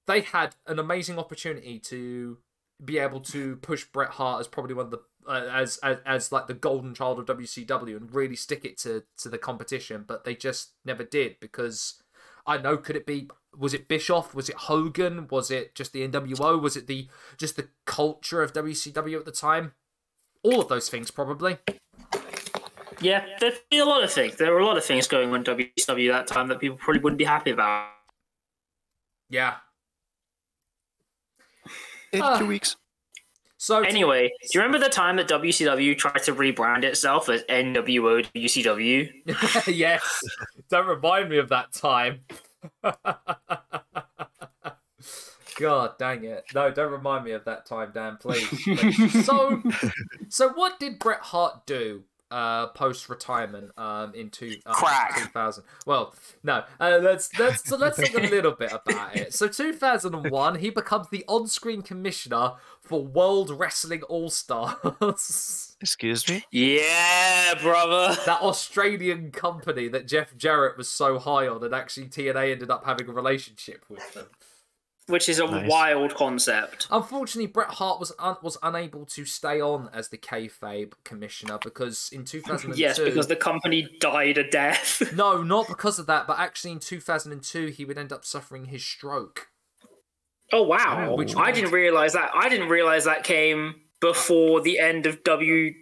They had an amazing opportunity to be able to push Bret Hart as probably one of the uh, as, as as like the golden child of W C W and really stick it to to the competition, but they just never did because I know could it be was it Bischoff, was it Hogan, was it just the N W O, was it the just the culture of W C W at the time? All of those things probably. Yeah, there'd be a lot of things. There were a lot of things going on in W C W that time that people probably wouldn't be happy about. Yeah. In uh, two weeks. So anyway, do you remember the time that W C W tried to rebrand itself as N W O W C W? Yes. Don't remind me of that time. God dang it. No, don't remind me of that time, Dan, please. please. So so what did Bret Hart do uh, post-retirement um, in two, uh, Crack. two thousand? Well, no. Uh, let's let's so let's talk a little bit about it. So two thousand one, he becomes the on-screen commissioner for World Wrestling All-Stars. Excuse me? Yeah, brother. That Australian company that Jeff Jarrett was so high on, and actually T N A ended up having a relationship with them. Which is a nice. wild concept. Unfortunately, Bret Hart was un- was unable to stay on as the kayfabe commissioner because in two thousand two... Yes, because the company died a death. No, not because of that, but actually in two thousand two, he would end up suffering his stroke. Oh, wow. Oh, which I didn't realise that. I didn't realise that came before the end of W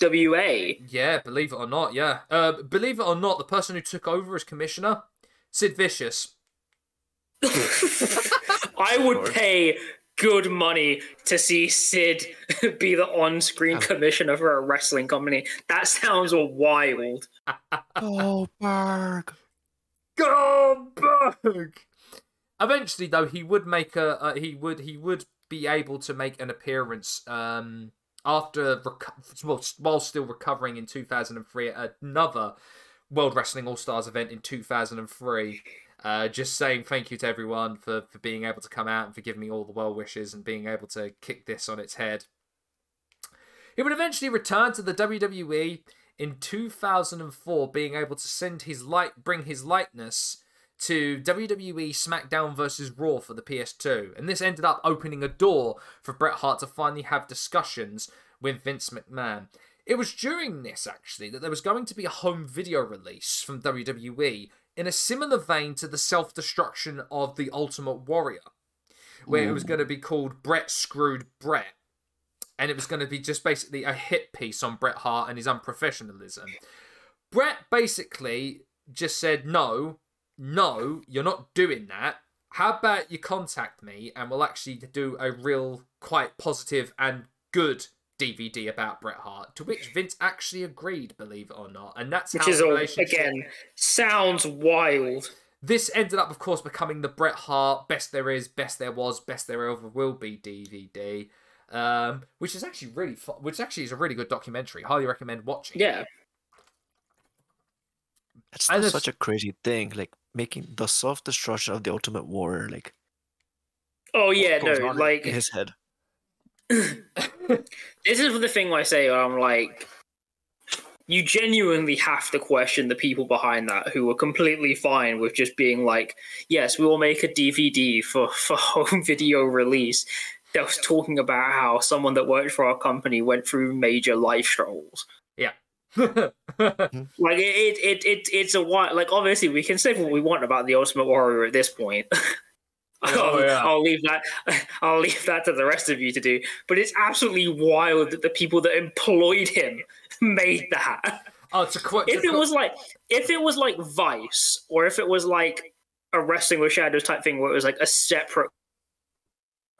W A. Yeah, believe it or not, yeah. Uh, believe it or not, the person who took over as commissioner, Sid Vicious. I would pay good money to see Sid be the on-screen commissioner for a wrestling company. That sounds wild. Goldberg. Goldberg. Eventually, though, he would make a uh, he would he would be able to make an appearance um, after reco- while still recovering in two thousand three at another World Wrestling All Stars event in two thousand three. Uh, just saying thank you to everyone for, for being able to come out and for giving me all the well wishes and being able to kick this on its head. He would eventually return to the W W E in two thousand four, being able to send his light, bring his lightness to W W E SmackDown versus Raw for the P S two. And this ended up opening a door for Bret Hart to finally have discussions with Vince McMahon. It was during this, actually, that there was going to be a home video release from W W E in a similar vein to the self-destruction of The Ultimate Warrior, where Ooh. It was going to be called Bret Screwed Bret. And it was going to be just basically a hit piece on Bret Hart and his unprofessionalism. Bret basically just said, no, no, you're not doing that. How about you contact me and we'll actually do a real, quite positive and good D V D about Bret Hart, to which Vince actually agreed, believe it or not. And that's which how is the relationship... All, again, sounds wild. This ended up, of course, becoming the Bret Hart Best There Is, Best There Was, Best There Ever Will Be D V D, um, which is actually really fun, which actually is a really good documentary. Highly recommend watching. Yeah. That's not such a crazy thing, like making the self-destruction of the Ultimate Warrior, like... Oh, yeah, no, like... in his head. This is the thing I say where I'm like, you genuinely have to question the people behind that who were completely fine with just being like, yes, we will make a D V D for, for home video release that was talking about how someone that worked for our company went through major life struggles. Yeah. Like it, it, it, it's a while. Like obviously, we can say what we want about the Ultimate Warrior at this point. Oh, I'll, yeah. I'll leave that. I'll leave that to the rest of you to do. But it's absolutely wild that the people that employed him made that. Oh, to quote, if to it quote. was like, if it was like Vice, or if it was like a Wrestling with Shadows type thing, where it was like a separate.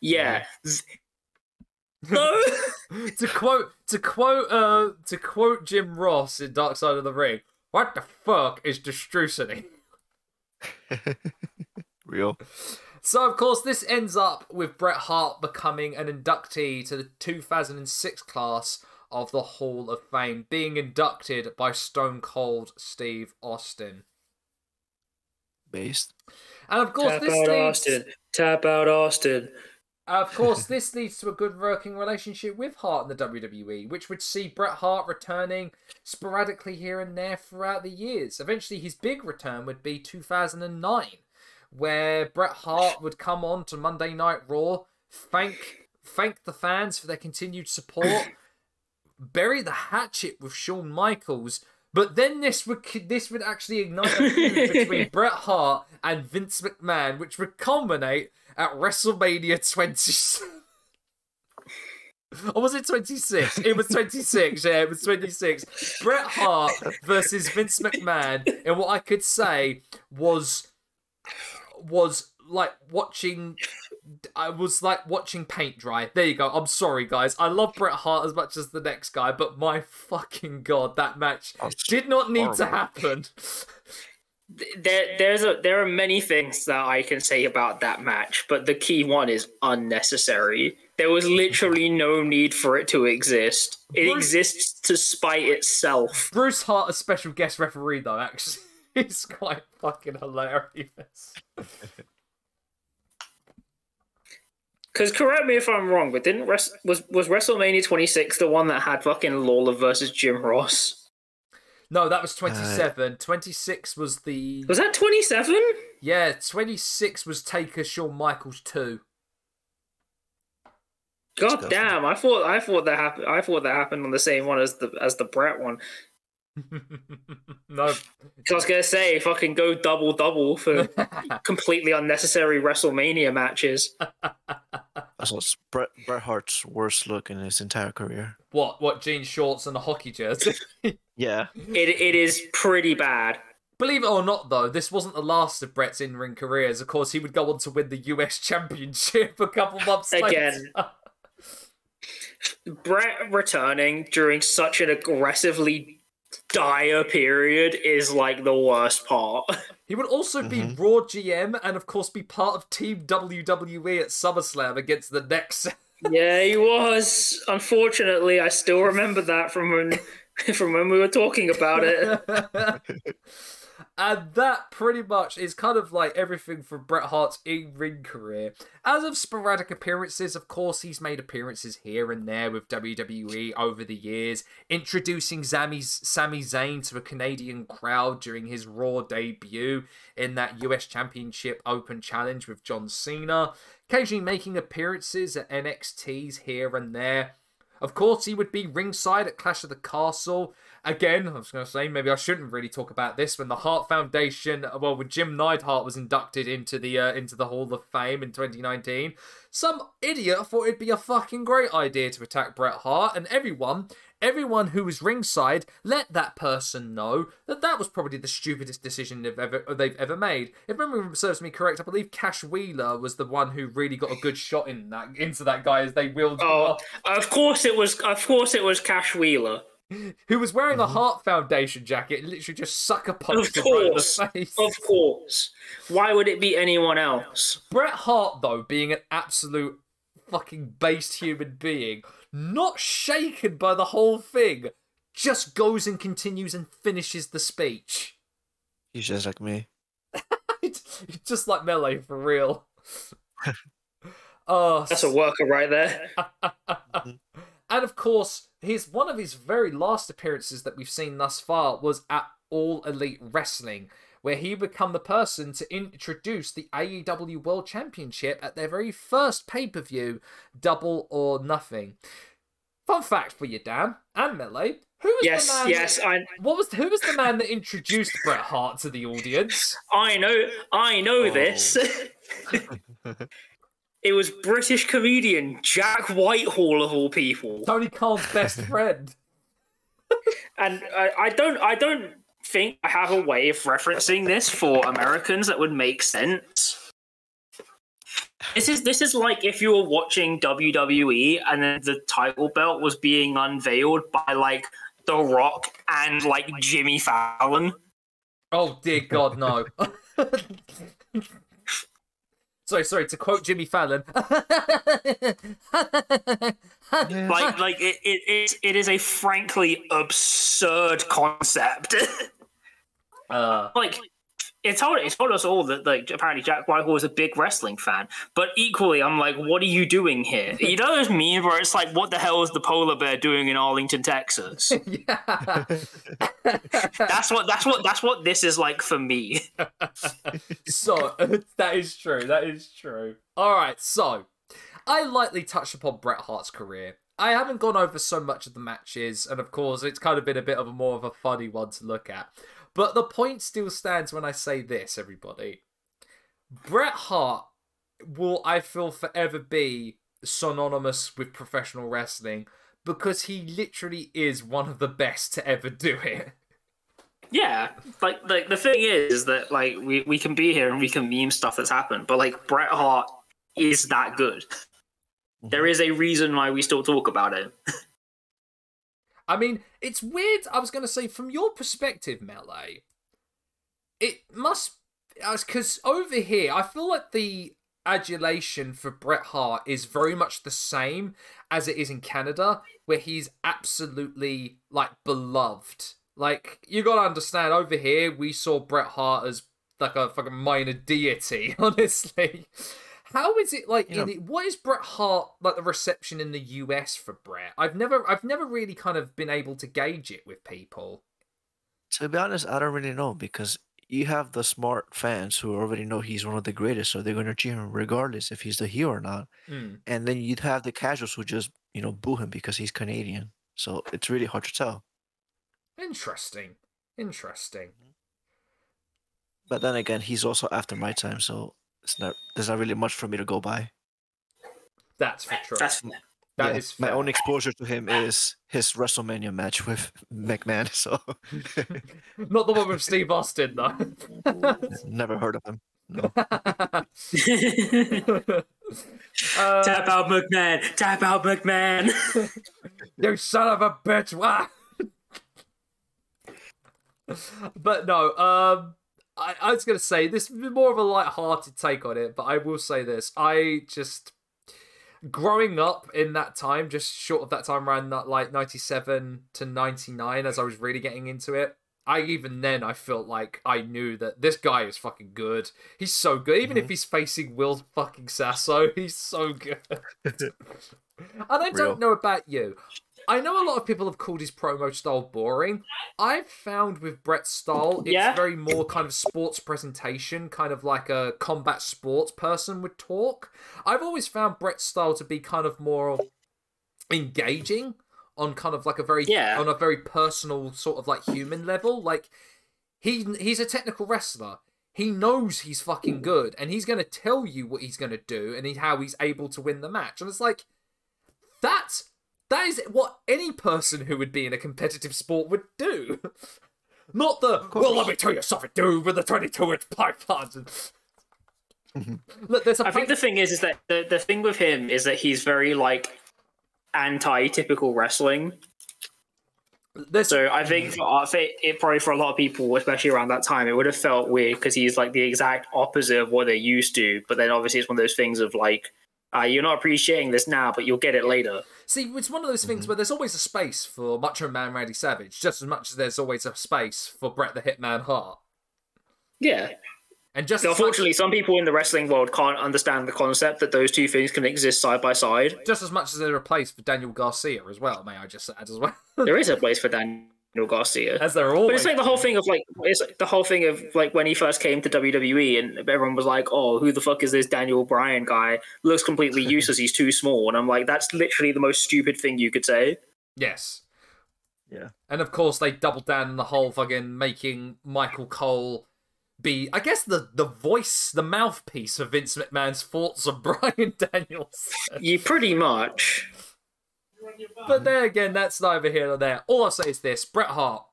Yeah. yeah. No. to quote, to quote, uh, to quote Jim Ross in Dark Side of the Ring. What the fuck is distrucity? Real. So, of course, this ends up with Bret Hart becoming an inductee to the two thousand six class of the Hall of Fame, being inducted by Stone Cold Steve Austin. Based. And, of course, Tap this out leads... Austin. Tap out Austin. Of course, this leads to a good working relationship with Hart in the W W E, which would see Bret Hart returning sporadically here and there throughout the years. Eventually, his big return would be two thousand nine. Where Bret Hart would come on to Monday Night Raw, thank thank the fans for their continued support, bury the hatchet with Shawn Michaels, but then this would this would actually ignite a feud between Bret Hart and Vince McMahon, which would culminate at WrestleMania twenty-seven. Or was it twenty-six? It was twenty-six, yeah, it was twenty-six. Bret Hart versus Vince McMahon, and what I could say was... was like watching I was like watching paint dry. There you go. I'm sorry guys, I love Bret Hart as much as the next guy, but my fucking god, that match did not need to happen. there there's a there are many things that I can say about that match, but the key one is unnecessary. There was literally no need for it to exist. It Bruce, exists to spite itself. Bruce Hart a special guest referee though, actually. It's quite fucking hilarious. Because correct me if I'm wrong, but didn't res- was was WrestleMania twenty-six the one that had fucking Lawler versus Jim Ross? No, that was twenty-seven. Uh, twenty-six was the... Was that twenty-seven? Yeah, twenty-six was Taker Shawn Michaels two. God damn! I thought I thought that happened. I thought that happened on the same one as the as the Bret one. No, I was gonna say, fucking go double double for completely unnecessary WrestleMania matches. I was Bret, Bret Hart's worst look in his entire career. What? What? Jean shorts and a hockey jersey? Yeah. It It is pretty bad. Believe it or not, though, this wasn't the last of Bret's in-ring careers. Of course, he would go on to win the U S Championship a couple months later. Again. Bret returning during such an aggressively dire period is, like, the worst part. He would also mm-hmm. be Raw G M and, of course, be part of Team W W E at SummerSlam against the Nexus. Yeah, he was. Unfortunately, I still remember that from when... from when we were talking about it. And that pretty much is kind of like everything from Bret Hart's in-ring career. As of sporadic appearances, of course, he's made appearances here and there with W W E over the years, introducing Sami Zayn to a Canadian crowd during his Raw debut in that U S Championship Open Challenge with John Cena, occasionally making appearances at N X Ts here and there. Of course, he would be ringside at Clash of the Castle. Again, I was going to say, maybe I shouldn't really talk about this, when the Hart Foundation, well, when Jim Neidhart was inducted into the uh, into the Hall of Fame in twenty nineteen, some idiot thought it'd be a fucking great idea to attack Bret Hart, and everyone, everyone who was ringside, let that person know that that was probably the stupidest decision they've ever, they've ever made. If memory serves me correct, I believe Cash Wheeler was the one who really got a good shot in that into that guy as they wheeled. Oh, of course it was. Of course it was Cash Wheeler. Who was wearing a Hart Foundation jacket and literally just sucker punched him right in the face. Of course. Why would it be anyone else? Bret Hart, though, being an absolute fucking based human being, not shaken by the whole thing, just goes and continues and finishes the speech. He's just like me. Just like Melee, for real. Oh, that's a worker right there. And of course... His one of his very last appearances that we've seen thus far was at All Elite Wrestling, where he became the person to introduce the A E W World Championship at their very first pay-per-view, Double or Nothing. Fun fact for you, Dan and Melee. Who was yes, the man yes, I. What was who was the man that introduced Bret Hart to the audience? I know, I know oh. this. It was British comedian Jack Whitehall, of all people. Tony Khan's best friend. And I, I don't, I don't think I have a way of referencing this for Americans that would make sense. This is this is like if you were watching W W E and then the title belt was being unveiled by like The Rock and like Jimmy Fallon. Oh dear God, no. Sorry, sorry, to quote Jimmy Fallon. like, like it, it, it, it is a frankly absurd concept. uh, like, it told, it told us all that, like, apparently Jack Whitehall was a big wrestling fan. But equally, I'm like, what are you doing here? You know what I mean? Where it's like, what the hell is the polar bear doing in Arlington, Texas? Yeah. That's what that's what that's what this is like for me. So that is true. That is true. All right. So I lightly touched upon Bret Hart's career. I haven't gone over so much of the matches, and of course, it's kind of been a bit of a more of a funny one to look at. But the point still stands when I say this, everybody. Bret Hart will, I feel, forever be synonymous with professional wrestling. Because he literally is one of the best to ever do it. Yeah, like like the thing is, is that like we, we can be here and we can meme stuff that's happened, but like Bret Hart is that good. There is a reason why we still talk about it. I mean, it's weird. I was going to say, from your perspective, Melee, it must because over here, I feel like the adulation for Bret Hart is very much the same as it is in Canada, where he's absolutely like beloved. Like, you gotta understand, over here we saw Bret Hart as like a fucking minor deity, honestly. How is it like yeah. in the, what is Bret Hart like the reception in the U S for Bret? I've never I've never really kind of been able to gauge it with people. To be honest, I don't really know, because you have the smart fans who already know he's one of the greatest, so they're going to cheer him regardless if he's the heel or not. Mm. And then you'd have the casuals who just, you know, boo him because he's Canadian. So it's really hard to tell. Interesting. Interesting. But then again, he's also after my time, so it's not there's not really much for me to go by. That's for sure. That's for that yeah. is fair. My own exposure to him is his WrestleMania match with McMahon. So, not the one with Steve Austin, though. Never heard of him. No. uh, Tap out McMahon. Tap out McMahon. You son of a bitch! Wow. But no, um, I, I was going to say this is more of a light-hearted take on it. But I will say this: I just. Growing up in that time, just short of that time around that, like ninety-seven to ninety-nine, as I was really getting into it, I even then I felt like I knew that this guy is fucking good. He's so good. Even mm-hmm. if he's facing Will fucking Sasso, he's so good. And I Real. don't know about you. I know a lot of people have called his promo style boring. I've found with Bret's style, it's yeah. very more kind of sports presentation, kind of like a combat sports person would talk. I've always found Bret's style to be kind of more engaging on kind of like a very yeah. on a very personal sort of like human level. Like he he's a technical wrestler. He knows he's fucking good, and he's going to tell you what he's going to do and how he's able to win the match. And it's like that's. That is what any person who would be in a competitive sport would do. Not the, well, let me tell you something, dude, with the twenty-two inch pipe puns. Look, there's a I think the thing is, is that the, the thing with him is that he's very, like, anti-typical wrestling. There's... So I think for, it probably for a lot of people, especially around that time, it would have felt weird because he's, like, the exact opposite of what they're used to. But then obviously it's one of those things of, like, Uh, you're not appreciating this now, but you'll get it later. See, it's one of those things mm-hmm. where there's always a space for Macho Man Randy Savage, just as much as there's always a space for Bret the Hitman Hart. Yeah. And just so unfortunately, much... some people in the wrestling world can't understand the concept that those two things can exist side by side. Just as much as there's a place for Daniel Garcia as well, may I just add as well. There is a place for Daniel Garcia. As they're always. But it's like the whole thing of like, it's like the whole thing of like when he first came to W W E and everyone was like, oh, who the fuck is this Daniel Bryan guy? Looks completely useless. He's too small. And I'm like, that's literally the most stupid thing you could say. Yes. Yeah. And of course they doubled down on the whole fucking making Michael Cole be, I guess the, the voice, the mouthpiece of Vince McMahon's thoughts of Bryan Daniels. You pretty much. But there again, that's neither here nor there. All I'll say is this. Bret Hart,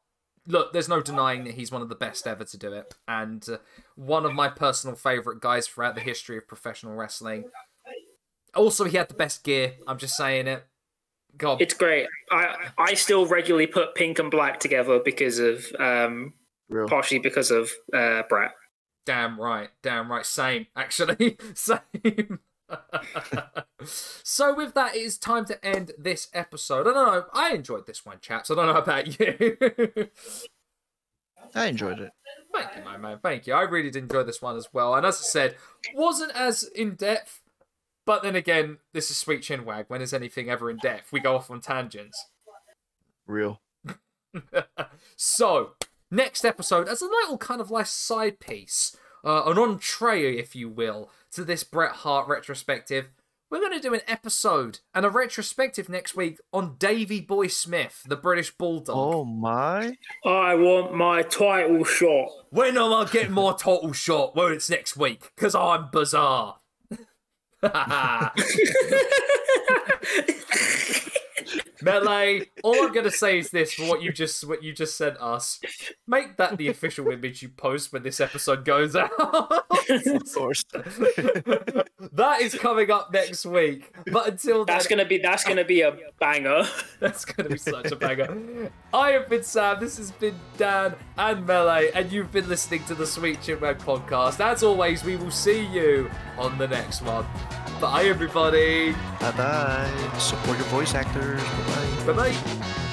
look, there's no denying that he's one of the best ever to do it. And uh, one of my personal favourite guys throughout the history of professional wrestling. Also, he had the best gear. I'm just saying it. God, it's great. I, I still regularly put pink and black together because of, um, Real. partially because of uh, Bret. Damn right. Damn right. Same, actually. Same. So with that, it is time to end this episode. I don't know, I enjoyed this one, chaps. I don't know about you. I enjoyed it. Thank you, my man. Thank you. I really did enjoy this one as well. And as I said, wasn't as in depth, but then again, this is Sweet Chinwag. When is anything ever in depth? We go off on tangents. Real. So next episode, as a little kind of like side piece, uh, an entree, if you will, to this Bret Hart retrospective, we're going to do an episode and a retrospective next week on Davey Boy Smith, the British Bulldog. Oh my! I want my title shot. When am I getting my title shot? Well, it's next week because I'm bizarre. Melee, all I'm gonna say is this: for what you just what you just sent us, make that the official image you post when this episode goes out. Of course, that is coming up next week. But until then, that's gonna be that's gonna be a banger. That's gonna be such a banger. I have been Sam. This has been Dan and Melee, and you've been listening to the Sweet Chinwag Podcast. As always, we will see you on the next one. Bye everybody. Bye bye. Support your voice actors. Bye bye. Bye bye.